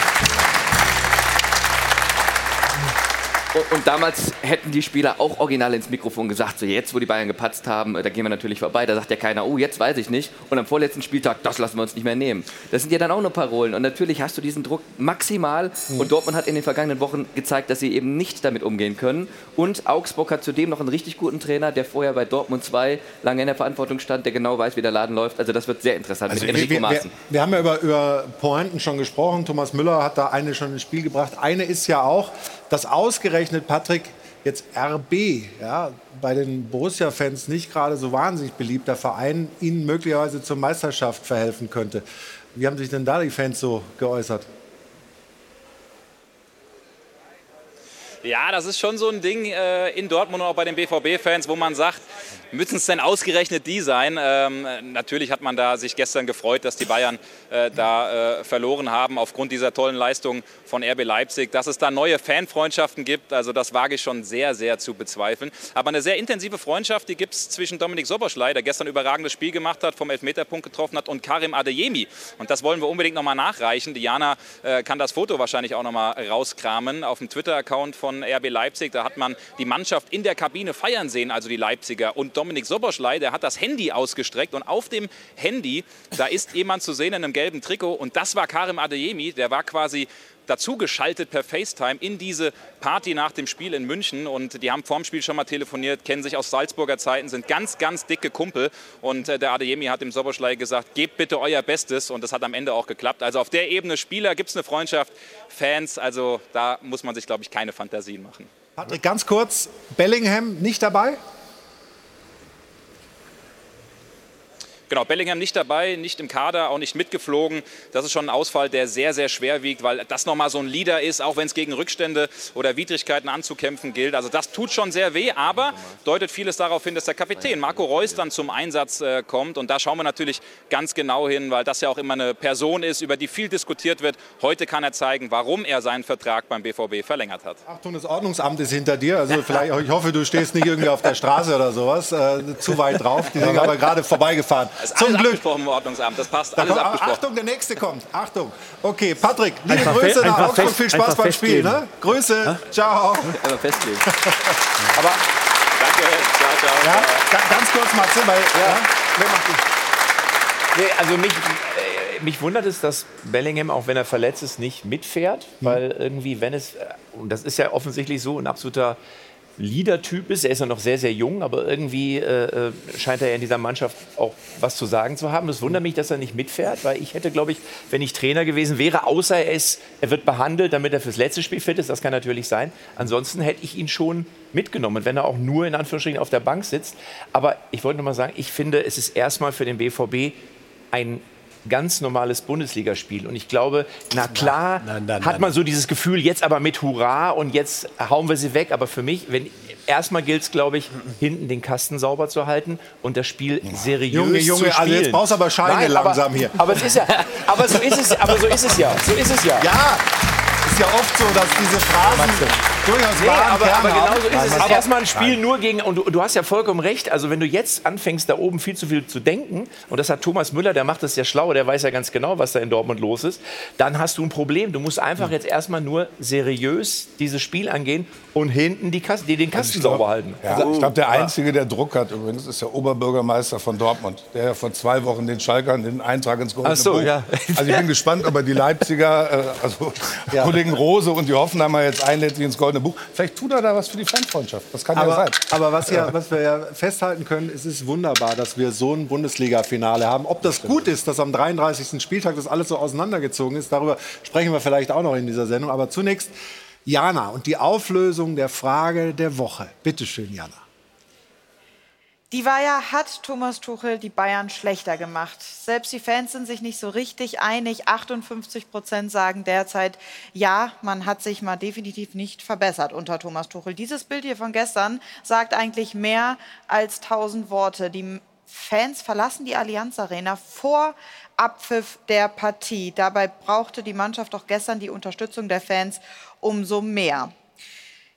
Und damals hätten die Spieler auch original ins Mikrofon gesagt, so jetzt, wo die Bayern gepatzt haben, da gehen wir natürlich vorbei. Da sagt ja keiner, oh, jetzt weiß ich nicht. Und am vorletzten Spieltag, das lassen wir uns nicht mehr nehmen. Das sind ja dann auch nur Parolen. Und natürlich hast du diesen Druck maximal. Und Dortmund hat in den vergangenen Wochen gezeigt, dass sie eben nicht damit umgehen können. Und Augsburg hat zudem noch einen richtig guten Trainer, der vorher bei Dortmund 2 lange in der Verantwortung stand, der genau weiß, wie der Laden läuft. Also das wird sehr interessant mit Enrico Maaßen. Wir haben ja über Pointen schon gesprochen. Thomas Müller hat da eine schon ins Spiel gebracht. Eine ist ja auch, dass ausgerechnet, Patrick, jetzt RB, ja, bei den Borussia-Fans nicht gerade so wahnsinnig beliebter Verein, ihnen möglicherweise zur Meisterschaft verhelfen könnte. Wie haben sich denn da die Fans so geäußert? Ja, das ist schon so ein Ding in Dortmund und auch bei den BVB-Fans, wo man sagt, müssen es denn ausgerechnet die sein? Natürlich hat man da sich gestern gefreut, dass die Bayern verloren haben aufgrund dieser tollen Leistung von RB Leipzig. Dass es da neue Fanfreundschaften gibt, also das wage ich schon sehr, sehr zu bezweifeln. Aber eine sehr intensive Freundschaft, die gibt es zwischen Dominik Soboschlei, der gestern ein überragendes Spiel gemacht hat, vom Elfmeterpunkt getroffen hat, und Karim Adeyemi. Und das wollen wir unbedingt nochmal nachreichen. Diana kann das Foto wahrscheinlich auch nochmal rauskramen auf dem Twitter-Account von RB Leipzig, da hat man die Mannschaft in der Kabine feiern sehen, also die Leipziger. Und Dominik Soboschlei, der hat das Handy ausgestreckt und auf dem Handy, da ist jemand zu sehen in einem gelben Trikot und das war Karim Adeyemi, der war quasi dazugeschaltet per FaceTime in diese Party nach dem Spiel in München. Und die haben vorm Spiel schon mal telefoniert, kennen sich aus Salzburger Zeiten, sind ganz, ganz dicke Kumpel. Und der Adeyemi hat dem Soboschlei gesagt, gebt bitte euer Bestes. Und das hat am Ende auch geklappt. Also auf der Ebene Spieler gibt es eine Freundschaft, Fans. Also da muss man sich, glaube ich, keine Fantasien machen. Patrick, ganz kurz, Bellingham nicht dabei? Genau, Bellingham nicht dabei, nicht im Kader, auch nicht mitgeflogen. Das ist schon ein Ausfall, der sehr, sehr schwer wiegt, weil das nochmal so ein Leader ist, auch wenn es gegen Rückstände oder Widrigkeiten anzukämpfen gilt. Also das tut schon sehr weh, aber deutet vieles darauf hin, dass der Kapitän Marco Reus dann zum Einsatz kommt. Und da schauen wir natürlich ganz genau hin, weil das ja auch immer eine Person ist, über die viel diskutiert wird. Heute kann er zeigen, warum er seinen Vertrag beim BVB verlängert hat. Achtung, das Ordnungsamt ist hinter dir. Also vielleicht, ich hoffe, du stehst nicht irgendwie auf der Straße oder sowas. Zu weit drauf, die sind aber gerade vorbeigefahren. Das ist alles abgesprochen im Ordnungsamt, das passt, alles abgesprochen. Achtung, der Nächste kommt, Achtung. Okay, Patrick, liebe Grüße nach Augsburg, viel Spaß beim Spiel. Ne? Grüße, ciao. Aber festlegen. Aber danke, ciao, ciao. Ja, ganz kurz, Matze, weil... Ja. Nee, also mich wundert es, dass Bellingham, auch wenn er verletzt ist, nicht mitfährt, weil irgendwie, wenn es... Und das ist ja offensichtlich so ein absoluter... Leader-Typ ist. Er ist ja noch sehr, sehr jung, aber irgendwie scheint er ja in dieser Mannschaft auch was zu sagen zu haben. Das wundert mich, dass er nicht mitfährt, weil ich hätte, glaube ich, wenn ich Trainer gewesen wäre, außer er wird behandelt, damit er fürs letzte Spiel fit ist, das kann natürlich sein. Ansonsten hätte ich ihn schon mitgenommen, wenn er auch nur in Anführungsstrichen auf der Bank sitzt. Aber ich wollte noch mal sagen, ich finde, es ist erstmal für den BVB ein ganz normales Bundesligaspiel. Und ich glaube, na klar, hat man so dieses Gefühl, jetzt aber mit Hurra und jetzt hauen wir sie weg. Aber für mich, erstmal gilt es, glaube ich, hinten den Kasten sauber zu halten und das Spiel seriös zu spielen. Also jetzt brauchst du aber Scheine langsam hier. Aber so ist es ja. Ja, ist ja oft so, dass diese Phrasen... Aber genau so ist es. Aber erstmal ein Spiel nur gegen, und du hast ja vollkommen recht, also wenn du jetzt anfängst, da oben viel zu viel zu denken, und das hat Thomas Müller, der macht das ja schlau, der weiß ja ganz genau, was da in Dortmund los ist, dann hast du ein Problem. Du musst einfach jetzt erstmal nur seriös dieses Spiel angehen und hinten den Kasten sauber halten. Ja, ich glaube, der Einzige, der Druck hat übrigens, ist der Oberbürgermeister von Dortmund, der ja vor 2 Wochen den Schalkern den Eintrag ins Goldene Buch. Ja. Also ich bin gespannt, ob er die Leipziger, Kollegen Rose und die Hoffenheimer jetzt einlädt, ins Goldene Buch. Vielleicht tut er da was für die Fanfreundschaft. Das kann ja sein. Aber was wir ja festhalten können, es ist wunderbar, dass wir so ein Bundesliga-Finale haben. Ob das gut ist, dass am 33. Spieltag das alles so auseinandergezogen ist, darüber sprechen wir vielleicht auch noch in dieser Sendung. Aber zunächst Jana und die Auflösung der Frage der Woche. Bitte schön, Jana. Die war ja, hat Thomas Tuchel die Bayern schlechter gemacht? Selbst die Fans sind sich nicht so richtig einig. 58% sagen derzeit, ja, man hat sich mal definitiv nicht verbessert unter Thomas Tuchel. Dieses Bild hier von gestern sagt eigentlich mehr als 1000 Worte. Die Fans verlassen die Allianz Arena vor Abpfiff der Partie. Dabei brauchte die Mannschaft auch gestern die Unterstützung der Fans umso mehr.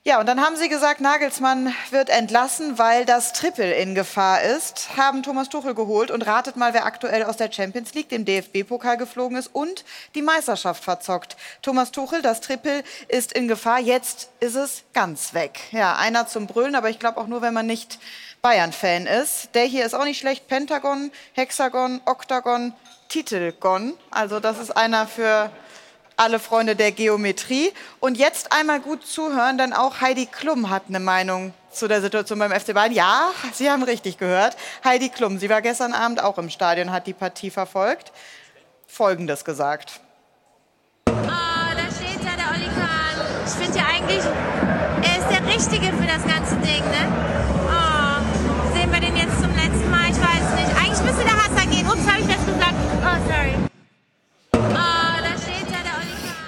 Ja, und dann haben sie gesagt, Nagelsmann wird entlassen, weil das Triple in Gefahr ist, haben Thomas Tuchel geholt und ratet mal, wer aktuell aus der Champions League, dem DFB-Pokal geflogen ist und die Meisterschaft verzockt. Thomas Tuchel, das Triple ist in Gefahr, jetzt ist es ganz weg. Ja, einer zum Brüllen, aber ich glaube auch nur, wenn man nicht Bayern-Fan ist. Der hier ist auch nicht schlecht, Pentagon, Hexagon, Oktagon, Titelgon, also das ist einer für... alle Freunde der Geometrie. Und jetzt einmal gut zuhören, denn auch Heidi Klum hat eine Meinung zu der Situation beim FC Bayern. Ja, Sie haben richtig gehört. Heidi Klum, sie war gestern Abend auch im Stadion, hat die Partie verfolgt. Folgendes gesagt. Oh, da steht ja der Oli Kahn. Ich finde ja eigentlich, er ist der Richtige für das ganze Ding, ne? Oh, sehen wir den jetzt zum letzten Mal? Ich weiß nicht. Eigentlich müsste der Hasan gehen. Ups, habe ich das gesagt? Oh, sorry.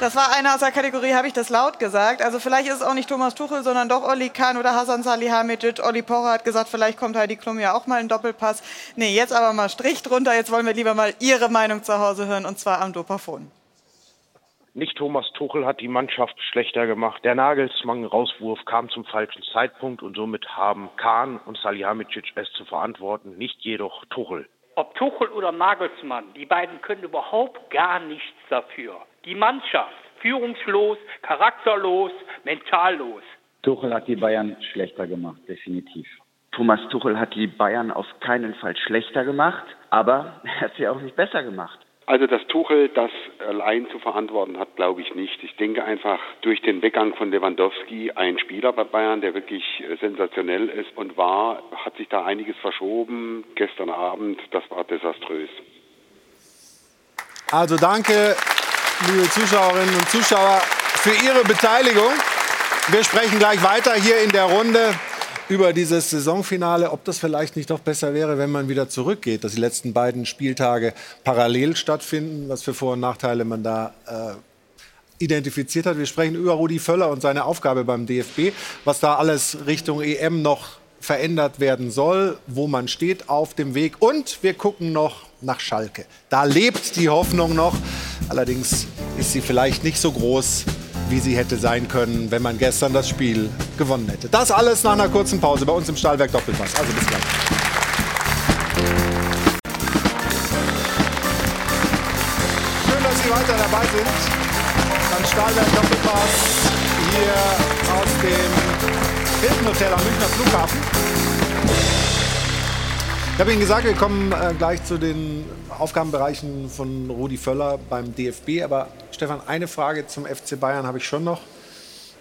Das war einer aus der Kategorie, habe ich das laut gesagt. Also vielleicht ist es auch nicht Thomas Tuchel, sondern doch Oli Kahn oder Hasan Salihamidzic. Olli Pocher hat gesagt, vielleicht kommt Heidi Klum ja auch mal in Doppelpass. Nee, jetzt aber mal Strich drunter. Jetzt wollen wir lieber mal Ihre Meinung zu Hause hören, und zwar am Dopafon. Nicht Thomas Tuchel hat die Mannschaft schlechter gemacht. Der Nagelsmann-Rauswurf kam zum falschen Zeitpunkt und somit haben Kahn und Salihamidzic es zu verantworten, nicht jedoch Tuchel. Ob Tuchel oder Nagelsmann, die beiden können überhaupt gar nichts dafür. Die Mannschaft, führungslos, charakterlos, mentallos. Tuchel hat die Bayern schlechter gemacht, definitiv. Thomas Tuchel hat die Bayern auf keinen Fall schlechter gemacht, aber er hat sie auch nicht besser gemacht. Also, dass Tuchel das allein zu verantworten hat, glaube ich nicht. Ich denke einfach, durch den Weggang von Lewandowski, ein Spieler bei Bayern, der wirklich sensationell ist und war, hat sich da einiges verschoben. Gestern Abend, das war desaströs. Also danke, liebe Zuschauerinnen und Zuschauer, für Ihre Beteiligung. Wir sprechen gleich weiter hier in der Runde über dieses Saisonfinale, ob das vielleicht nicht doch besser wäre, wenn man wieder zurückgeht, dass die letzten beiden Spieltage parallel stattfinden, was für Vor- und Nachteile man da identifiziert hat. Wir sprechen über Rudi Völler und seine Aufgabe beim DFB, was da alles Richtung EM noch verändert werden soll, wo man steht auf dem Weg. Und wir gucken noch nach Schalke. Da lebt die Hoffnung noch. Allerdings ist sie vielleicht nicht so groß, wie sie hätte sein können, wenn man gestern das Spiel gewonnen hätte. Das alles nach einer kurzen Pause bei uns im Stahlwerk Doppelpass. Also bis gleich. Schön, dass Sie weiter dabei sind am Stahlwerk Doppelpass hier aus dem Hilton-Hotel am Münchner Flughafen. Ich habe Ihnen gesagt, wir kommen gleich zu den Aufgabenbereichen von Rudi Völler beim DFB. Aber Stefan, eine Frage zum FC Bayern habe ich schon noch.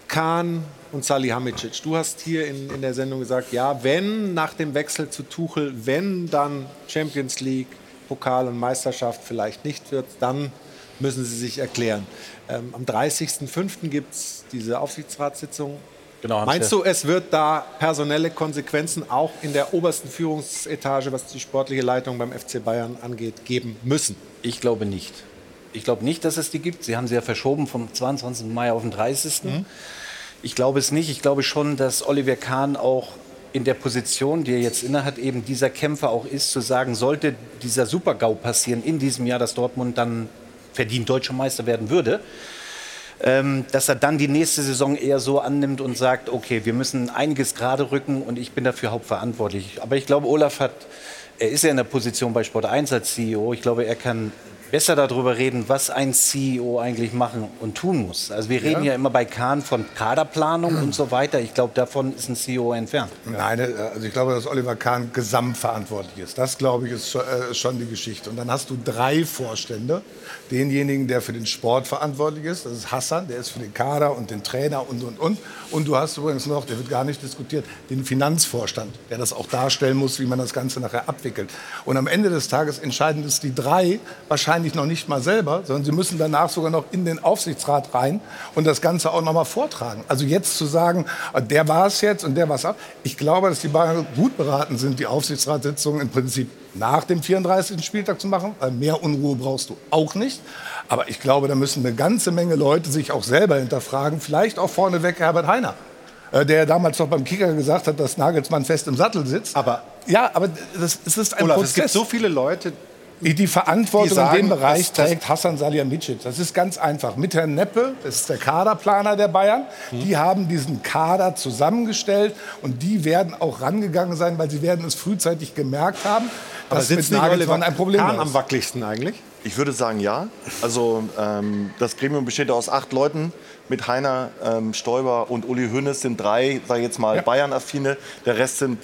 Kahn und Salihamidzic. Du hast hier in der Sendung gesagt, ja, wenn nach dem Wechsel zu Tuchel, wenn dann Champions League, Pokal und Meisterschaft vielleicht nicht wird, dann müssen sie sich erklären. Am 30.05. gibt es diese Aufsichtsratssitzung. Genau, meinst du, es wird da personelle Konsequenzen auch in der obersten Führungsetage, was die sportliche Leitung beim FC Bayern angeht, geben müssen? Ich glaube nicht. Ich glaube nicht, dass es die gibt. Sie haben sie ja verschoben vom 22. Mai auf den 30. Mhm. Ich glaube es nicht. Ich glaube schon, dass Oliver Kahn auch in der Position, die er jetzt innehat, eben dieser Kämpfer auch ist, zu sagen, sollte dieser Super-GAU passieren in diesem Jahr, dass Dortmund dann verdient deutscher Meister werden würde, dass er dann die nächste Saison eher so annimmt und sagt, okay, wir müssen einiges gerade rücken und ich bin dafür hauptverantwortlich. Aber ich glaube, Olaf er ist ja in der Position bei Sport1 als CEO, ich glaube, er kann besser darüber reden, was ein CEO eigentlich machen und tun muss. Also wir reden ja immer bei Kahn von Kaderplanung und so weiter. Ich glaube, davon ist ein CEO entfernt. Nein, also ich glaube, dass Oliver Kahn gesamtverantwortlich ist. Das, glaube ich, ist schon die Geschichte. Und dann hast du drei Vorstände. Denjenigen, der für den Sport verantwortlich ist, das ist Hasan, der ist für den Kader und den Trainer und. Und du hast übrigens noch, der wird gar nicht diskutiert, den Finanzvorstand, der das auch darstellen muss, wie man das Ganze nachher abwickelt. Und am Ende des Tages entscheiden es die drei wahrscheinlich noch nicht mal selber, sondern sie müssen danach sogar noch in den Aufsichtsrat rein und das Ganze auch noch mal vortragen. Also jetzt zu sagen, der war es jetzt und der war es ab. Ich glaube, dass die Bayern gut beraten sind, die Aufsichtsratssitzung im Prinzip nach dem 34. Spieltag zu machen, weil mehr Unruhe brauchst du auch nicht. Aber ich glaube, da müssen eine ganze Menge Leute sich auch selber hinterfragen, vielleicht auch vorneweg Herbert Hainer, der damals noch beim Kicker gesagt hat, dass Nagelsmann fest im Sattel sitzt. Aber es ist ein Prozess. Es gibt so viele Leute, die Verantwortung in dem Bereich trägt Hasan Salihamidzic. Das ist ganz einfach. Mit Herrn Neppe, das ist der Kaderplaner der Bayern, die haben diesen Kader zusammengestellt und die werden auch rangegangen sein, weil sie werden es frühzeitig gemerkt haben, dass mit Nagelsmann ein Problem ist. Am wackeligsten eigentlich? Ich würde sagen, ja. Also das Gremium besteht aus 8 Leuten. Mit Heiner, Stoiber und Uli Hoeneß sind 3, sag ich jetzt mal, Bayern-Affine. Der Rest sind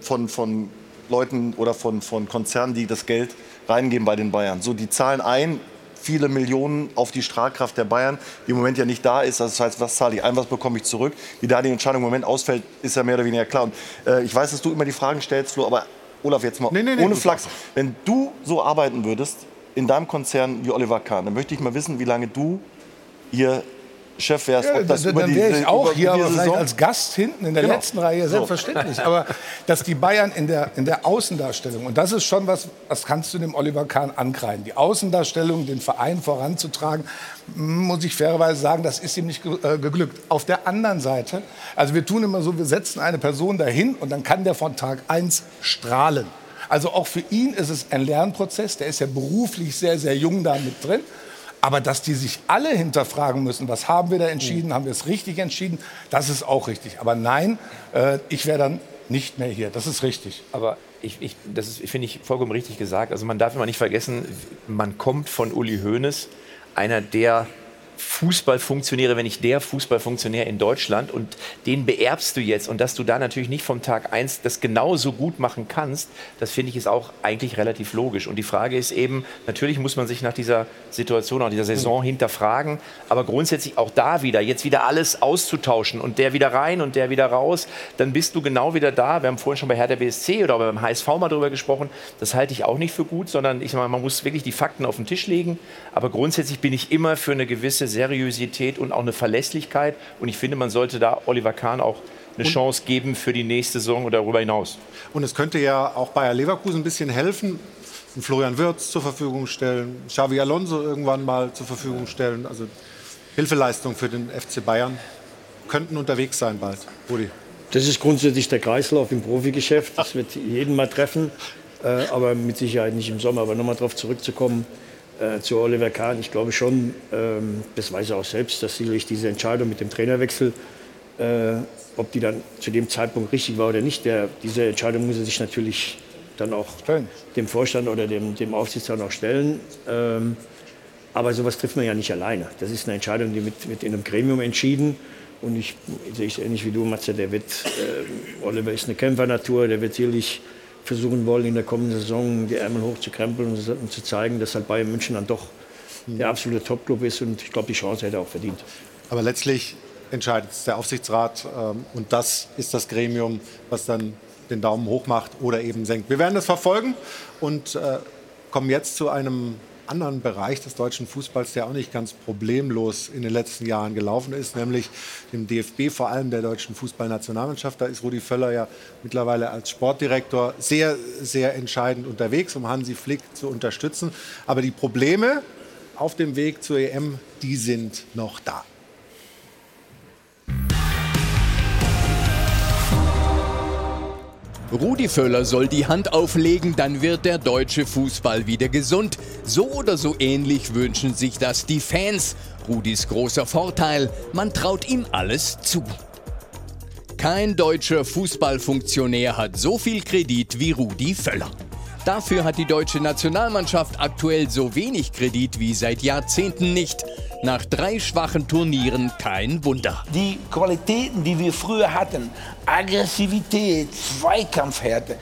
von Leuten oder von Konzernen, die das Geld reingeben bei den Bayern. So, die zahlen ein, viele Millionen auf die Strahlkraft der Bayern, die im Moment ja nicht da ist. Also das heißt, was zahle ich ein, was bekomme ich zurück? Wie da die Entscheidung im Moment ausfällt, ist ja mehr oder weniger klar. Und, ich weiß, dass du immer die Fragen stellst, Flo, aber Olaf, jetzt mal ohne Flachs. Wenn du so arbeiten würdest in deinem Konzern wie Oliver Kahn, dann möchte ich mal wissen, wie lange du hier Chef wärst. Ja, dann wäre ich auch hier, aber vielleicht als Gast hinten in der letzten Reihe, selbstverständlich. So. Aber dass die Bayern in der Außendarstellung, und das ist schon was, das kannst du dem Oliver Kahn ankreiden, die Außendarstellung, den Verein voranzutragen, muss ich fairerweise sagen, das ist ihm nicht geglückt. Auf der anderen Seite, also wir tun immer so, wir setzen eine Person dahin und dann kann der von Tag 1 strahlen. Also auch für ihn ist es ein Lernprozess, der ist ja beruflich sehr, sehr jung da mit drin. Aber dass die sich alle hinterfragen müssen, was haben wir da entschieden, haben wir es richtig entschieden, das ist auch richtig. Aber nein, ich wäre dann nicht mehr hier, das ist richtig. Aber das finde ich vollkommen richtig gesagt. Also man darf immer nicht vergessen, man kommt von Uli Hoeneß, einer der Fußballfunktionäre, wenn nicht der Fußballfunktionär in Deutschland, und den beerbst du jetzt, und dass du da natürlich nicht vom Tag 1 das genauso gut machen kannst, das finde ich ist auch eigentlich relativ logisch. Und die Frage ist eben, natürlich muss man sich nach dieser Situation, nach dieser Saison hinterfragen, aber grundsätzlich auch da wieder, jetzt wieder alles auszutauschen und der wieder rein und der wieder raus, dann bist du genau wieder da. Wir haben vorhin schon bei Hertha BSC oder beim HSV mal drüber gesprochen, das halte ich auch nicht für gut, sondern ich meine, man muss wirklich die Fakten auf den Tisch legen, aber grundsätzlich bin ich immer für eine gewisse Seriosität und auch eine Verlässlichkeit. Und ich finde, man sollte da Oliver Kahn auch eine Chance geben für die nächste Saison oder darüber hinaus. Und es könnte ja auch Bayer Leverkusen ein bisschen helfen, Florian Wirtz zur Verfügung stellen, Xavi Alonso irgendwann mal zur Verfügung stellen. Also Hilfeleistung für den FC Bayern könnten unterwegs sein bald. Rudi. Das ist grundsätzlich der Kreislauf im Profigeschäft. Das wird jeden mal treffen, aber mit Sicherheit nicht im Sommer. Aber nochmal darauf zurückzukommen, zu Oliver Kahn, ich glaube schon, das weiß er auch selbst, dass sicherlich diese Entscheidung mit dem Trainerwechsel, ob die dann zu dem Zeitpunkt richtig war oder nicht, diese Entscheidung muss er sich natürlich dann auch dem Vorstand oder dem Aufsichtsrat auch stellen. Aber sowas trifft man ja nicht alleine. Das ist eine Entscheidung, die wird in einem Gremium entschieden. Und ich sehe es ähnlich wie du, Matze, Oliver ist eine Kämpfernatur, der wird sicherlich versuchen wollen, in der kommenden Saison die Ärmel hochzukrempeln und zu zeigen, dass halt Bayern München dann doch der absolute Top-Club ist. Und ich glaube, die Chance hätte er auch verdient. Aber letztlich entscheidet es der Aufsichtsrat. Und das ist das Gremium, was dann den Daumen hoch macht oder eben senkt. Wir werden das verfolgen und kommen jetzt zu einem anderen Bereich des deutschen Fußballs, der auch nicht ganz problemlos in den letzten Jahren gelaufen ist, nämlich dem DFB, vor allem der deutschen Fußballnationalmannschaft. Da ist Rudi Völler ja mittlerweile als Sportdirektor sehr, sehr entscheidend unterwegs, um Hansi Flick zu unterstützen. Aber die Probleme auf dem Weg zur EM, die sind noch da. Rudi Völler soll die Hand auflegen, dann wird der deutsche Fußball wieder gesund. So oder so ähnlich wünschen sich das die Fans. Rudis großer Vorteil, man traut ihm alles zu. Kein deutscher Fußballfunktionär hat so viel Kredit wie Rudi Völler. Dafür hat die deutsche Nationalmannschaft aktuell so wenig Kredit wie seit Jahrzehnten nicht. Nach 3 schwachen Turnieren kein Wunder. Die Qualitäten, die wir früher hatten, Aggressivität, Zweikampfhärte,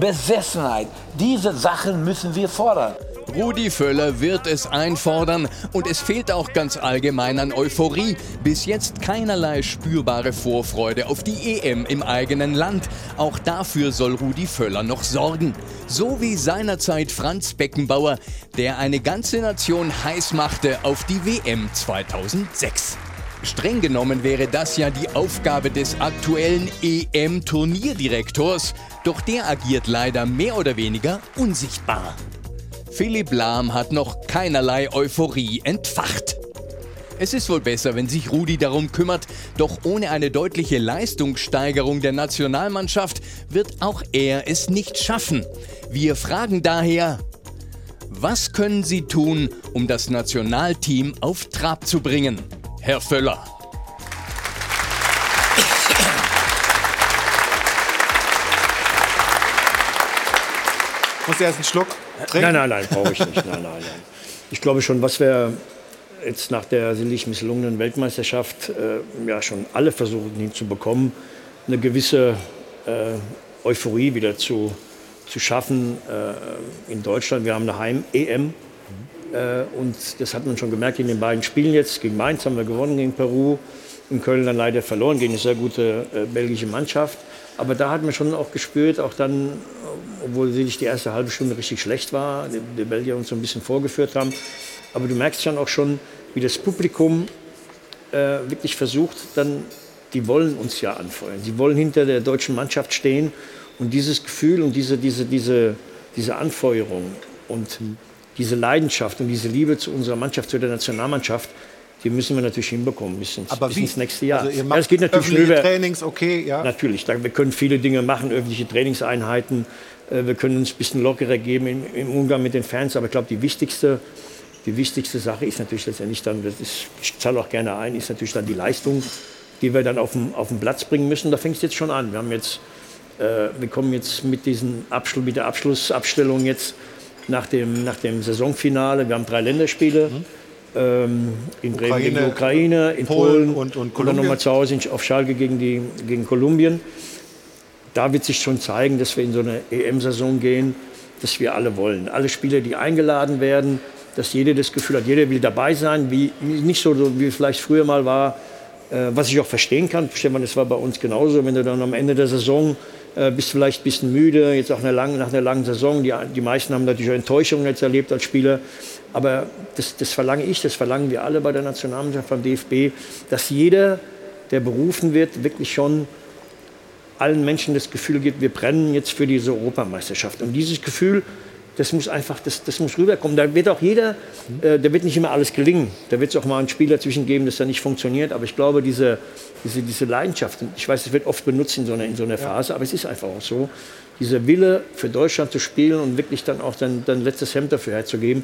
Besessenheit, diese Sachen müssen wir fordern. Rudi Völler wird es einfordern und es fehlt auch ganz allgemein an Euphorie. Bis jetzt keinerlei spürbare Vorfreude auf die EM im eigenen Land. Auch dafür soll Rudi Völler noch sorgen. So wie seinerzeit Franz Beckenbauer, der eine ganze Nation heiß machte auf die WM 2006. Streng genommen wäre das ja die Aufgabe des aktuellen EM-Turnierdirektors, doch der agiert leider mehr oder weniger unsichtbar. Philipp Lahm hat noch keinerlei Euphorie entfacht. Es ist wohl besser, wenn sich Rudi darum kümmert, doch ohne eine deutliche Leistungssteigerung der Nationalmannschaft wird auch er es nicht schaffen. Wir fragen daher, was können Sie tun, um das Nationalteam auf Trab zu bringen? Herr Völler. Muss erst einen Schluck trinken? Nein, brauche ich nicht. Nein. Ich glaube schon, was wir jetzt nach der sinnlich misslungenen Weltmeisterschaft schon alle versuchen hinzubekommen, eine gewisse Euphorie wieder zu schaffen in Deutschland. Wir haben eine Heim-EM und das hat man schon gemerkt in den beiden Spielen jetzt. Gegen Mainz haben wir gewonnen, gegen Peru, in Köln dann leider verloren, gegen eine sehr gute belgische Mannschaft. Aber da hat man schon auch gespürt, auch dann, obwohl sie die erste halbe Stunde richtig schlecht war, die Belgier uns so ein bisschen vorgeführt haben. Aber du merkst dann auch schon, wie das Publikum wirklich versucht, dann, die wollen uns ja anfeuern. Sie wollen hinter der deutschen Mannschaft stehen und dieses Gefühl und diese Anfeuerung und diese Leidenschaft und diese Liebe zu unserer Mannschaft, zu der Nationalmannschaft, die müssen wir natürlich hinbekommen bis ins nächste Jahr. Also ihr macht geht natürlich öffentliche Trainings, okay, ja. Natürlich, wir können viele Dinge machen, öffentliche Trainingseinheiten. Wir können uns ein bisschen lockerer geben im Umgang mit den Fans. Aber ich glaube, die wichtigste Sache ist natürlich letztendlich dann, ich zahle auch gerne ein, ist natürlich dann die Leistung, die wir dann auf den Platz bringen müssen. Da fängt es jetzt schon an. Wir kommen jetzt mit der Abschlussabstellung jetzt nach dem Saisonfinale. Wir haben 3 Länderspiele. In Bremen gegen die Ukraine, in Polen und Kolumbien. Dann nochmal zu Hause auf Schalke gegen Kolumbien. Da wird sich schon zeigen, dass wir in so eine EM-Saison gehen, dass wir alle wollen. Alle Spieler, die eingeladen werden, dass jeder das Gefühl hat, jeder will dabei sein, nicht so wie es vielleicht früher mal war, was ich auch verstehen kann. Stefan, das war bei uns genauso, wenn du dann am Ende der Saison bist vielleicht ein bisschen müde, jetzt auch nach einer langen Saison. Die meisten haben natürlich auch Enttäuschungen jetzt erlebt als Spieler. Aber das verlangen wir alle bei der Nationalmannschaft, beim DFB, dass jeder, der berufen wird, wirklich schon allen Menschen das Gefühl gibt, wir brennen jetzt für diese Europameisterschaft. Und dieses Gefühl, das muss rüberkommen. Da wird auch jeder, da wird nicht immer alles gelingen. Da wird es auch mal ein Spiel dazwischen geben, das dann nicht funktioniert. Aber ich glaube, diese Leidenschaft, ich weiß, es wird oft benutzt in so einer Phase, aber es ist einfach auch so, dieser Wille für Deutschland zu spielen und wirklich dann auch dein letztes Hemd dafür herzugeben,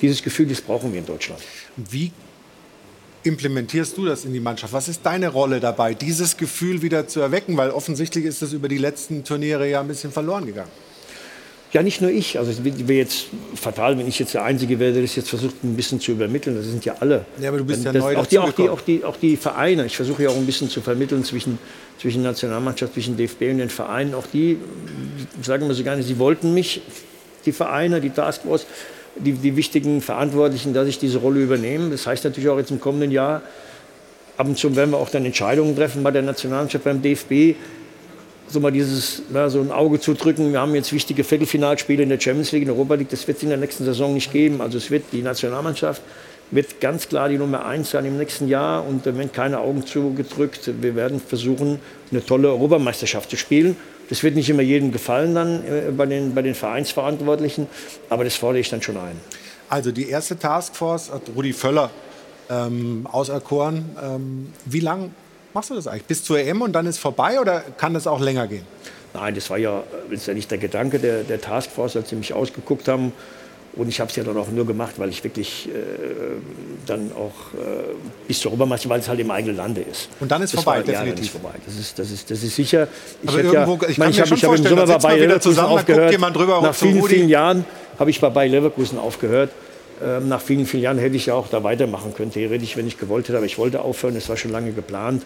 dieses Gefühl, das brauchen wir in Deutschland. Wie implementierst du das in die Mannschaft? Was ist deine Rolle dabei, dieses Gefühl wieder zu erwecken? Weil offensichtlich ist das über die letzten Turniere ja ein bisschen verloren gegangen. Ja, nicht nur ich. Also es wäre jetzt fatal, wenn ich jetzt der Einzige wäre, der das jetzt versucht, ein bisschen zu übermitteln. Das sind ja alle. Ja, aber du bist ja neu dazugekommen. Auch die Vereine. Ich versuche ja auch ein bisschen zu vermitteln zwischen Nationalmannschaft, zwischen DFB und den Vereinen. Auch die, sagen wir so gerne, sie wollten mich, die Vereine, die Taskforce, die wichtigen Verantwortlichen, dass ich diese Rolle übernehme. Das heißt natürlich auch jetzt im kommenden Jahr, ab und zu werden wir auch dann Entscheidungen treffen bei der Nationalmannschaft, beim DFB, so mal dieses, so ein Auge zudrücken, wir haben jetzt wichtige Viertelfinalspiele in der Champions League, in der Europa League, das wird es in der nächsten Saison nicht geben. Also es wird, die Nationalmannschaft wird ganz klar die Nummer 1 sein im nächsten Jahr und da werden keine Augen zugedrückt. Wir werden versuchen, eine tolle Europameisterschaft zu spielen. Das wird nicht immer jedem gefallen dann bei den Vereinsverantwortlichen, aber das fordere ich dann schon ein. Also die erste Taskforce hat Rudi Völler auserkoren. Wie lange machst du das eigentlich? Bis zur EM und dann ist vorbei oder kann das auch länger gehen? Nein, das war ja letztendlich der Gedanke der Taskforce, als sie mich ausgeguckt haben. Und ich habe es ja dann auch nur gemacht, weil ich wirklich dann auch bis zur Europameisterschaft, weil es halt im eigenen Lande ist. Und dann ist es vorbei, definitiv. Vorbei. Das ist sicher. Aber ich habe im Sommer bei Bayer Leverkusen aufgehört. Nach vielen Jahren habe ich bei Bayer Leverkusen aufgehört. Nach vielen Jahren hätte ich ja auch da weitermachen können, theoretisch, wenn ich gewollt hätte. Aber ich wollte aufhören, das war schon lange geplant,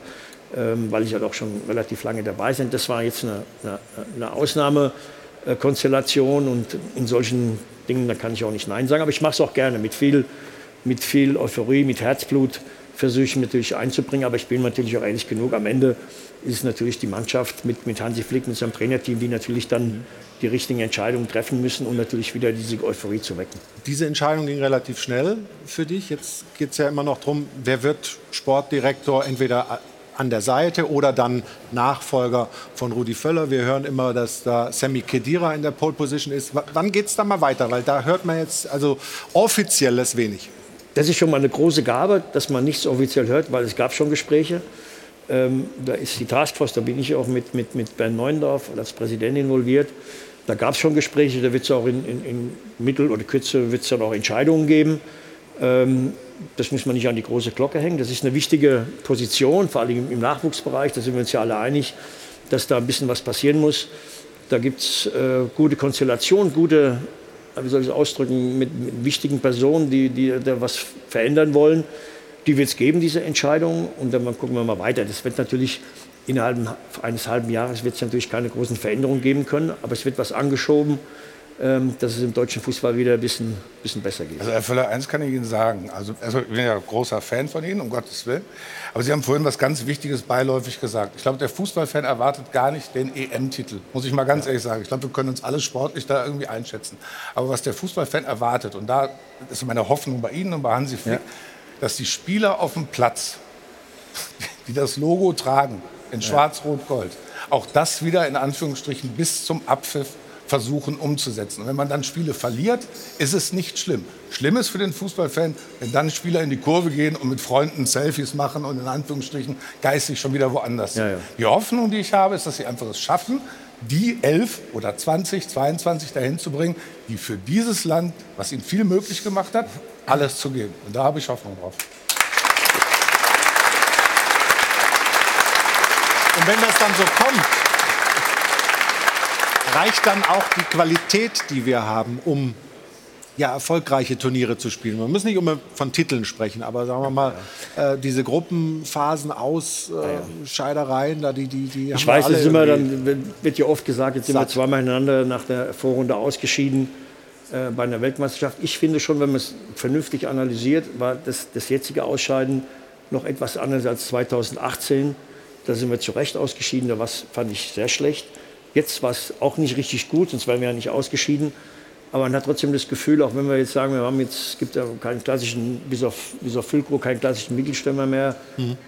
weil ich ja halt auch schon relativ lange dabei bin. Das war jetzt eine Ausnahmekonstellation und in solchen Dingen, da kann ich auch nicht Nein sagen, aber ich mache es auch gerne mit viel Euphorie, mit Herzblut versuche ich natürlich einzubringen, aber ich bin natürlich auch ehrlich genug, am Ende ist es natürlich die Mannschaft mit Hansi Flick, mit seinem Trainerteam, die natürlich dann die richtigen Entscheidungen treffen müssen, um natürlich wieder diese Euphorie zu wecken. Diese Entscheidung ging relativ schnell für dich, jetzt geht es ja immer noch darum, wer wird Sportdirektor, entweder an der Seite oder dann Nachfolger von Rudi Völler. Wir hören immer, dass da Sammy Khedira in der Pole Position ist. Wann geht es da mal weiter? Weil da hört man jetzt also offizielles wenig. Das ist schon mal eine große Gabe, dass man nichts offiziell hört, weil es gab schon Gespräche. Da ist die Taskforce, da bin ich auch mit Bernd Neuendorf als Präsident involviert. Da gab es schon Gespräche, da wird es auch in Mittel oder Kürze wird es dann auch Entscheidungen geben. Das muss man nicht an die große Glocke hängen. Das ist eine wichtige Position, vor allem im Nachwuchsbereich. Da sind wir uns ja alle einig, dass da ein bisschen was passieren muss. Da gibt es gute Konstellationen, gute, wie soll ich es ausdrücken, mit wichtigen Personen, die da was verändern wollen. Die wird es geben, diese Entscheidung. Und dann gucken wir mal weiter. Das wird natürlich innerhalb eines halben Jahres wird es natürlich keine großen Veränderungen geben können. Aber es wird was angeschoben, dass es im deutschen Fußball wieder ein bisschen besser geht. Also Herr Völler, eins kann ich Ihnen sagen. Also ich bin ja großer Fan von Ihnen, um Gottes Willen. Aber Sie haben vorhin was ganz Wichtiges beiläufig gesagt. Ich glaube, der Fußballfan erwartet gar nicht den EM-Titel. Muss ich mal ganz ehrlich sagen. Ich glaube, wir können uns alle sportlich da irgendwie einschätzen. Aber was der Fußballfan erwartet, und da ist meine Hoffnung bei Ihnen und bei Hansi Flick, dass die Spieler auf dem Platz, die das Logo tragen, in Schwarz-Rot-Gold, auch das wieder in Anführungsstrichen bis zum Abpfiff versuchen umzusetzen. Und wenn man dann Spiele verliert, ist es nicht schlimm. Schlimm ist für den Fußballfan, wenn dann Spieler in die Kurve gehen und mit Freunden Selfies machen und in Anführungsstrichen geistig schon wieder woanders sind. Ja. Die Hoffnung, die ich habe, ist, dass sie einfach es schaffen, die 11 oder 20, 22 dahin zu bringen, die für dieses Land, was ihnen viel möglich gemacht hat, alles zu geben. Und da habe ich Hoffnung drauf. Und wenn das dann so kommt, reicht dann auch die Qualität, die wir haben, um erfolgreiche Turniere zu spielen. Wir müssen nicht immer von Titeln sprechen, aber sagen wir mal, diese Gruppenphasen, Ausscheidereien, da die haben ich weiß, alle dann wird ja oft gesagt, jetzt sind wir zweimal hintereinander nach der Vorrunde ausgeschieden bei einer Weltmeisterschaft. Ich finde schon, wenn man es vernünftig analysiert, war das jetzige Ausscheiden noch etwas anders als 2018. Da sind wir zu Recht ausgeschieden, das fand ich sehr schlecht. Jetzt war es auch nicht richtig gut, sonst wären wir ja nicht ausgeschieden. Aber man hat trotzdem das Gefühl, auch wenn wir jetzt sagen, es gibt ja keinen klassischen, bis auf Füllkrug, keinen klassischen Mittelstürmer mehr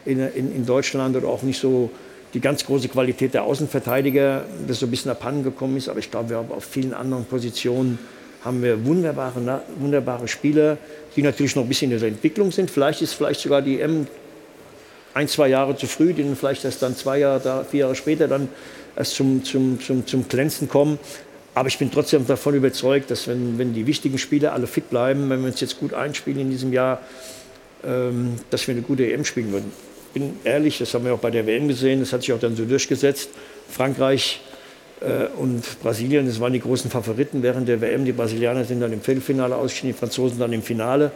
in Deutschland oder auch nicht so die ganz große Qualität der Außenverteidiger, das so ein bisschen abhanden gekommen ist. Aber ich glaube, wir haben auf vielen anderen Positionen haben wir wunderbare Spieler, die natürlich noch ein bisschen in der Entwicklung sind. Vielleicht ist sogar die EM 1-2 Jahre zu früh, denen vielleicht erst dann 4 Jahre später dann erst zum Glänzen kommen. Aber ich bin trotzdem davon überzeugt, dass wenn die wichtigen Spieler alle fit bleiben, wenn wir uns jetzt gut einspielen in diesem Jahr, dass wir eine gute EM spielen würden. Ich bin ehrlich, das haben wir auch bei der WM gesehen, das hat sich auch dann so durchgesetzt. Frankreich und Brasilien, das waren die großen Favoriten während der WM. Die Brasilianer sind dann im Viertelfinale ausgeschieden, die Franzosen dann im Finale.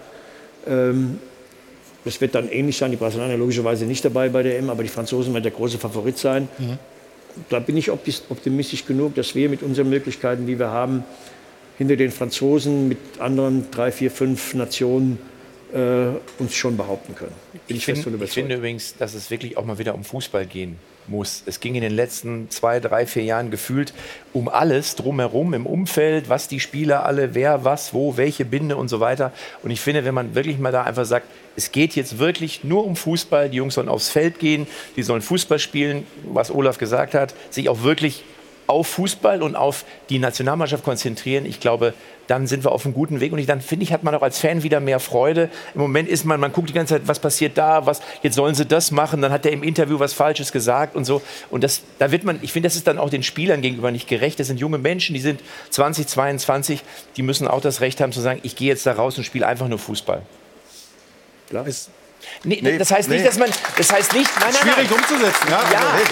Das wird dann ähnlich sein, die Brasilianer logischerweise nicht dabei bei der EM, aber die Franzosen werden der große Favorit sein. Mhm. Da bin ich optimistisch genug, dass wir mit unseren Möglichkeiten, die wir haben, hinter den Franzosen mit anderen 3, 4, 5 Nationen uns schon behaupten können. Ich finde übrigens, dass es wirklich auch mal wieder um Fußball gehen muss. Es ging in den letzten 2, 3, 4 Jahren gefühlt um alles drumherum, im Umfeld, was die Spieler alle, wer, was, wo, welche Binde und so weiter. Und ich finde, wenn man wirklich mal da einfach sagt, es geht jetzt wirklich nur um Fußball, die Jungs sollen aufs Feld gehen, die sollen Fußball spielen, was Olaf gesagt hat, sich auch wirklich auf Fußball und auf die Nationalmannschaft konzentrieren. Ich glaube, dann sind wir auf einem guten Weg. Und dann, finde ich, hat man auch als Fan wieder mehr Freude. Im Moment ist man guckt die ganze Zeit, was passiert da, was, jetzt sollen sie das machen, dann hat der im Interview was Falsches gesagt und so. Und das, da wird man, ich finde, das ist dann auch den Spielern gegenüber nicht gerecht. Das sind junge Menschen, die sind 20, 22, die müssen auch das Recht haben zu sagen, ich gehe jetzt da raus und spiele einfach nur Fußball. Klar. Das heißt nicht, schwierig umzusetzen.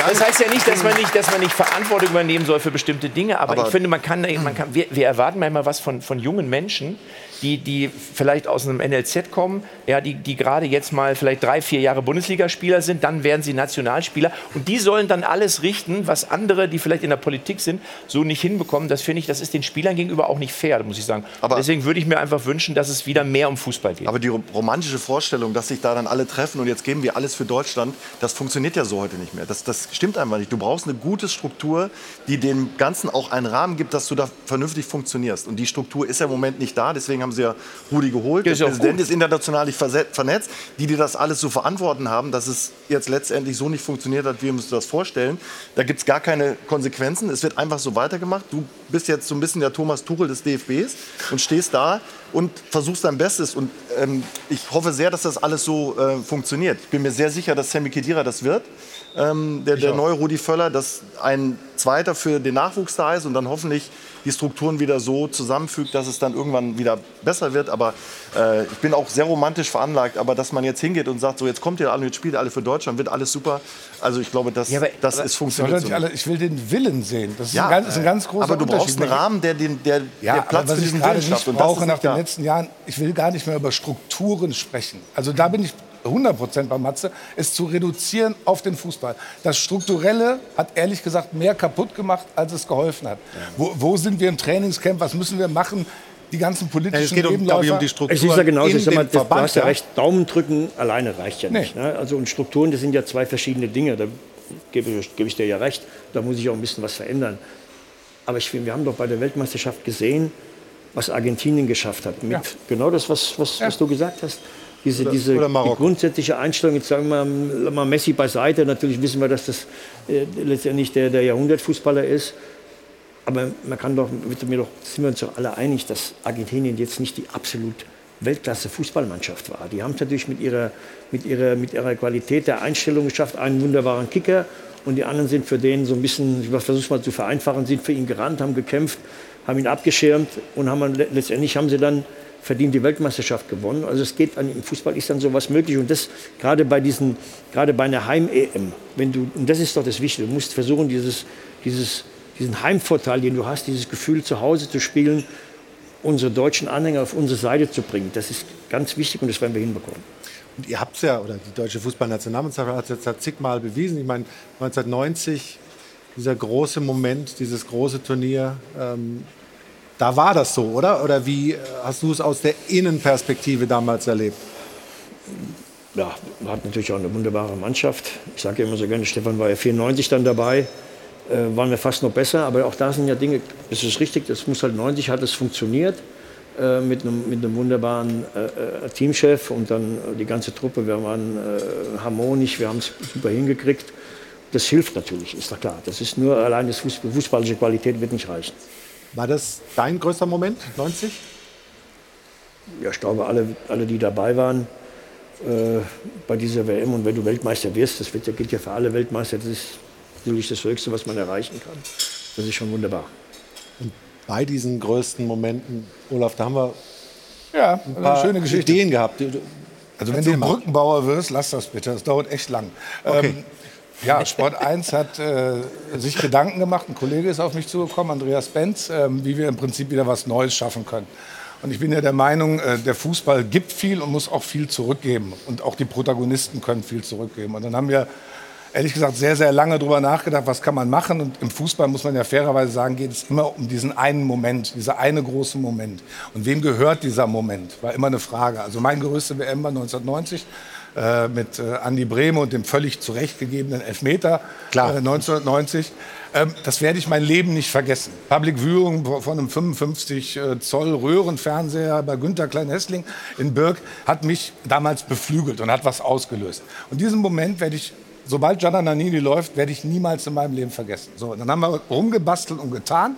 Das heißt ja nicht, dass man nicht Verantwortung übernehmen soll für bestimmte Dinge. Aber ich finde, man kann, wir erwarten manchmal was von jungen Menschen, die vielleicht aus einem NLZ kommen, ja, die gerade jetzt mal vielleicht 3, 4 Jahre Bundesligaspieler sind, dann werden sie Nationalspieler. Und die sollen dann alles richten, was andere, die vielleicht in der Politik sind, so nicht hinbekommen. Das finde ich, das ist den Spielern gegenüber auch nicht fair, muss ich sagen. Aber deswegen würde ich mir einfach wünschen, dass es wieder mehr um Fußball geht. Aber die romantische Vorstellung, dass sich da dann alle treffen und jetzt geben wir alles für Deutschland, das funktioniert ja so heute nicht mehr. Das stimmt einfach nicht. Du brauchst eine gute Struktur, die dem Ganzen auch einen Rahmen gibt, dass du da vernünftig funktionierst. Und die Struktur ist ja im Moment nicht da, deswegen haben sie ja Rudi geholt. Der Präsident ist international vernetzt. Die das alles zu verantworten haben, dass es jetzt letztendlich so nicht funktioniert hat, wie wir uns das vorstellen. Da gibt es gar keine Konsequenzen. Es wird einfach so weitergemacht. Du bist jetzt so ein bisschen der Thomas Tuchel des DFBs und stehst da und versuchst dein Bestes. Und ich hoffe sehr, dass das alles so funktioniert. Ich bin mir sehr sicher, dass Sammy Khedira das wird. Der neue Rudi Völler, dass ein Zweiter für den Nachwuchs da ist und dann hoffentlich die Strukturen wieder so zusammenfügt, dass es dann irgendwann wieder besser wird. Aber ich bin auch sehr romantisch veranlagt, aber dass man jetzt hingeht und sagt, so jetzt kommt ihr alle, jetzt spielt alle für Deutschland, wird alles super. Also ich glaube, das ist funktioniert so. Ich will den Willen sehen. Das ist ein ganz großer Unterschied. Aber du brauchst einen Rahmen, der Platz für diesen Willen schafft. Und das ist nach den letzten Jahren, ich will gar nicht mehr über Strukturen sprechen. Also da bin ich 100% bei Matze, ist zu reduzieren auf den Fußball. Das Strukturelle hat ehrlich gesagt mehr kaputt gemacht, als es geholfen hat. Ja. Wo sind wir im Trainingscamp? Was müssen wir machen? Die ganzen politischen Nebenläufer. Es geht um die Strukturen. Du hast ja recht, Daumen drücken alleine reicht ja nicht. Ne? Also, und Strukturen, das sind ja zwei verschiedene Dinge. Da gebe ich dir ja recht. Da muss ich auch ein bisschen was verändern. Aber ich finde, wir haben doch bei der Weltmeisterschaft gesehen, was Argentinien geschafft hat. Mit genau das, was du gesagt hast. Die grundsätzliche Einstellung, jetzt sagen wir mal Messi beiseite, natürlich wissen wir, dass das letztendlich der Jahrhundertfußballer ist. Aber sind wir uns doch alle einig, dass Argentinien jetzt nicht die absolut Weltklasse-Fußballmannschaft war. Die haben es natürlich mit ihrer Qualität der Einstellung geschafft, einen wunderbaren Kicker. Und die anderen sind für den so ein bisschen, ich versuche es mal zu vereinfachen, sind für ihn gerannt, haben gekämpft, haben ihn abgeschirmt und letztendlich haben sie dann verdient die Weltmeisterschaft gewonnen. Also es geht im Fußball ist dann sowas möglich und das gerade bei einer Heim-EM, und das ist doch das Wichtige, du musst versuchen diesen Heimvorteil, den du hast, dieses Gefühl zu Hause zu spielen, unsere deutschen Anhänger auf unsere Seite zu bringen. Das ist ganz wichtig und das werden wir hinbekommen. Und ihr habt es ja, oder die deutsche Fußballnationalmannschaft hat es jetzt zigmal bewiesen. Ich meine 1990 dieser große Moment, dieses große Turnier. Da war das so, oder? Oder wie hast du es aus der Innenperspektive damals erlebt? Ja, man hat natürlich auch eine wunderbare Mannschaft. Ich sage ja immer so gerne, Stefan war ja 94 dann dabei, waren wir fast noch besser. Aber auch da sind ja Dinge, das ist richtig, das muss halt 90, hat es funktioniert mit einem wunderbaren Teamchef und dann die ganze Truppe. Wir waren harmonisch, wir haben es super hingekriegt. Das hilft natürlich, ist doch klar. Das ist nur allein, das fußballische Qualität wird nicht reichen. War das dein größter Moment, 90? Ja, ich glaube, alle die dabei waren bei dieser WM. Und wenn du Weltmeister wirst, das gilt ja für alle Weltmeister, das ist natürlich das Höchste, was man erreichen kann. Das ist schon wunderbar. Und bei diesen größten Momenten, Olaf, da haben wir ein paar schöne Ideen gehabt. Also wenn du Brückenbauer wirst, lass das bitte, das dauert echt lang. Okay. Ja, Sport1 hat sich Gedanken gemacht, ein Kollege ist auf mich zugekommen, Andreas Benz, wie wir im Prinzip wieder was Neues schaffen können. Und ich bin ja der Meinung, der Fußball gibt viel und muss auch viel zurückgeben. Und auch die Protagonisten können viel zurückgeben. Und dann haben wir ehrlich gesagt sehr, sehr lange drüber nachgedacht, was kann man machen. Und im Fußball muss man ja fairerweise sagen, geht es immer um diesen einen Moment, dieser eine große Moment. Und wem gehört dieser Moment, war immer eine Frage. Also mein größte WM war 1990 mit Andi Brehme und dem völlig zurechtgegebenen Elfmeter. Klar. 1990. Das werde ich mein Leben nicht vergessen. Public Viewing von einem 55 Zoll Röhrenfernseher bei Günther Klein-Hässling in Birk hat mich damals beflügelt und hat was ausgelöst. Und diesen Moment werde ich, sobald Gianna Nannini läuft, werde ich niemals in meinem Leben vergessen. So, dann haben wir rumgebastelt und getan.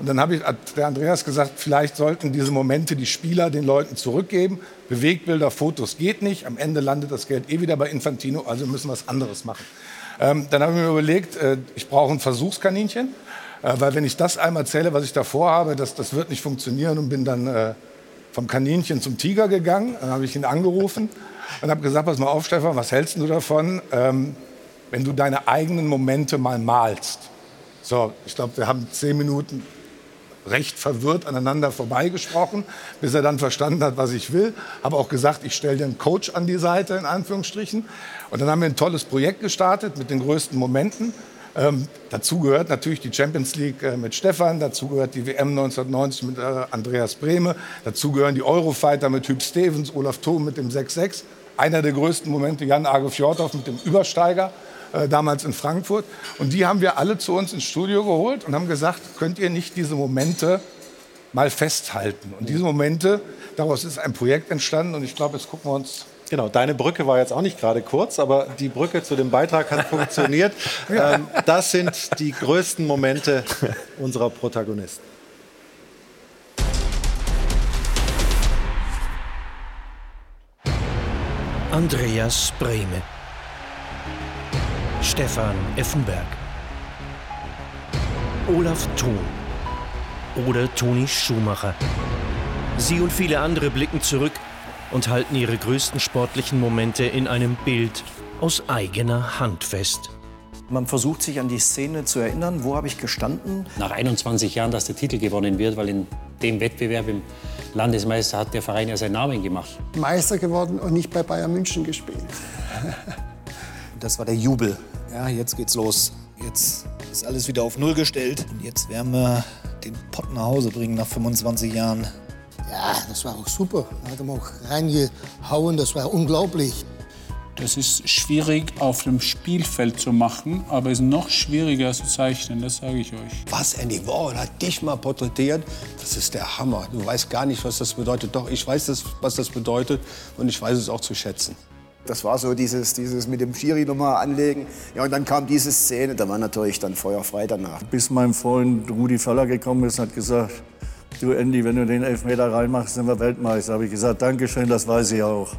Und dann hat der Andreas gesagt, vielleicht sollten diese Momente die Spieler den Leuten zurückgeben. Bewegtbilder, Fotos geht nicht. Am Ende landet das Geld eh wieder bei Infantino, also müssen wir was anderes machen. Dann habe ich mir überlegt, ich brauche ein Versuchskaninchen. Weil wenn ich das einmal erzähle, was ich davor habe, das wird nicht funktionieren. Und bin dann vom Kaninchen zum Tiger gegangen. Dann habe ich ihn angerufen und habe gesagt, pass mal auf, Stefan, was hältst du davon, wenn du deine eigenen Momente mal malst? So, ich glaube, wir haben 10 Minuten recht verwirrt aneinander vorbeigesprochen, bis er dann verstanden hat, was ich will. Habe auch gesagt, ich stelle dir einen Coach an die Seite, in Anführungsstrichen. Und dann haben wir ein tolles Projekt gestartet mit den größten Momenten. Dazu gehört natürlich die Champions League mit Stefan, dazu gehört die WM 1990 mit Andreas Brehme, dazu gehören die Eurofighter mit Hüb Stevens, Olaf Thom mit dem 6-6. Einer der größten Momente, Jan-Arve Fjordhoff mit dem Übersteiger, damals in Frankfurt. Und die haben wir alle zu uns ins Studio geholt und haben gesagt, könnt ihr nicht diese Momente mal festhalten? Und diese Momente, daraus ist ein Projekt entstanden und ich glaube, jetzt gucken wir uns... Genau, deine Brücke war jetzt auch nicht gerade kurz, aber die Brücke zu dem Beitrag hat funktioniert. Das sind die größten Momente unserer Protagonisten. Andreas Brehme, Stefan Effenberg, Olaf Thon oder Toni Schumacher. Sie und viele andere blicken zurück und halten ihre größten sportlichen Momente in einem Bild aus eigener Hand fest. Man versucht sich an die Szene zu erinnern, wo habe ich gestanden? Nach 21 Jahren, dass der Titel gewonnen wird, weil in dem Wettbewerb im Landesmeister hat der Verein ja seinen Namen gemacht. Meister geworden und nicht bei Bayern München gespielt. Das war der Jubel. Ja, jetzt geht's los. Jetzt ist alles wieder auf Null gestellt. Und jetzt werden wir den Pott nach Hause bringen nach 25 Jahren. Ja, das war auch super. Da hat er auch reingehauen, das war unglaublich. Das ist schwierig auf dem Spielfeld zu machen, aber es ist noch schwieriger zu zeichnen, das sage ich euch. Was, Andy Warhol hat dich mal porträtiert? Das ist der Hammer. Du weißt gar nicht, was das bedeutet. Doch, ich weiß, was das bedeutet und ich weiß es auch zu schätzen. Das war so dieses mit dem Schiri nochmal anlegen. Ja, und dann kam diese Szene, da war natürlich dann feuerfrei danach. Bis mein Freund Rudi Völler gekommen ist und hat gesagt, du Andy, wenn du den Elfmeter reinmachst, sind wir Weltmeister. Habe ich gesagt, Dankeschön, das weiß ich auch.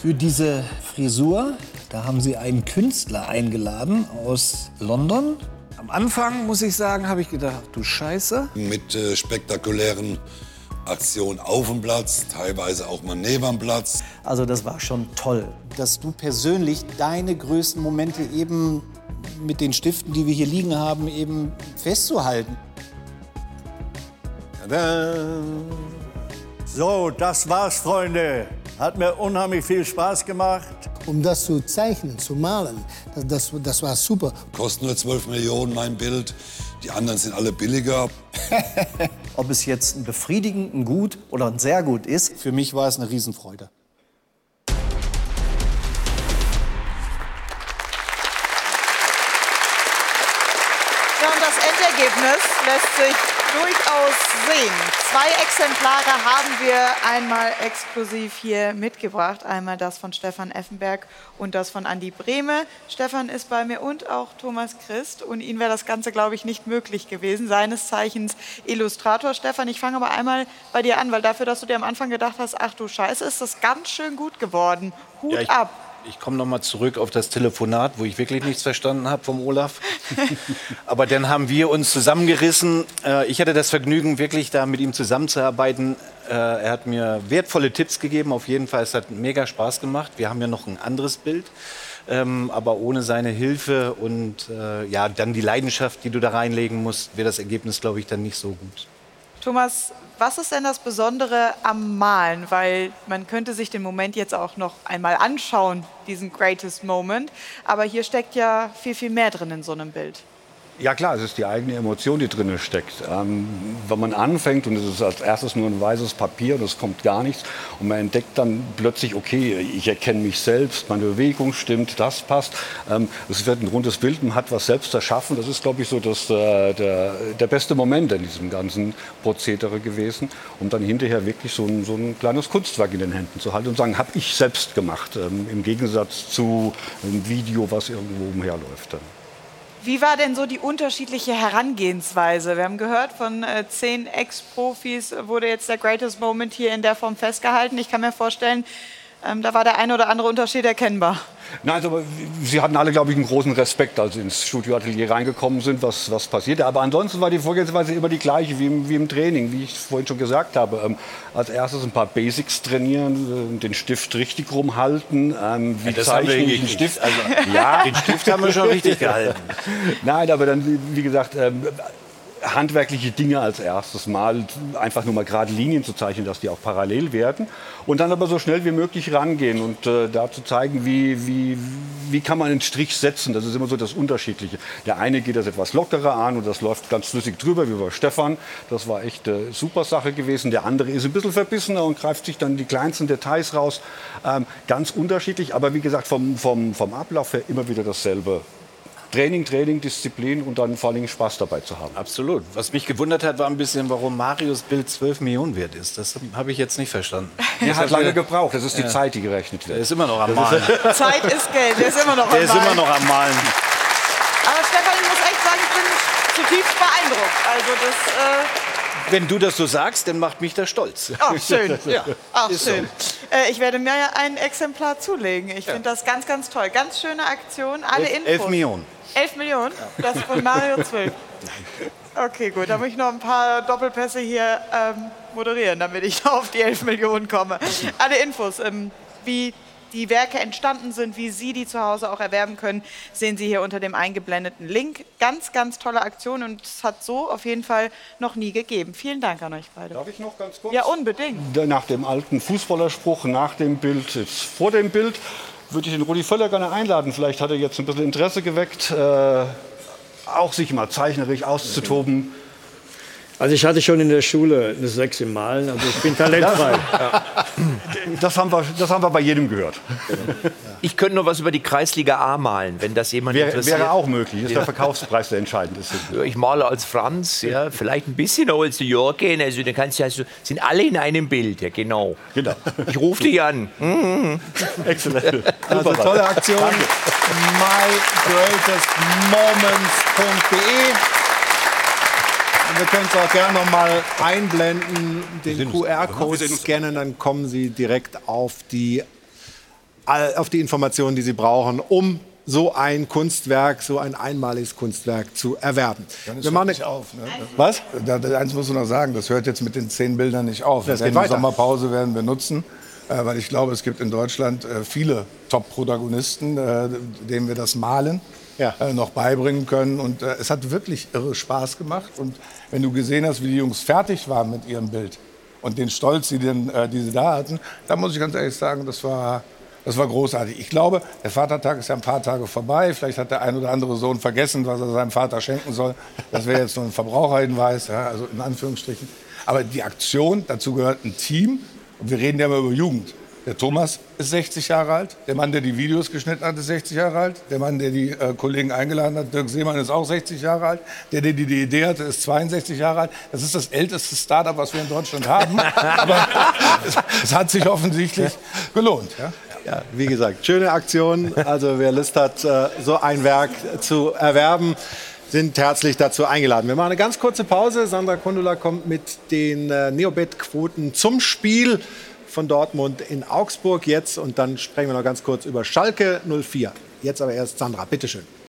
Für diese Frisur, da haben Sie einen Künstler eingeladen aus London. Am Anfang, muss ich sagen, habe ich gedacht, du Scheiße. Mit spektakulären Aktionen auf dem Platz, teilweise auch mal neben dem Platz. Also das war schon toll, dass du persönlich deine größten Momente eben mit den Stiften, die wir hier liegen haben, eben festzuhalten. Tada. So, das war's, Freunde. Hat mir unheimlich viel Spaß gemacht. Um das zu zeichnen, zu malen, das war super. Kostet nur 12 Millionen mein Bild, die anderen sind alle billiger. Ob es jetzt ein befriedigend, ein gut oder ein sehr gut ist, für mich war es eine Riesenfreude. Ja, und das Endergebnis lässt sich durchaus sehen. 2 Exemplare haben wir einmal exklusiv hier mitgebracht. Einmal das von Stefan Effenberg und das von Andi Brehme. Stefan ist bei mir und auch Thomas Christ. Und Ihnen wäre das Ganze, glaube ich, nicht möglich gewesen. Seines Zeichens Illustrator. Stefan, ich fange aber einmal bei dir an, weil dafür, dass du dir am Anfang gedacht hast, ach du Scheiße, ist das ganz schön gut geworden. Hut ab. Ich komme noch mal zurück auf das Telefonat, wo ich wirklich nichts verstanden habe vom Olaf. Aber dann haben wir uns zusammengerissen. Ich hatte das Vergnügen, wirklich da mit ihm zusammenzuarbeiten. Er hat mir wertvolle Tipps gegeben. Auf jeden Fall, es hat mega Spaß gemacht. Wir haben ja noch ein anderes Bild. Aber ohne seine Hilfe und ja, dann die Leidenschaft, die du da reinlegen musst, wäre das Ergebnis, glaube ich, dann nicht so gut. Thomas, Was ist denn das Besondere am Malen? Weil man könnte sich den Moment jetzt auch noch einmal anschauen, diesen Greatest Moment. Aber hier steckt ja viel, viel mehr drin in so einem Bild. Ja klar, es ist die eigene Emotion, die drin steckt. Wenn man anfängt und es ist als erstes nur ein weißes Papier und es kommt gar nichts und man entdeckt dann plötzlich, okay, ich erkenne mich selbst, meine Bewegung stimmt, das passt. Es wird ein rundes Bild, man hat was selbst erschaffen. Das ist, glaube ich, so der beste Moment in diesem ganzen Prozedere gewesen, um dann hinterher wirklich so ein kleines Kunstwerk in den Händen zu halten und sagen, habe ich selbst gemacht, im Gegensatz zu einem Video, was irgendwo umherläuft. Wie war denn so die unterschiedliche Herangehensweise? Wir haben gehört, von 10 Ex-Profis wurde jetzt der Greatest Moment hier in der Form festgehalten. Ich kann mir vorstellen, da war der ein oder andere Unterschied erkennbar. Nein, also, sie hatten alle, glaube ich, einen großen Respekt, als sie ins Studioatelier reingekommen sind, was passierte. Aber ansonsten war die Vorgehensweise immer die gleiche wie im Training, wie ich vorhin schon gesagt habe. Als erstes ein paar Basics trainieren, den Stift richtig rumhalten. Wie das zeichne ich den Stift? Also, ja, den Stift haben wir schon richtig gehalten. Nein, aber dann, wie gesagt, handwerkliche Dinge als erstes Mal, einfach nur mal gerade Linien zu zeichnen, dass die auch parallel werden und dann aber so schnell wie möglich rangehen und da zu zeigen, wie kann man einen Strich setzen, das ist immer so das Unterschiedliche. Der eine geht das etwas lockerer an und das läuft ganz flüssig drüber, wie bei Stefan, das war echt eine super Sache gewesen. Der andere ist ein bisschen verbissener und greift sich dann die kleinsten Details raus, ganz unterschiedlich, aber wie gesagt, vom Ablauf her immer wieder dasselbe. Training, Disziplin und dann vor allem Spaß dabei zu haben. Absolut. Was mich gewundert hat, war ein bisschen, warum Marios Bild 12 Millionen wert ist. Das habe ich jetzt nicht verstanden. Er hat lange gebraucht. Das ist die Zeit, die gerechnet wird. Er ist immer noch am Malen. Zeit ist Geld. Er ist immer noch am Malen. Aber Stefan, ich muss echt sagen, ich bin zutiefst beeindruckt. Also wenn du das so sagst, dann macht mich das stolz. Ach, schön. Ja. Ach, schön. Ich werde mir ein Exemplar zulegen. Ich finde das ganz, ganz toll. Ganz schöne Aktion. Alle Infos. 11 Millionen? Ja. Das von Mario 12. Okay, gut. Da muss ich noch ein paar Doppelpässe hier moderieren, damit ich auf die 11 Millionen komme. Alle Infos, wie die Werke entstanden sind, wie Sie die zu Hause auch erwerben können, sehen Sie hier unter dem eingeblendeten Link. Ganz, ganz tolle Aktion und es hat so auf jeden Fall noch nie gegeben. Vielen Dank an euch beide. Darf ich noch ganz kurz? Ja, unbedingt. Nach dem alten Fußballerspruch, nach dem Bild, jetzt vor dem Bild, würde ich den Rudi Völler gerne einladen. Vielleicht hat er jetzt ein bisschen Interesse geweckt, auch sich mal zeichnerisch auszutoben. Also ich hatte schon in der Schule eine 6 im Malen, also ich bin talentfrei. Das haben wir bei jedem gehört. Ich könnte noch was über die Kreisliga A malen, wenn das jemand interessiert. Wäre auch möglich, ist der Verkaufspreis, der entscheidend ist. Ich male als Franz, ja, vielleicht ein bisschen als die Jürgen, also dann kannst du ja so, sind alle in einem Bild, ja genau. Ich rufe dich an. Exzellent. Also tolle Aktion. MyGreatestMoments.de. Wir können es auch gerne noch mal einblenden, den QR-Code scannen, dann kommen Sie direkt auf die Informationen, die Sie brauchen, um so ein Kunstwerk, so ein einmaliges Kunstwerk zu erwerben. Wir machen nicht auf. Ne? Was? Eins muss ich noch sagen, das hört jetzt mit den 10 Bildern nicht auf. Das geht weiter. Die Sommerpause werden wir nutzen, weil ich glaube, es gibt in Deutschland viele Top-Protagonisten, denen wir das malen. Ja. Noch beibringen können. Und es hat wirklich irre Spaß gemacht. Und wenn du gesehen hast, wie die Jungs fertig waren mit ihrem Bild und den Stolz, die sie da hatten, da muss ich ganz ehrlich sagen, das war großartig. Ich glaube, der Vatertag ist ja ein paar Tage vorbei. Vielleicht hat der ein oder andere Sohn vergessen, was er seinem Vater schenken soll. Das wäre jetzt nur ein Verbraucherhinweis, ja, also in Anführungsstrichen. Aber die Aktion, dazu gehört ein Team. Und wir reden ja immer über Jugend. Der Thomas ist 60 Jahre alt, der Mann, der die Videos geschnitten hat, ist 60 Jahre alt, der Mann, der die Kollegen eingeladen hat, Dirk Seemann, ist auch 60 Jahre alt, der die Idee hatte, ist 62 Jahre alt. Das ist das älteste Start-up, was wir in Deutschland haben, aber es hat sich offensichtlich gelohnt. Ja? Ja, wie gesagt, schöne Aktion, also wer Lust hat, so ein Werk zu erwerben, sind herzlich dazu eingeladen. Wir machen eine ganz kurze Pause, Sandra Kundula kommt mit den Neobet-Quoten zum Spiel von Dortmund in Augsburg jetzt und dann sprechen wir noch ganz kurz über Schalke 04. Jetzt aber erst Sandra, bitteschön.